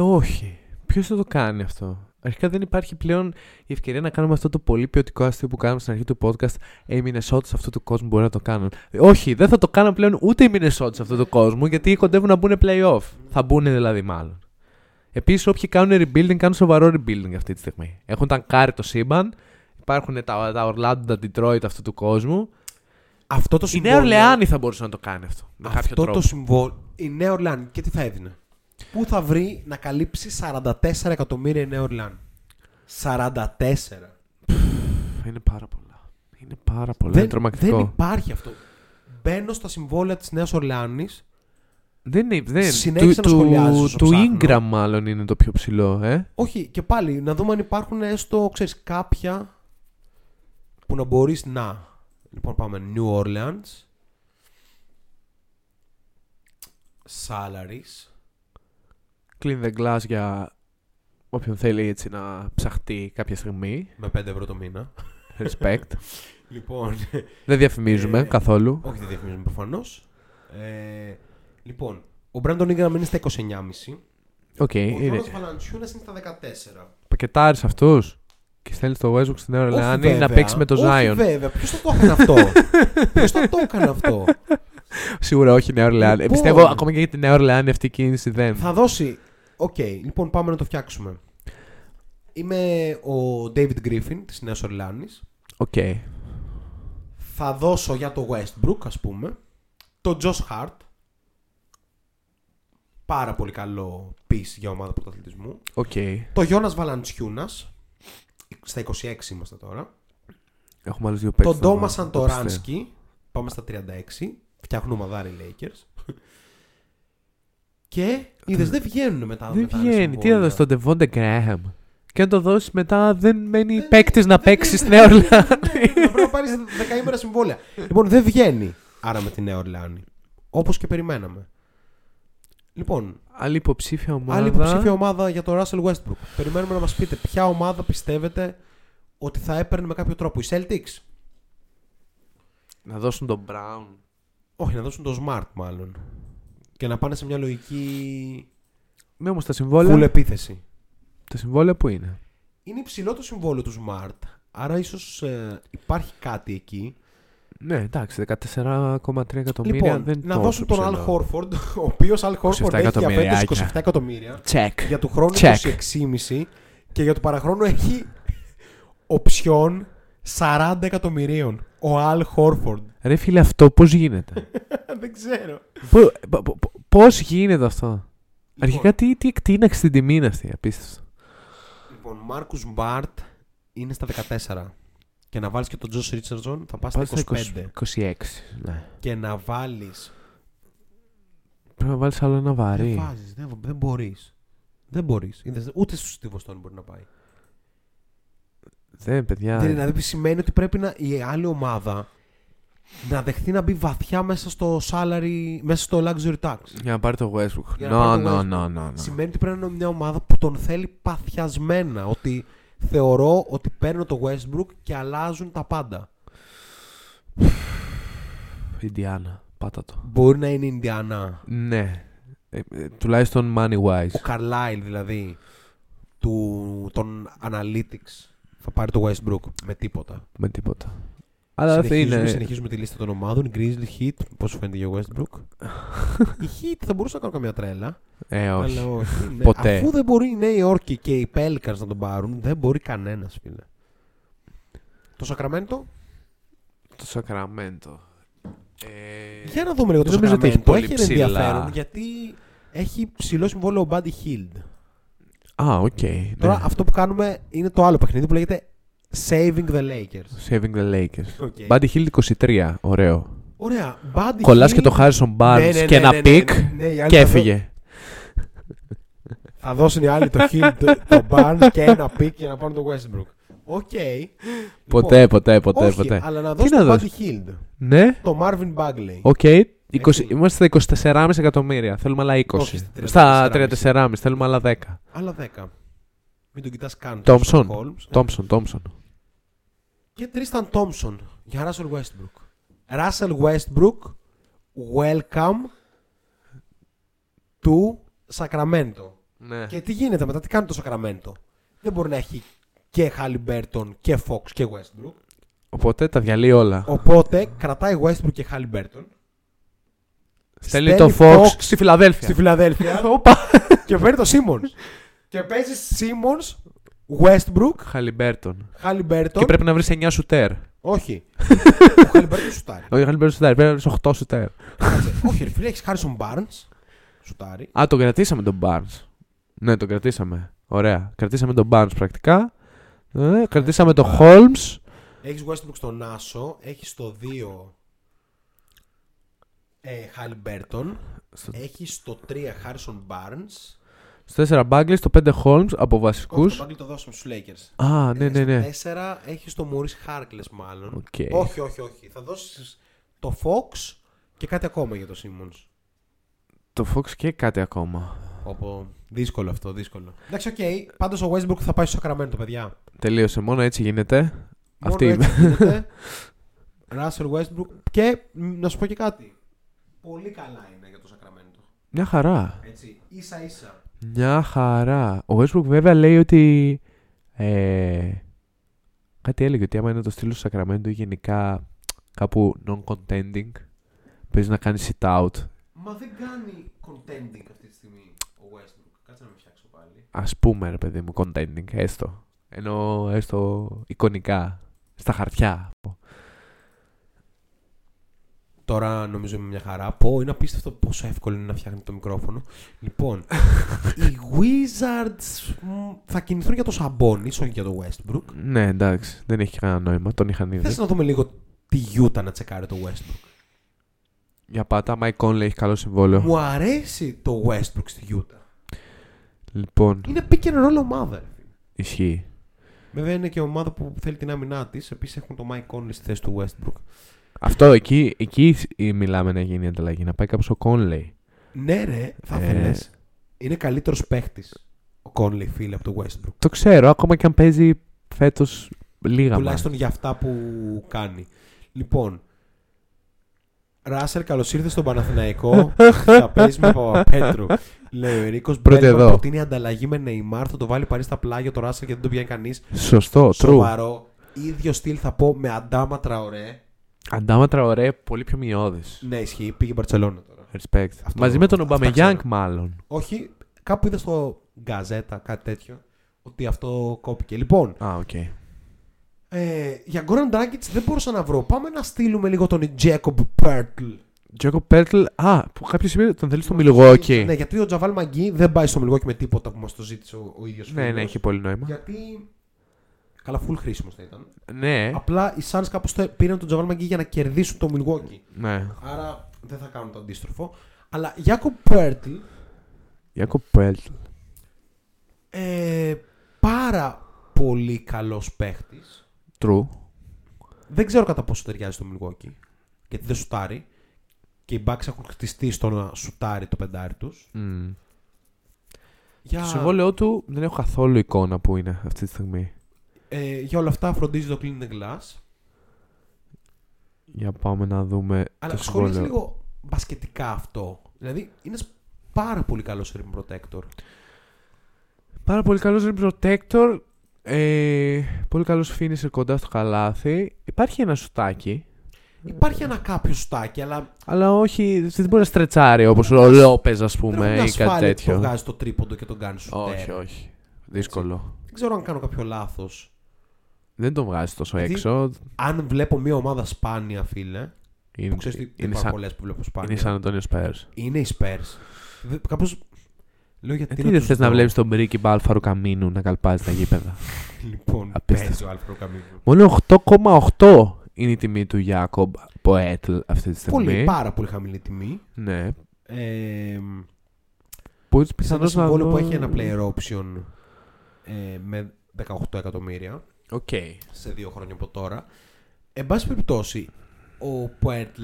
Όχι. Ποιος θα το κάνει αυτό? Αρχικά δεν υπάρχει πλέον η ευκαιρία να κάνουμε αυτό το πολύ ποιοτικό αστείο που κάναμε στην αρχή του podcast. Οι Μινεσότες αυτού του κόσμου μπορεί να το κάνουν. Όχι, δεν θα το κάνουν πλέον ούτε οι Μινεσότες αυτού του κόσμου, γιατί κοντεύουν να μπουν playoff. Θα μπουν δηλαδή μάλλον. Επίσης, όποιοι κάνουν rebuilding, κάνουν σοβαρό rebuilding αυτή τη στιγμή. Έχουν τα Κάρι το σύμπαν, υπάρχουν τα Orlando, τα Detroit αυτού του κόσμου. Αυτό το συμβόλαιο... Η Νέα Ορλεάνη θα μπορούσε να το κάνει αυτό. Με αυτό κάποιο τρόπο. Το συμβόλαιο. Η Νέα Ορλεάνη. Και τι θα έδινε? Πού θα βρει να καλύψει 44 εκατομμύρια η Νέα Ορλεάνη? 44. Είναι πάρα πολλά. Είναι πάρα πολλά. Είναι τρομακτικό. Δεν υπάρχει αυτό. Μπαίνω στα συμβόλαια της Νέας Ορλεάνης. Δεν. Συνέχισε να σχολιάζεις. Του Ingram μάλλον είναι το πιο ψηλό. Όχι. Και πάλι να δούμε αν υπάρχουν έστω κάποια που να μπορεί να. Λοιπόν, πάμε New Orleans. Salaries. Clean the glass για όποιον θέλει έτσι να ψαχτεί κάποια στιγμή. Με 5 ευρώ το μήνα. Respect. Λοιπόν, δεν διαφημίζουμε καθόλου. Όχι, δεν διαφημίζουμε προφανώς. Λοιπόν, ο Μπράντον Ίγκραμ είναι στα 29,5. Okay, ο Γιώργος Βαλαντσιούνας είναι στα 14. Πακετάρεις αυτούς και στέλνεις το Westbrook στην Νέα Ορλεάνη να παίξει με το Zion. Βέβαια, ποιος θα το έκανε αυτό. Σίγουρα όχι η Νέα Ορλεάνη. Λοιπόν, πιστεύω ακόμα και για την Νέα Ορλεάνη αυτή η κίνηση δεν. Θα δώσει. Οκ, λοιπόν, πάμε να το φτιάξουμε. Είμαι ο David Griffin της Νέας Ορλεάνης. Οκ. Θα δώσω για το Westbrook, ας πούμε, το Josh Hart. Πάρα πολύ καλό piece για ομάδα πρωταθλητισμού. Okay. Το Γιώνας Βαλαντσιούνας. Στα 26 είμαστε τώρα. Έχουμε άλλους δύο παίκτες. Το Ντόμα Σαντοράνσκι. Πάμε στα 36. Φτιάχνουμε μαδάρι Lakers. Και είδες, δεν βγαίνουν μετά. Δεν βγαίνει. Τι θα δώσεις τον Ντεβόντε Γκράχαμ. Και αν το δώσεις μετά, δεν μένει παίκτης να παίξει στη Νέα Ορλεάνη. Πρέπει να πάρεις δεκαήμερα συμβόλαια. Λοιπόν, δεν βγαίνει άρα με τη Νέα Ορλεάνη. Όπως και περιμέναμε. Λοιπόν, άλλη υποψήφια ομάδα. Άλλη υποψήφια ομάδα για τον Russell Westbrook. Περιμένουμε να μας πείτε ποια ομάδα πιστεύετε ότι θα έπαιρνε με κάποιο τρόπο. Οι Celtics. Να δώσουν τον Brown. Όχι, να δώσουν τον Smart μάλλον. Και να πάνε σε μια λογική. Ναι, όμως τα συμβόλαια. Full επίθεση. Τα συμβόλαια που είναι. Είναι υψηλό το συμβόλαιο του Smart. Άρα ίσως υπάρχει κάτι εκεί. Ναι, εντάξει, 14,3 εκατομμύρια λοιπόν, δεν είναι. Να δώσουν τον Al Horford, ο οποίος Al Horford έχει 25-27 εκατομμύρια. Check. Για του χρόνου 26,5 και για το παραχρόνο έχει οψιόν 40 εκατομμυρίων. Ο Al Horford. Ρε φίλε, αυτό πώς γίνεται. Δεν ξέρω. Πώς γίνεται αυτό. Λοιπόν, αρχικά τι εκτείναξε την τιμή είναι αυτή, απίστευτο. Λοιπόν, Marcus Smart είναι στα 14. Και να βάλεις και τον Josh Richardson θα πας στα 25. 26. Ναι. Και να βάλεις. Πρέπει να βάλεις άλλο ένα βαρύ. Δεν βάζεις, δεν μπορείς. Δεν μπορείς. Ούτε στους Στίβοστον μπορεί να πάει. Δεν, παιδιά. Δηλαδή σημαίνει ότι πρέπει η άλλη ομάδα να δεχθεί να μπει βαθιά μέσα στο salary, μέσα στο luxury tax. Για να πάρει το Westbrook. No. Σημαίνει ότι πρέπει να είναι μια ομάδα που τον θέλει παθιασμένα. Ότι. Θεωρώ ότι παίρνω το Westbrook και αλλάζουν τα πάντα. Ινδιάνα, πάτα το. Μπορεί να είναι Ινδιάνα. Ναι, τουλάχιστον money wise. Ο Carlisle δηλαδή των Analytics θα πάρει το Westbrook με τίποτα. Με τίποτα. Αλλά συνεχίζουμε τη λίστα των ομάδων. Grizzly Heat, πώς σου φαίνεται για Westbrook. Η Heat θα μπορούσε να κάνω καμία τρέλα. Όχι. Αλλά όχι, ναι. Ποτέ. Αφού δεν μπορεί η Νέα Υόρκη και οι Pelicans να τον πάρουν, δεν μπορεί κανένας, φίλε. Το Sacramento. Το Sacramento. Για να δούμε λίγο το Sacramento. Έχει ενδιαφέρον γιατί έχει ψηλό συμβόλαιο Buddy Hield. Α, οκ. Τώρα αυτό που κάνουμε είναι το άλλο παιχνίδι που λέγεται Saving the Lakers. Saving the Lakers. Buddy Hield 23. Ωραίο. Ωραία. Κολλάς και το Harrison Barnes και ένα pick και έφυγε. Θα δώσουν οι άλλοι το Hield, το Barnes και ένα pick για να πάρουν το Westbrook. Οκ. Ποτέ. Αλλά να δώσουν το Buddy Hield. Ναι. Το Marvin Bagley. Οκ. Είμαστε στα 24,5 εκατομμύρια. Θέλουμε άλλα 20. Στα 34,5. Θέλουμε άλλα 10. Άλλα 10. Μην τον κοιτάς καν. Thompson. Και Tristan Thompson για Russell Westbrook. Russell Westbrook, welcome to Sacramento. Ναι. Και τι γίνεται μετά, τι κάνει το Sacramento. Δεν μπορεί να έχει και Haliburton και Fox και Westbrook. Οπότε τα διαλύει όλα. Οπότε κρατάει Westbrook και Haliburton. Στέλνει τον Fox στη Φιλαδέλφια. Και παίρνει τον Simmons. Και παίζει Simmons, Westbrook, Haliburton. Και πρέπει να βρεις 9 σουτέρ. Όχι. Ο Haliburton σουτάρει. Όχι, ο Haliburton σουτάρει. Πρέπει να βρεις 8 σουτέρ. Όχι, ρε φίλε, έχεις Harrison Barnes. Σουτάρει. Α, τον κρατήσαμε τον Barnes. Ναι, τον κρατήσαμε. Ωραία. Κρατήσαμε τον Barnes πρακτικά. Κρατήσαμε τον Holmes. Έχεις Westbrook στον Άσο. Έχεις το 2 Haliburton. Έχεις το 3 Harrison Barnes. Στο 4 Bagley, στο 5 Holmes από βασικούς. Το Bagley το δώσαμε στους Lakers. Α, ναι. Στο 4 έχεις το Maurice Harkless μάλλον. Okay. Όχι. Θα δώσεις το Fox και κάτι ακόμα για το Simmons. Το Fox και κάτι ακόμα. Οπό, δύσκολο αυτό, δύσκολο. Εντάξει, οκ. Πάντως ο Westbrook θα πάει στο Sacramento, παιδιά. Τελείωσε. Μόνο έτσι γίνεται. Μόνο αυτή έτσι γίνεται. Russell Westbrook. Και να σου πω και κάτι. Πολύ καλά είναι για το Sacramento. Μια χαρά. Έτσι, ίσα ίσα. Μια χαρά. Ο Westbrook βέβαια λέει ότι. Κάτι έλεγε ότι άμα είναι το στυλ του Sacramento ή γενικά κάπου non-contending, παίζει να κάνει sit-out. Μα δεν κάνει contending αυτή τη στιγμή ο Westbrook. Κάτσε να με φτιάξω πάλι. Ας πούμε, ρε παιδί μου, contending, έστω. Ενώ έστω εικονικά, στα χαρτιά. Τώρα νομίζω με μια χαρά. Πω, είναι απίστευτο πόσο εύκολο είναι να φτιάχνει το μικρόφωνο. Λοιπόν, οι Wizards θα κινηθούν για το Σαμπόνις, όχι για το Westbrook. Ναι, εντάξει, δεν έχει κανένα νόημα. Τον είχαν ήδη. Θες να δούμε λίγο τη Utah να τσεκάρει το Westbrook. Για πάτα, Mike Conley έχει καλό συμβόλαιο. Μου αρέσει το Westbrook στη Utah. Λοιπόν. Είναι pick and roll ομάδα. Ισχύει. Βέβαια είναι και ομάδα που θέλει την άμυνά της. Επίσης έχουν το Mike Conley στη θέση του Westbrook. Αυτό εκεί μιλάμε να γίνει η ανταλλαγή. Να πάει κάποιος ο Conley. Ναι, ρε, θα θέλεις. Είναι καλύτερος παίχτης ο Conley, φίλε, από το Westbrook. Το ξέρω, ακόμα και αν παίζει φέτος λίγα. Τουλάχιστον για αυτά που κάνει. Λοιπόν, Ράσερ, καλώς ήρθες στον Παναθηναϊκό. Θα παίζει με Παπαπέτρου. Λέει ο Ερίκος Μπρέλκο, προτείνει ανταλλαγή με Νεϊμάρ. Θα το βάλει παρή στα πλάγια το Ράσερ γιατί δεν τον πιάνει κανείς. Σωστό, σοβαρό. Ίδιο στυλ θα πω με Αντάμα Τραωρέ. Αντάμα Τραωρέ, πολύ πιο μειώδης. Ναι, ισχύει. Πήγε η Μπαρτσελόνα τώρα. Respect. Αυτό, μαζί με τον Ομπαμεγιάνγκ, μάλλον. Όχι, κάπου είδα στο Γκαζέτα κάτι τέτοιο ότι αυτό κόπηκε. Λοιπόν. Okay. Για Γκόραν Ντράγκιτς δεν μπορούσα να βρω. Πάμε να στείλουμε λίγο τον Τζέκομπ Πέρτλ. Τζέκομπ Πέρτλ, που κάποιο σημείο τον θέλει στο Μιλγουόκι. Ναι, γιατί ο Τζαβάλ Μαγκί δεν πάει στο Μιλγουόκι με τίποτα που μας το ζήτησε ο ίδιος. Ναι, ναι, έχει πολύ νόημα. Γιατί. Καλά, full χρήσιμος θα ήταν. Ναι. Απλά οι Suns κάπως πήραν τον Τζαβάλ Μαγκί για να κερδίσουν το Milwaukee. Ναι. Άρα δεν θα κάνουν το αντίστροφο. Αλλά Jakob Poeltl. Πάρα πολύ καλός παίχτης. True. Δεν ξέρω κατά πόσο ταιριάζει στο Milwaukee. Γιατί δεν σουτάρει. Και οι Bucks έχουν χτιστεί στο να σουτάρει το πεντάρι τους. Το συμβόλαιό του δεν έχω καθόλου εικόνα που είναι αυτή τη στιγμή. Για όλα αυτά φροντίζει το Clean the Glass. Για πάμε να δούμε. Αλλά σχολείς λίγο μπασκετικά αυτό. Δηλαδή είναι πάρα πολύ καλός rim protector. Πάρα πολύ καλός rim protector. Πολύ καλός finisher κοντά στο καλάθι. Υπάρχει ένα σουτάκι. Υπάρχει ένα κάποιο σουτάκι, αλλά όχι. Δεν μπορεί να στρετσάρει όπως ο Λόπεζ, ας πούμε, ή κάτι τέτοιο. Δεν βγάζει το τρίποντο και τον κάνει σουτέρ. Όχι. Δύσκολο. Δεν ξέρω αν κάνω κάποιο λάθος. Δεν τον βγάζει τόσο έξω. Αν βλέπω μια ομάδα σπάνια, φίλε. Που ξέρεις ότι δεν υπάρχουν πολλές που βλέπω σπάνια. Είναι οι Σαν Αντώνιο Σπέρς. Είναι οι Spurs. Κάπως. Λέω γιατί. Δεν θες να βλέπεις τον Μπρίκι Μπάλφαρο Καμίνου να καλπάζει τα γήπεδα. Λοιπόν, παίζει ο Άλφαρο Καμίνου. Μόνο 8,8 είναι η τιμή του Jakob Poeltl αυτή τη στιγμή. Πολύ, πάρα πολύ χαμηλή τιμή. Ναι. Σαν το συμβόλαιο που έχει ένα player option με 18 εκατομμύρια. Okay. Σε 2 χρόνια από τώρα. Εν πάση περιπτώσει, ο Πουέρτλ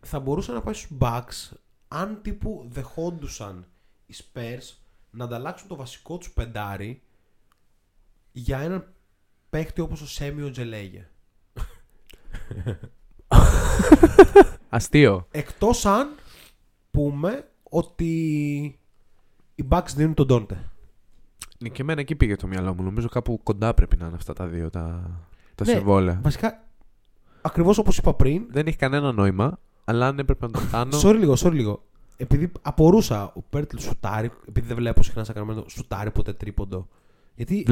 θα μπορούσε να πάει στους Bucks αν τύπου δεχόντουσαν οι Spurs να ανταλλάξουν το βασικό τους πεντάρι για έναν παίχτη όπως ο Σέμιο Τζελέγια. Αστείο. Εκτός αν πούμε ότι οι Bucks δίνουν τον Ντόντε. Και εμένα εκεί πήγε το μυαλό μου. Νομίζω κάπου κοντά πρέπει να είναι αυτά τα δύο τα συμβόλαια. Βασικά, ακριβώς όπως είπα πριν. Δεν έχει κανένα νόημα, αλλά αν έπρεπε να το κάνω. Sorry λίγο. Επειδή απορούσα, ο Πέρτλ σουτάρει, επειδή δεν βλέπω συχνά Sacramento, σουτάρει ποτέ τρίποντο. Γιατί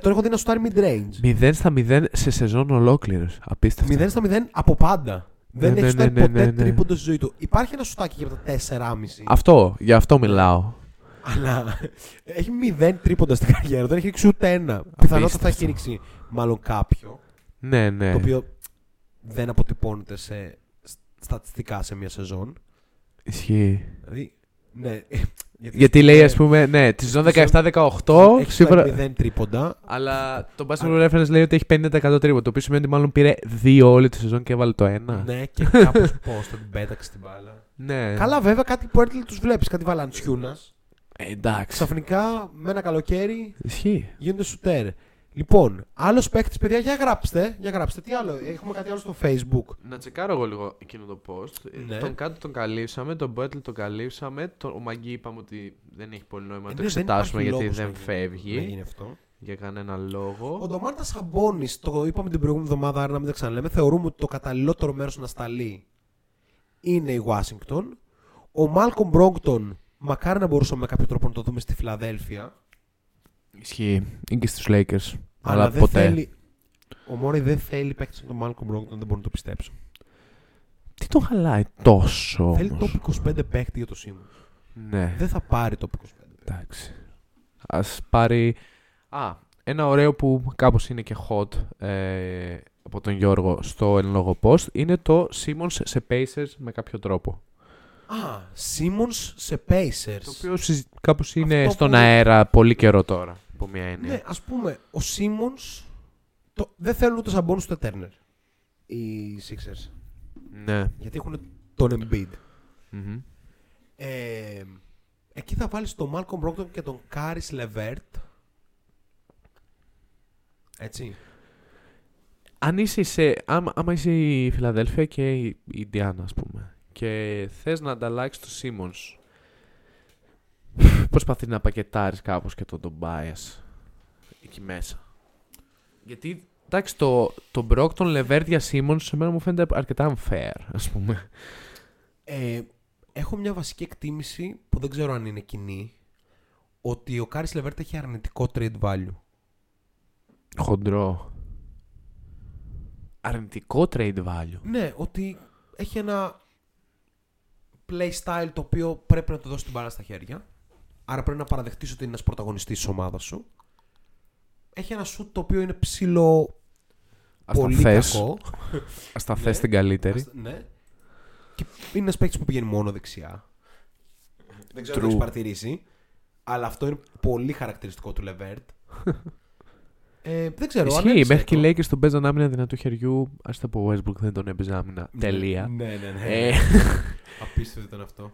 τον έχω δει να σουτάρει mid-range. 0-0 σε σεζόν ολόκληρες. Απίστευτο. 0-0 από πάντα. Δεν έχει σουτάρει ποτέ τρίποντο στη ζωή του. Υπάρχει ένα σουτάκι για τα 4,5. Αυτό, γι' αυτό μιλάω. Αλλά έχει 0 τρίποντα στην καριέρα. Δεν έχει ρίξει ούτε ένα. Πιθανότατα θα έχει ρίξει μάλλον κάποιο. Ναι. Το οποίο δεν αποτυπώνεται στατιστικά σε μια σεζόν. Ισχύει. Δηλαδή, ναι. Γιατί λέει, ας πούμε, ναι, τη σεζόν 17-18 έχει σίγουρα 0 τρίποντα. Αλλά το Basketball Reference λέει ότι έχει 50% τρίποντα. Το οποίο σημαίνει ότι μάλλον πήρε 2 όλη τη σεζόν και έβαλε το 1. Ναι, και κάπως πώς θα την πέταξε την μπάλα. Ναι. Καλά, βέβαια κάτι που έρθει του βλέπει. Κάτι Βαλαντσιούνας. Εντάξει. Ξαφνικά με ένα καλοκαίρι γίνονται σουτέρ. Λοιπόν, άλλο παίκτη, παιδιά, για γράψτε. Τι άλλο, έχουμε κάτι άλλο στο Facebook. Να τσεκάρω εγώ λίγο εκείνο το post. Ναι. Τον κάτω τον καλύψαμε, τον Μπέτλ τον καλύψαμε. Ο Μαγκή είπαμε ότι δεν έχει πολύ νόημα να το εξετάσουμε γιατί δεν φεύγει. Δεν είναι αυτό. Για κανένα λόγο. Ο Ντομάρτας Σαμπόνις, το είπαμε την προηγούμενη εβδομάδα, άρα να μην τα ξαναλέμε. Θεωρούμε ότι το καταλληλότερο μέρος να σταλεί είναι η Ουάσιγκτον. Ο Μάλκομ Μπρόγκτον, μακάρι να μπορούσαμε με κάποιο τρόπο να το δούμε στη Φιλαδέλφια. Ισχύει, είναι και στους Lakers. Αλλά δεν ποτέ. Ο Μόρι δεν θέλει παίκτης με τον Μάλκομ Μπρόγκτον, δεν μπορώ να το πιστέψω. Τι τον χαλάει τόσο όμως. Θέλει top 25 παίκτη για το Σίμον. Ναι. Δεν θα πάρει top 25. Εντάξει. Ας πάρει. Α, ένα ωραίο που κάπως είναι και hot από τον Γιώργο στο εν λόγω post είναι το Simmons σε Pacers με κάποιο τρόπο. Α, Simmons σε Pacers. Το οποίο κάπως είναι αυτό στον αέρα πολύ καιρό τώρα, από μια έννοια. Ναι, ας πούμε, ο Simmons δεν θέλουν ούτε Σαμπόνους ούτε Turner οι Sixers. Ναι. Γιατί έχουν τον Embiid. Mm-hmm. Εκεί θα βάλεις τον Malcolm Brogdon και τον Caris LeVert. Έτσι. Αν είσαι άμα είσαι η Φιλαδέλφια και η Ιντιάνα, ας πούμε, και θες να ανταλλάξεις το Simmons, προσπαθεί να πακετάρεις κάπως και τον Tobias εκεί μέσα. Γιατί, εντάξει, το Brockton, Levert για Simmons σε μένα μου φαίνεται αρκετά unfair, ας πούμε. Έχω μια βασική εκτίμηση που δεν ξέρω αν είναι κοινή, ότι ο Caris Levert έχει αρνητικό trade value. Χοντρό. Αρνητικό trade value. Ναι, ότι έχει ένα play style το οποίο πρέπει να του δώσει την μπάλα στα χέρια. Άρα πρέπει να παραδεχτείς ότι είναι ένας πρωταγωνιστής της ομάδας σου. Έχει ένα shoot το οποίο είναι ψηλό. Πολύ κακό. Ας τα θες την καλύτερη. Ναι. Και είναι ένας παίκτης που πηγαίνει μόνο δεξιά. Δεν ξέρω αν το έχεις παρατηρήσει. Αλλά αυτό είναι πολύ χαρακτηριστικό του Levert. Δεν ξέρω. Ισχύει, μέχρι και οι Lakers τον παίζαν άμυνα δυνατού χεριού. Ας τα πω, ο Westbrook δεν τον έπαιζε άμυνα. Τελεία. Ναι. Απίστευτο ήταν αυτό.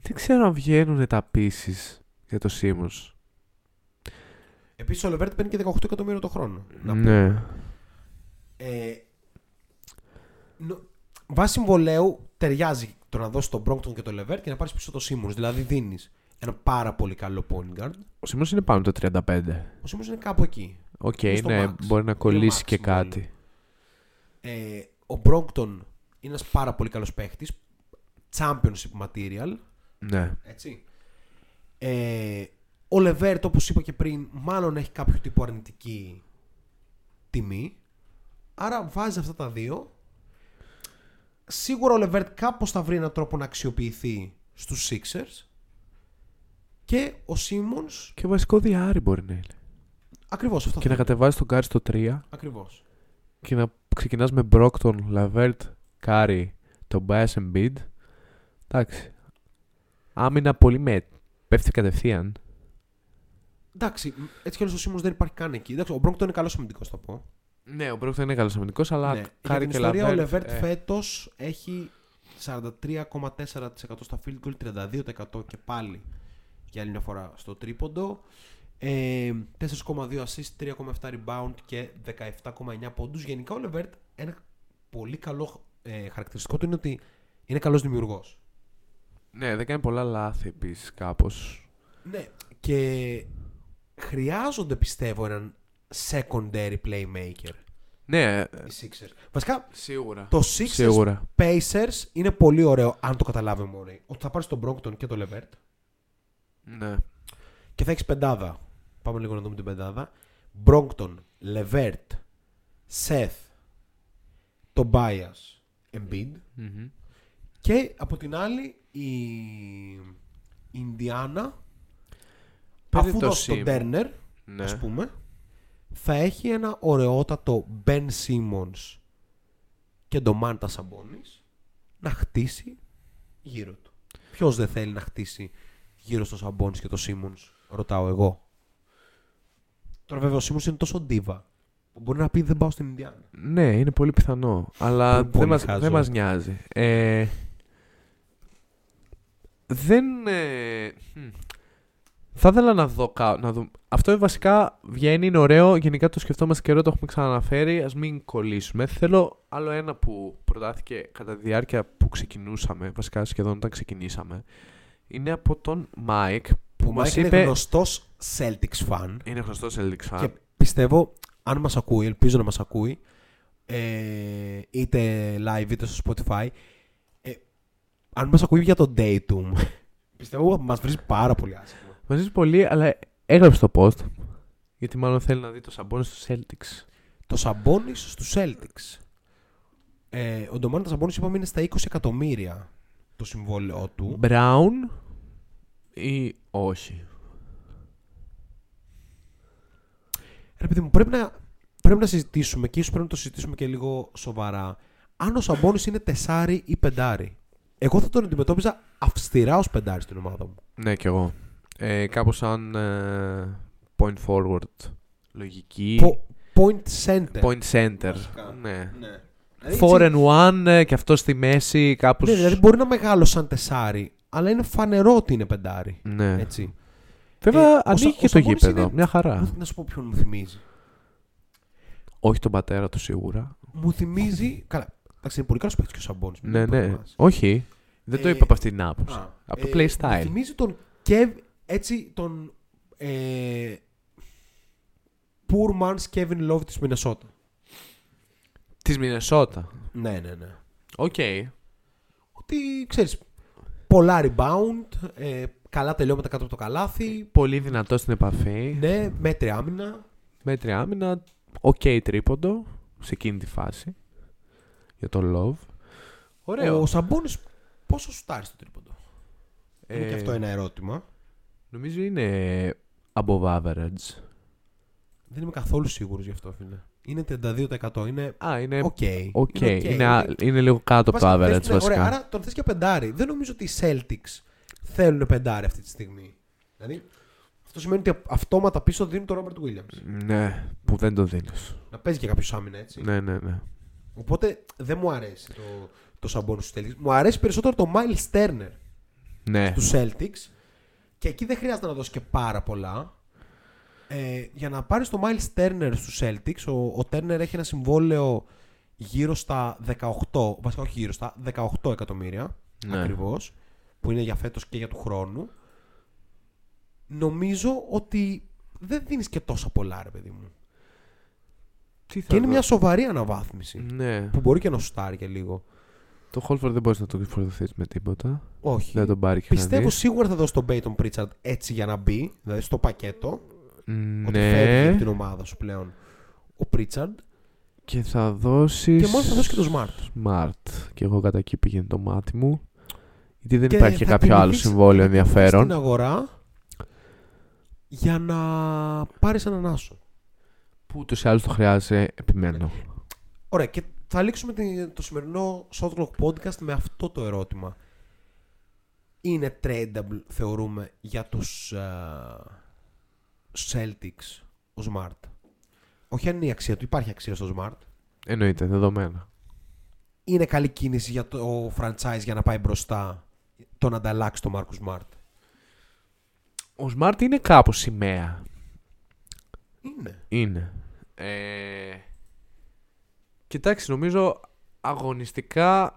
Δεν ξέρω αν βγαίνουν τα πίσεις για το Simmons. Επίσης ο Levert παίρνει και 18 εκατομμύρια το χρόνο. Ναι. Βάσει συμβολαίου ταιριάζει το να δώσει τον Brockton και τον Levert και να πάρεις πίσω το Simmons. Δηλαδή δίνεις ένα πάρα πολύ καλό point guard. Ο Simmons είναι πάνω το 35. Ο Simmons είναι κάπου εκεί. Οκ, ναι, max. Μπορεί να κολλήσει και κάτι. Ο Brockton είναι ένας πάρα πολύ καλός παίχτης. Championship material. Ναι. Έτσι. Ο Levert, όπως είπα και πριν, μάλλον έχει κάποιο τύπο αρνητική τιμή. Άρα βάζει αυτά τα δύο. Σίγουρα ο Levert κάπως θα βρει έναν τρόπο να αξιοποιηθεί στους Sixers. Και ο Simmons. Και βασικό διάρρη μπορεί να είναι. Ακριβώς αυτό. Και να κατεβάζει τον Κάρι στο 3. Ακριβώς. Και να ξεκινάς με Brockton, Levert, Κάρι, τον Tobias Embiid. Εντάξει. Άμυνα πολύ με. Πέφτει κατευθείαν. Εντάξει. Έτσι κι αλλιώς ο Simmons δεν υπάρχει καν εκεί. Εντάξει, ο Brockton είναι καλός αμυντικός, θα πω. Ναι, ο Brockton είναι καλός αμυντικός, αλλά ναι. Κάρι και Levert. Ο Levert φέτος έχει 43,4% στα field goal, 32% και πάλι. Για άλλη μια φορά στο τρίποντο. 4,2 assist, 3,7 rebound και 17,9 πόντους. Γενικά ο Levert, ένα πολύ καλό χαρακτηριστικό του είναι ότι είναι καλός δημιουργός. Ναι, δεν κάνει πολλά λάθη επίσης κάπως. Ναι, και χρειάζονται πιστεύω έναν secondary playmaker. Ναι, οι Sixers. Βασικά, σίγουρα. Το Sixers σίγουρα. Pacers είναι πολύ ωραίο αν το καταλάβει μόνο. Ότι θα πάρεις τον Brockton και τον Levert. Ναι. Και θα έχεις πεντάδα. Πάμε λίγο να δούμε την πεντάδα. Brockton, Levert, Seth, Tobias, Embiid. Mm-hmm. Και από την άλλη η Indiana, αφού δώσει τον Turner, ναι, ας πούμε, θα έχει ένα ωραιότατο Ben Simmons και τον Ντομάρτας Σαμπόνις να χτίσει γύρω του. Ποιος δεν θέλει να χτίσει γύρω στο Σαμπόνις και το Simmons, ρωτάω εγώ. Τώρα βέβαια ο Simmons είναι τόσο ντίβα που μπορεί να πει δεν πάω στην Ινδιάνα. Ναι, είναι πολύ πιθανό, αλλά δεν μας νοιάζει. Δεν Θα ήθελα να δω. Αυτό βασικά βγαίνει, είναι ωραίο. Γενικά το σκεφτόμαστε καιρό, το έχουμε ξαναναφέρει. Ας μην κολλήσουμε. Θέλω άλλο ένα που προτάθηκε κατά τη διάρκεια που ξεκινούσαμε, βασικά σχεδόν όταν ξεκινήσαμε. Είναι από τον Μάικ που μας είπε. Είναι γνωστός Celtics fan. Είναι γνωστός Celtics fan. Και πιστεύω, αν μας ακούει, ελπίζω να μας ακούει, είτε live είτε στο Spotify, αν μας ακούει για τον Datum, πιστεύω μας βρει πάρα πολύ άσχημα. Μας βρει πολύ, αλλά έγραψε το post. Γιατί μάλλον θέλει να δει το Σαμπόνι στους Celtics. Το Σαμπόνι στους Celtics. Ο Ντομάντα Σαμπόνι, είπαμε, είναι στα 20 εκατομμύρια το συμβόλαιό του. Μπράουν ή όχι. Ρε παιδί μου, πρέπει να συζητήσουμε και ίσως πρέπει να το συζητήσουμε και λίγο σοβαρά. Αν ο Σαμπόνις είναι τεσάρι ή πεντάρι, εγώ θα τον αντιμετώπιζα αυστηρά ως πεντάρι στην ομάδα μου. Ναι, κι εγώ. Κάπως σαν point forward λογική. Point center. Point center. Ναι. 4 and 1 και αυτό στη μέση κάπως. Ναι, δηλαδή μπορεί να μεγάλο σαν τεσάρι, αλλά είναι φανερό ότι είναι πεντάρι. Ναι. Έτσι. Βέβαια ανοίγει και το γήπεδο. Είναι μια χαρά. Να σου πω ποιον μου θυμίζει. Όχι τον πατέρα του σίγουρα. Μου θυμίζει. Καλά. Εντάξει, είναι πολύ καλό παίκτη και ο Σαμπόνις. Ναι, ναι. Όχι. Δεν το είπα από αυτήν την άποψη. Από το playstyle. Μου θυμίζει τον Kev. Έτσι τον. Poor man's Kevin Love της Μινεσότα. Της Μινεσότα. Ναι, ναι, ναι. Οκ. Ότι ξέρεις. Πολλά rebound. Καλά τελειώματα κάτω από το καλάθι. Πολύ δυνατό στην επαφή. Ναι, μέτρια άμυνα. Μέτρια άμυνα. Οκ, τρίποντο σε εκείνη τη φάση. Για το love. Ωραίο. Ο Σαμπόνις πόσο σουτάρει στο τρίποντο. Είναι και αυτό ένα ερώτημα. Νομίζω είναι above average. Δεν είμαι καθόλου σίγουρος γι' αυτό, φίλε. Είναι 32%. Είναι. Α, είναι. Okay. Είναι λίγο κάτω από το average βασικά. Ωραία, άρα τον θες και πεντάρι. Δεν νομίζω ότι οι Celtics θέλουν πεντάρι αυτή τη στιγμή. Δηλαδή. Αυτό σημαίνει ότι αυτόματα πίσω δίνουν τον Ρόμπερτ Γουίλιαμς. Ναι, που δεν το δίνεις. Να παίζει και κάποιος άμυνα, έτσι. Ναι, ναι, ναι. Οπότε δεν μου αρέσει το Σαμπόνις στους Celtics. Μου αρέσει περισσότερο το Miles Turner στους Celtics. Και εκεί δεν χρειάζεται να δώσει και πάρα πολλά. Για να πάρεις το Miles Turner στους Celtics, ο Turner έχει ένα συμβόλαιο γύρω στα 18, βασικά όχι γύρω στα 18 εκατομμύρια ακριβώς, που είναι για φέτος και για του χρόνου. Νομίζω ότι δεν δίνεις και τόσα πολλά, ρε παιδί μου. Και είναι μια σοβαρή αναβάθμιση. Ναι. Που μπορεί και να σουτάρει και λίγο. Το Holford δεν μπορείς να το φορτωθείς με τίποτα. Όχι. Δεν τον πάρει και πιστεύω σίγουρα θα δώσει τον Peyton Pritchard έτσι για να μπει, δηλαδή στο πακέτο. Ναι. Ότι φεύγει από την ομάδα σου πλέον ο Pritchard. Και θα δώσεις. Και μόνο θα δώσει και το Smart. Smart. Και εγώ κατά εκεί πήγαινε το μάτι μου. Γιατί δεν και υπάρχει και κάποιο άλλο συμβόλαιο ενδιαφέρον. Στην αγορά. Για να πάρεις έναν άσο. Που ούτως ή άλλως το χρειάζεσαι, επιμένω. Ωραία, και θα λήξουμε το σημερινό Shot Lock podcast με αυτό το ερώτημα. Είναι tradable, θεωρούμε, για τους Celtics ο Smart? Όχι αν είναι η αξία του, υπάρχει αξία στο Smart. Εννοείται, δεδομένα. Είναι καλή κίνηση για το franchise για να πάει μπροστά, το να ανταλλάξει το Marcus Smart? Ο Smart είναι κάπως σημαία. Είναι. Κοιτάξτε, νομίζω αγωνιστικά.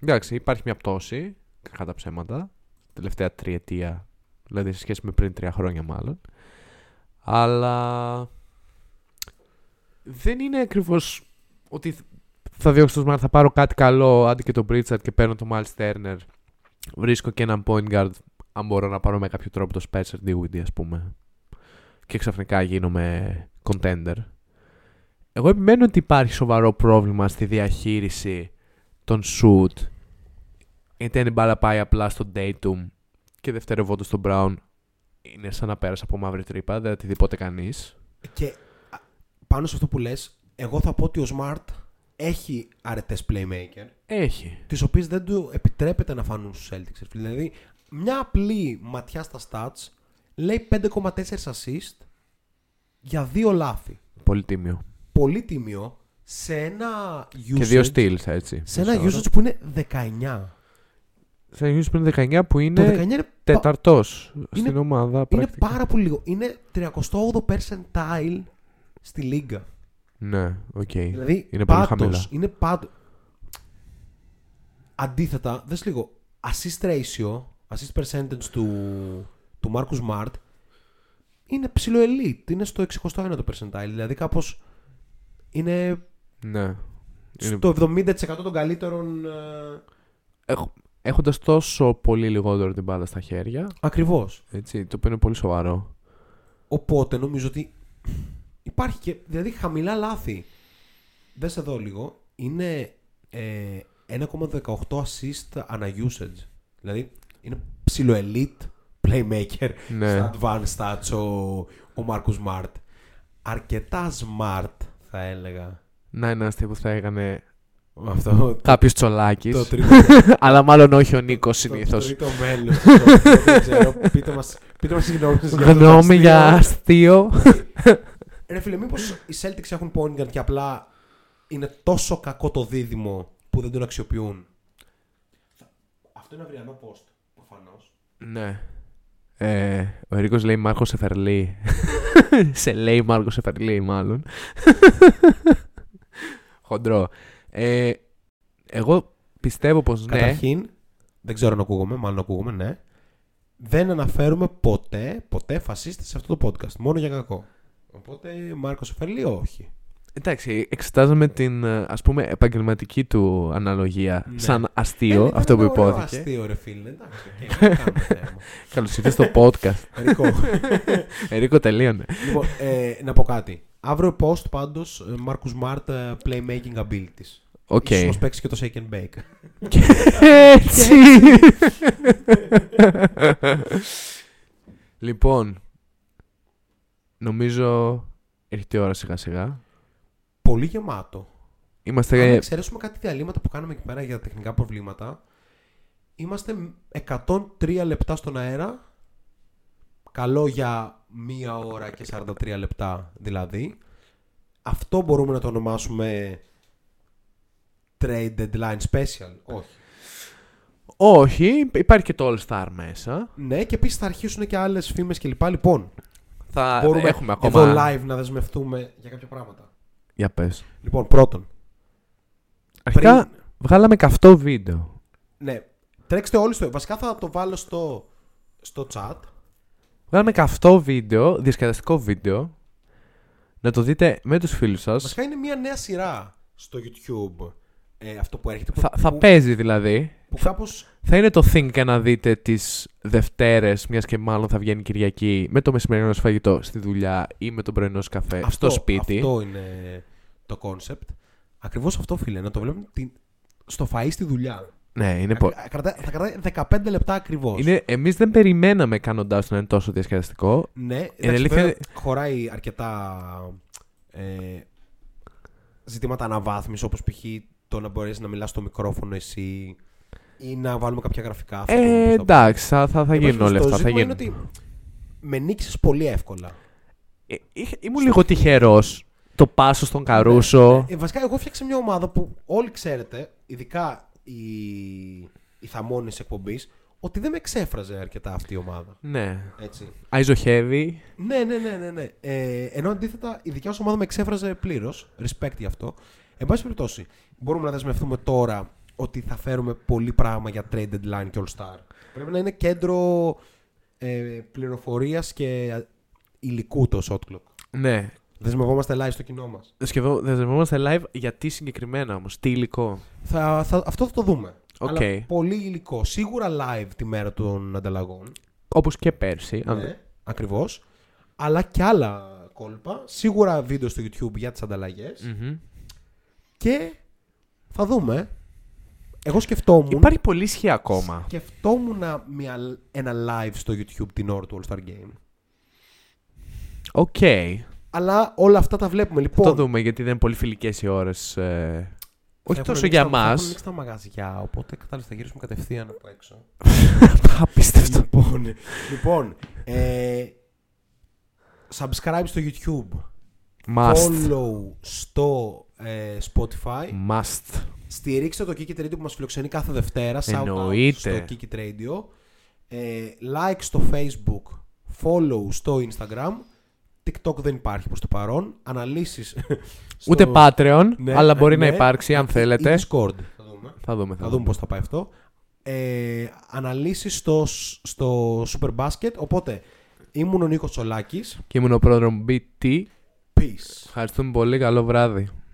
Εντάξει, υπάρχει μια πτώση. Κακά τα ψέματα. Τελευταία τριετία. Δηλαδή σε σχέση με πριν 3 χρόνια μάλλον. Αλλά δεν είναι ακριβώς ότι θα διώξω το Smart, θα πάρω κάτι καλό αντί και τον Pritchard και παίρνω τον Miles Turner. Βρίσκω και έναν point guard. Αν μπορώ να πάρω με κάποιο τρόπο το Spencer Dinwiddie, ας πούμε, και ξαφνικά γίνομαι contender. Εγώ επιμένω ότι υπάρχει σοβαρό πρόβλημα στη διαχείριση των shoot. Γιατί αν η μπάλα πάει απλά στον Tatum και δευτερευόντω στον Brown, είναι σαν να πέρασε από μαύρη τρύπα, δεν οτιδήποτε κανείς. Και πάνω σε αυτό που λες, εγώ θα πω ότι ο Smart έχει αρετές playmaker. Έχει. Τις οποίες δεν του επιτρέπεται να φανούν στους Celtics. Δηλαδή, μια απλή ματιά στα stats λέει 5,4 assist για 2 λάθη. Πολύ τίμιο. Πολύ τίμιο σε ένα usage. Και 2 steals, έτσι. Σε ένα usage που είναι 19. Θα γυρίσει πριν 19 που είναι τέταρτος στην ομάδα. Είναι πάρα πολύ λίγο. Είναι 38ο percentile στη λίγκα. Ναι, οκ. Δηλαδή είναι πολύ χαμηλά. Είναι πάντως. Αντίθετα, δες λίγο. Assist ratio, assist percentage του Marcus Smart είναι ψηλό elite. Είναι στο 61ο percentile. Δηλαδή κάπως είναι. Ναι. Στο 70% των καλύτερων. Έχοντας τόσο πολύ λιγότερο την μπάλα στα χέρια. Ακριβώς. Έτσι, το οποίο είναι πολύ σοβαρό. Οπότε νομίζω ότι υπάρχει και. Δηλαδή χαμηλά λάθη. Δες εδώ λίγο. Είναι 1,18 assist ανά usage. Δηλαδή είναι ψηλό elite playmaker. Ναι. Στα advanced stats ο Μάρκους Smart. Αρκετά smart θα έλεγα. Να είναι ένας τύπος που θα έκανε. Αυτό... Κάποιος Τσολάκης. Αλλά μάλλον όχι ο Νίκος συνήθως. Το τρίτο μέλος. Δεν ξέρω. Πείτε μας γνώμη για αστείο. Ρε φίλε, μήπως οι Celtics έχουν point guard και απλά είναι τόσο κακό το δίδυμο που δεν τον αξιοποιούν. Αυτό είναι αυριανό post, προφανώς. Ναι. Ο Ερίκος λέει Μάρκος Σεφερλή. Σε λέει Μάρκος Σεφερλή μάλλον. Χοντρό. Εγώ πιστεύω πως ναι. Καταρχήν, δεν ξέρω αν ακούγομαι, μάλλον ακούγομαι, ναι. Δεν αναφέρουμε ποτέ φασίστες σε αυτό το podcast, μόνο για κακό. Οπότε, Μάρκος Σεφερλή, όχι. Εντάξει, εξετάζαμε την, ας πούμε, επαγγελματική του αναλογία, ναι. Σαν αστείο, αυτό που υπόθηκε. Σαν αστείο, ρε φίλε, εντάξει, καλώς ήρθες στο podcast. Ερίκο, τελείωνε. Λοιπόν, να πω κάτι. Αύριο post πάντως, Marcus Smart playmaking abilities. Okay. Ίσως παίξει και το shake and bake. Έτσι. Λοιπόν, νομίζω έρχεται η ώρα σιγά σιγά. Πολύ γεμάτο. Είμαστε... Αν εξαιρέσουμε κάτι διαλύματα που κάναμε εκεί πέρα για τα τεχνικά προβλήματα, είμαστε 103 λεπτά στον αέρα. Καλό για 1 ώρα και 43 λεπτά δηλαδή. Αυτό μπορούμε να το ονομάσουμε trade deadline special. Όχι. Όχι, υπάρχει και το All Star μέσα. Ναι, και επίσης θα αρχίσουν και άλλες φήμες κλπ. Λοιπόν, θα μπορούμε ακόμα... εδώ live να δεσμευτούμε για κάποια πράγματα. Για πες. Λοιπόν, πρώτον. Αρχικά βγάλαμε καυτό βίντεο. Ναι, τρέξτε όλοι στο... Βασικά θα το βάλω στο chat. Βγάλαμε καυτό βίντεο, διασκεδαστικό βίντεο. Να το δείτε με τους φίλους σας. Βασικά είναι μια νέα σειρά στο YouTube. Αυτό που έρχεται. Θα παίζει δηλαδή. Που κάπως... Θα είναι το Think να δείτε τις Δευτέρες, μιας και μάλλον θα βγαίνει Κυριακή, με το μεσημερινό σφαγητό στη δουλειά ή με τον πρωινό καφέ στο σπίτι. Αυτό είναι το concept. Ακριβώς αυτό, φίλε. Να το βλέπουμε στο φαΐ στη δουλειά. Ναι, είναι θα κρατάει 15 λεπτά ακριβώς. Εμείς δεν περιμέναμε κάνοντάς το να είναι τόσο διασκεδαστικό. Ναι, εντάξει, χωράει αρκετά ζητήματα αναβάθμιση, όπως π.χ. το να μπορείς να μιλάς στο μικρόφωνο εσύ ή να βάλουμε κάποια γραφικά. Εντάξει, θα γίνουν όλα αυτά. Το ζήτημα είναι ότι με νίκησες πολύ εύκολα. Ήμουν λίγο τυχερός. Το πάσο στον Καρούσο. Βασικά, εγώ φτιάξα μια ομάδα που όλοι ξέρετε, ειδικά οι θαμώνες εκπομπής, ότι δεν με εξέφραζε αρκετά αυτή η ομάδα. Ναι. Έτσι. Αϊζοχεύει. Ναι. Ενώ αντίθετα η δικιά σου ομάδα με εξέφραζε πλήρως. Respect γι' αυτό. Εν πάση περιπτώσει, μπορούμε να δεσμευτούμε τώρα ότι θα φέρουμε πολύ πράγμα για trade deadline και all star. Πρέπει να είναι κέντρο πληροφορίας και υλικού το shot clock. Ναι. Δεσμευόμαστε live στο κοινό μας. Δεσμευόμαστε live γιατί συγκεκριμένα όμως. Τι υλικό. Αυτό θα το δούμε. Okay. Αλλά πολύ υλικό. Σίγουρα live τη μέρα των ανταλλαγών. Όπως και πέρσι. Ναι, ακριβώς. Αλλά και άλλα κόλπα. Σίγουρα βίντεο στο YouTube για τις ανταλλαγές. Mm-hmm. Και θα δούμε. Εγώ σκεφτόμουν. Υπάρχει πολύ ισχύ ακόμα. Σκεφτόμουν ένα live στο YouTube την ώρα του All Star Game. Οκ. Okay. Αλλά όλα αυτά τα βλέπουμε λοιπόν. Θα το δούμε γιατί δεν είναι πολύ φιλικές οι ώρες. Όχι τόσο για μας. Έχουν ανοίξει τα μαγαζιά, οπότε κατάλαβα θα γυρίσουμε κατευθείαν από έξω. Απίστευτο. Λοιπόν, subscribe στο YouTube. Must. Follow στο Spotify. Must. Στηρίξτε το Kick It Radio που μας φιλοξενεί κάθε Δευτέρα. Εννοείται. Στο Kick It Radio. Like στο Facebook. Follow στο Instagram. TikTok δεν υπάρχει προς το παρόν. Αναλύσεις. Ούτε στο... Patreon, ναι, αλλά μπορεί να υπάρξει αν θέλετε. Ή Discord. Θα δούμε πώς θα πάει αυτό. Αναλύσεις στο Super Basket. Οπότε ήμουν ο Νίκος Τσολάκης. Και ήμουν ο πρόεδρος BT. Peace. Ευχαριστούμε πολύ. Καλό βράδυ.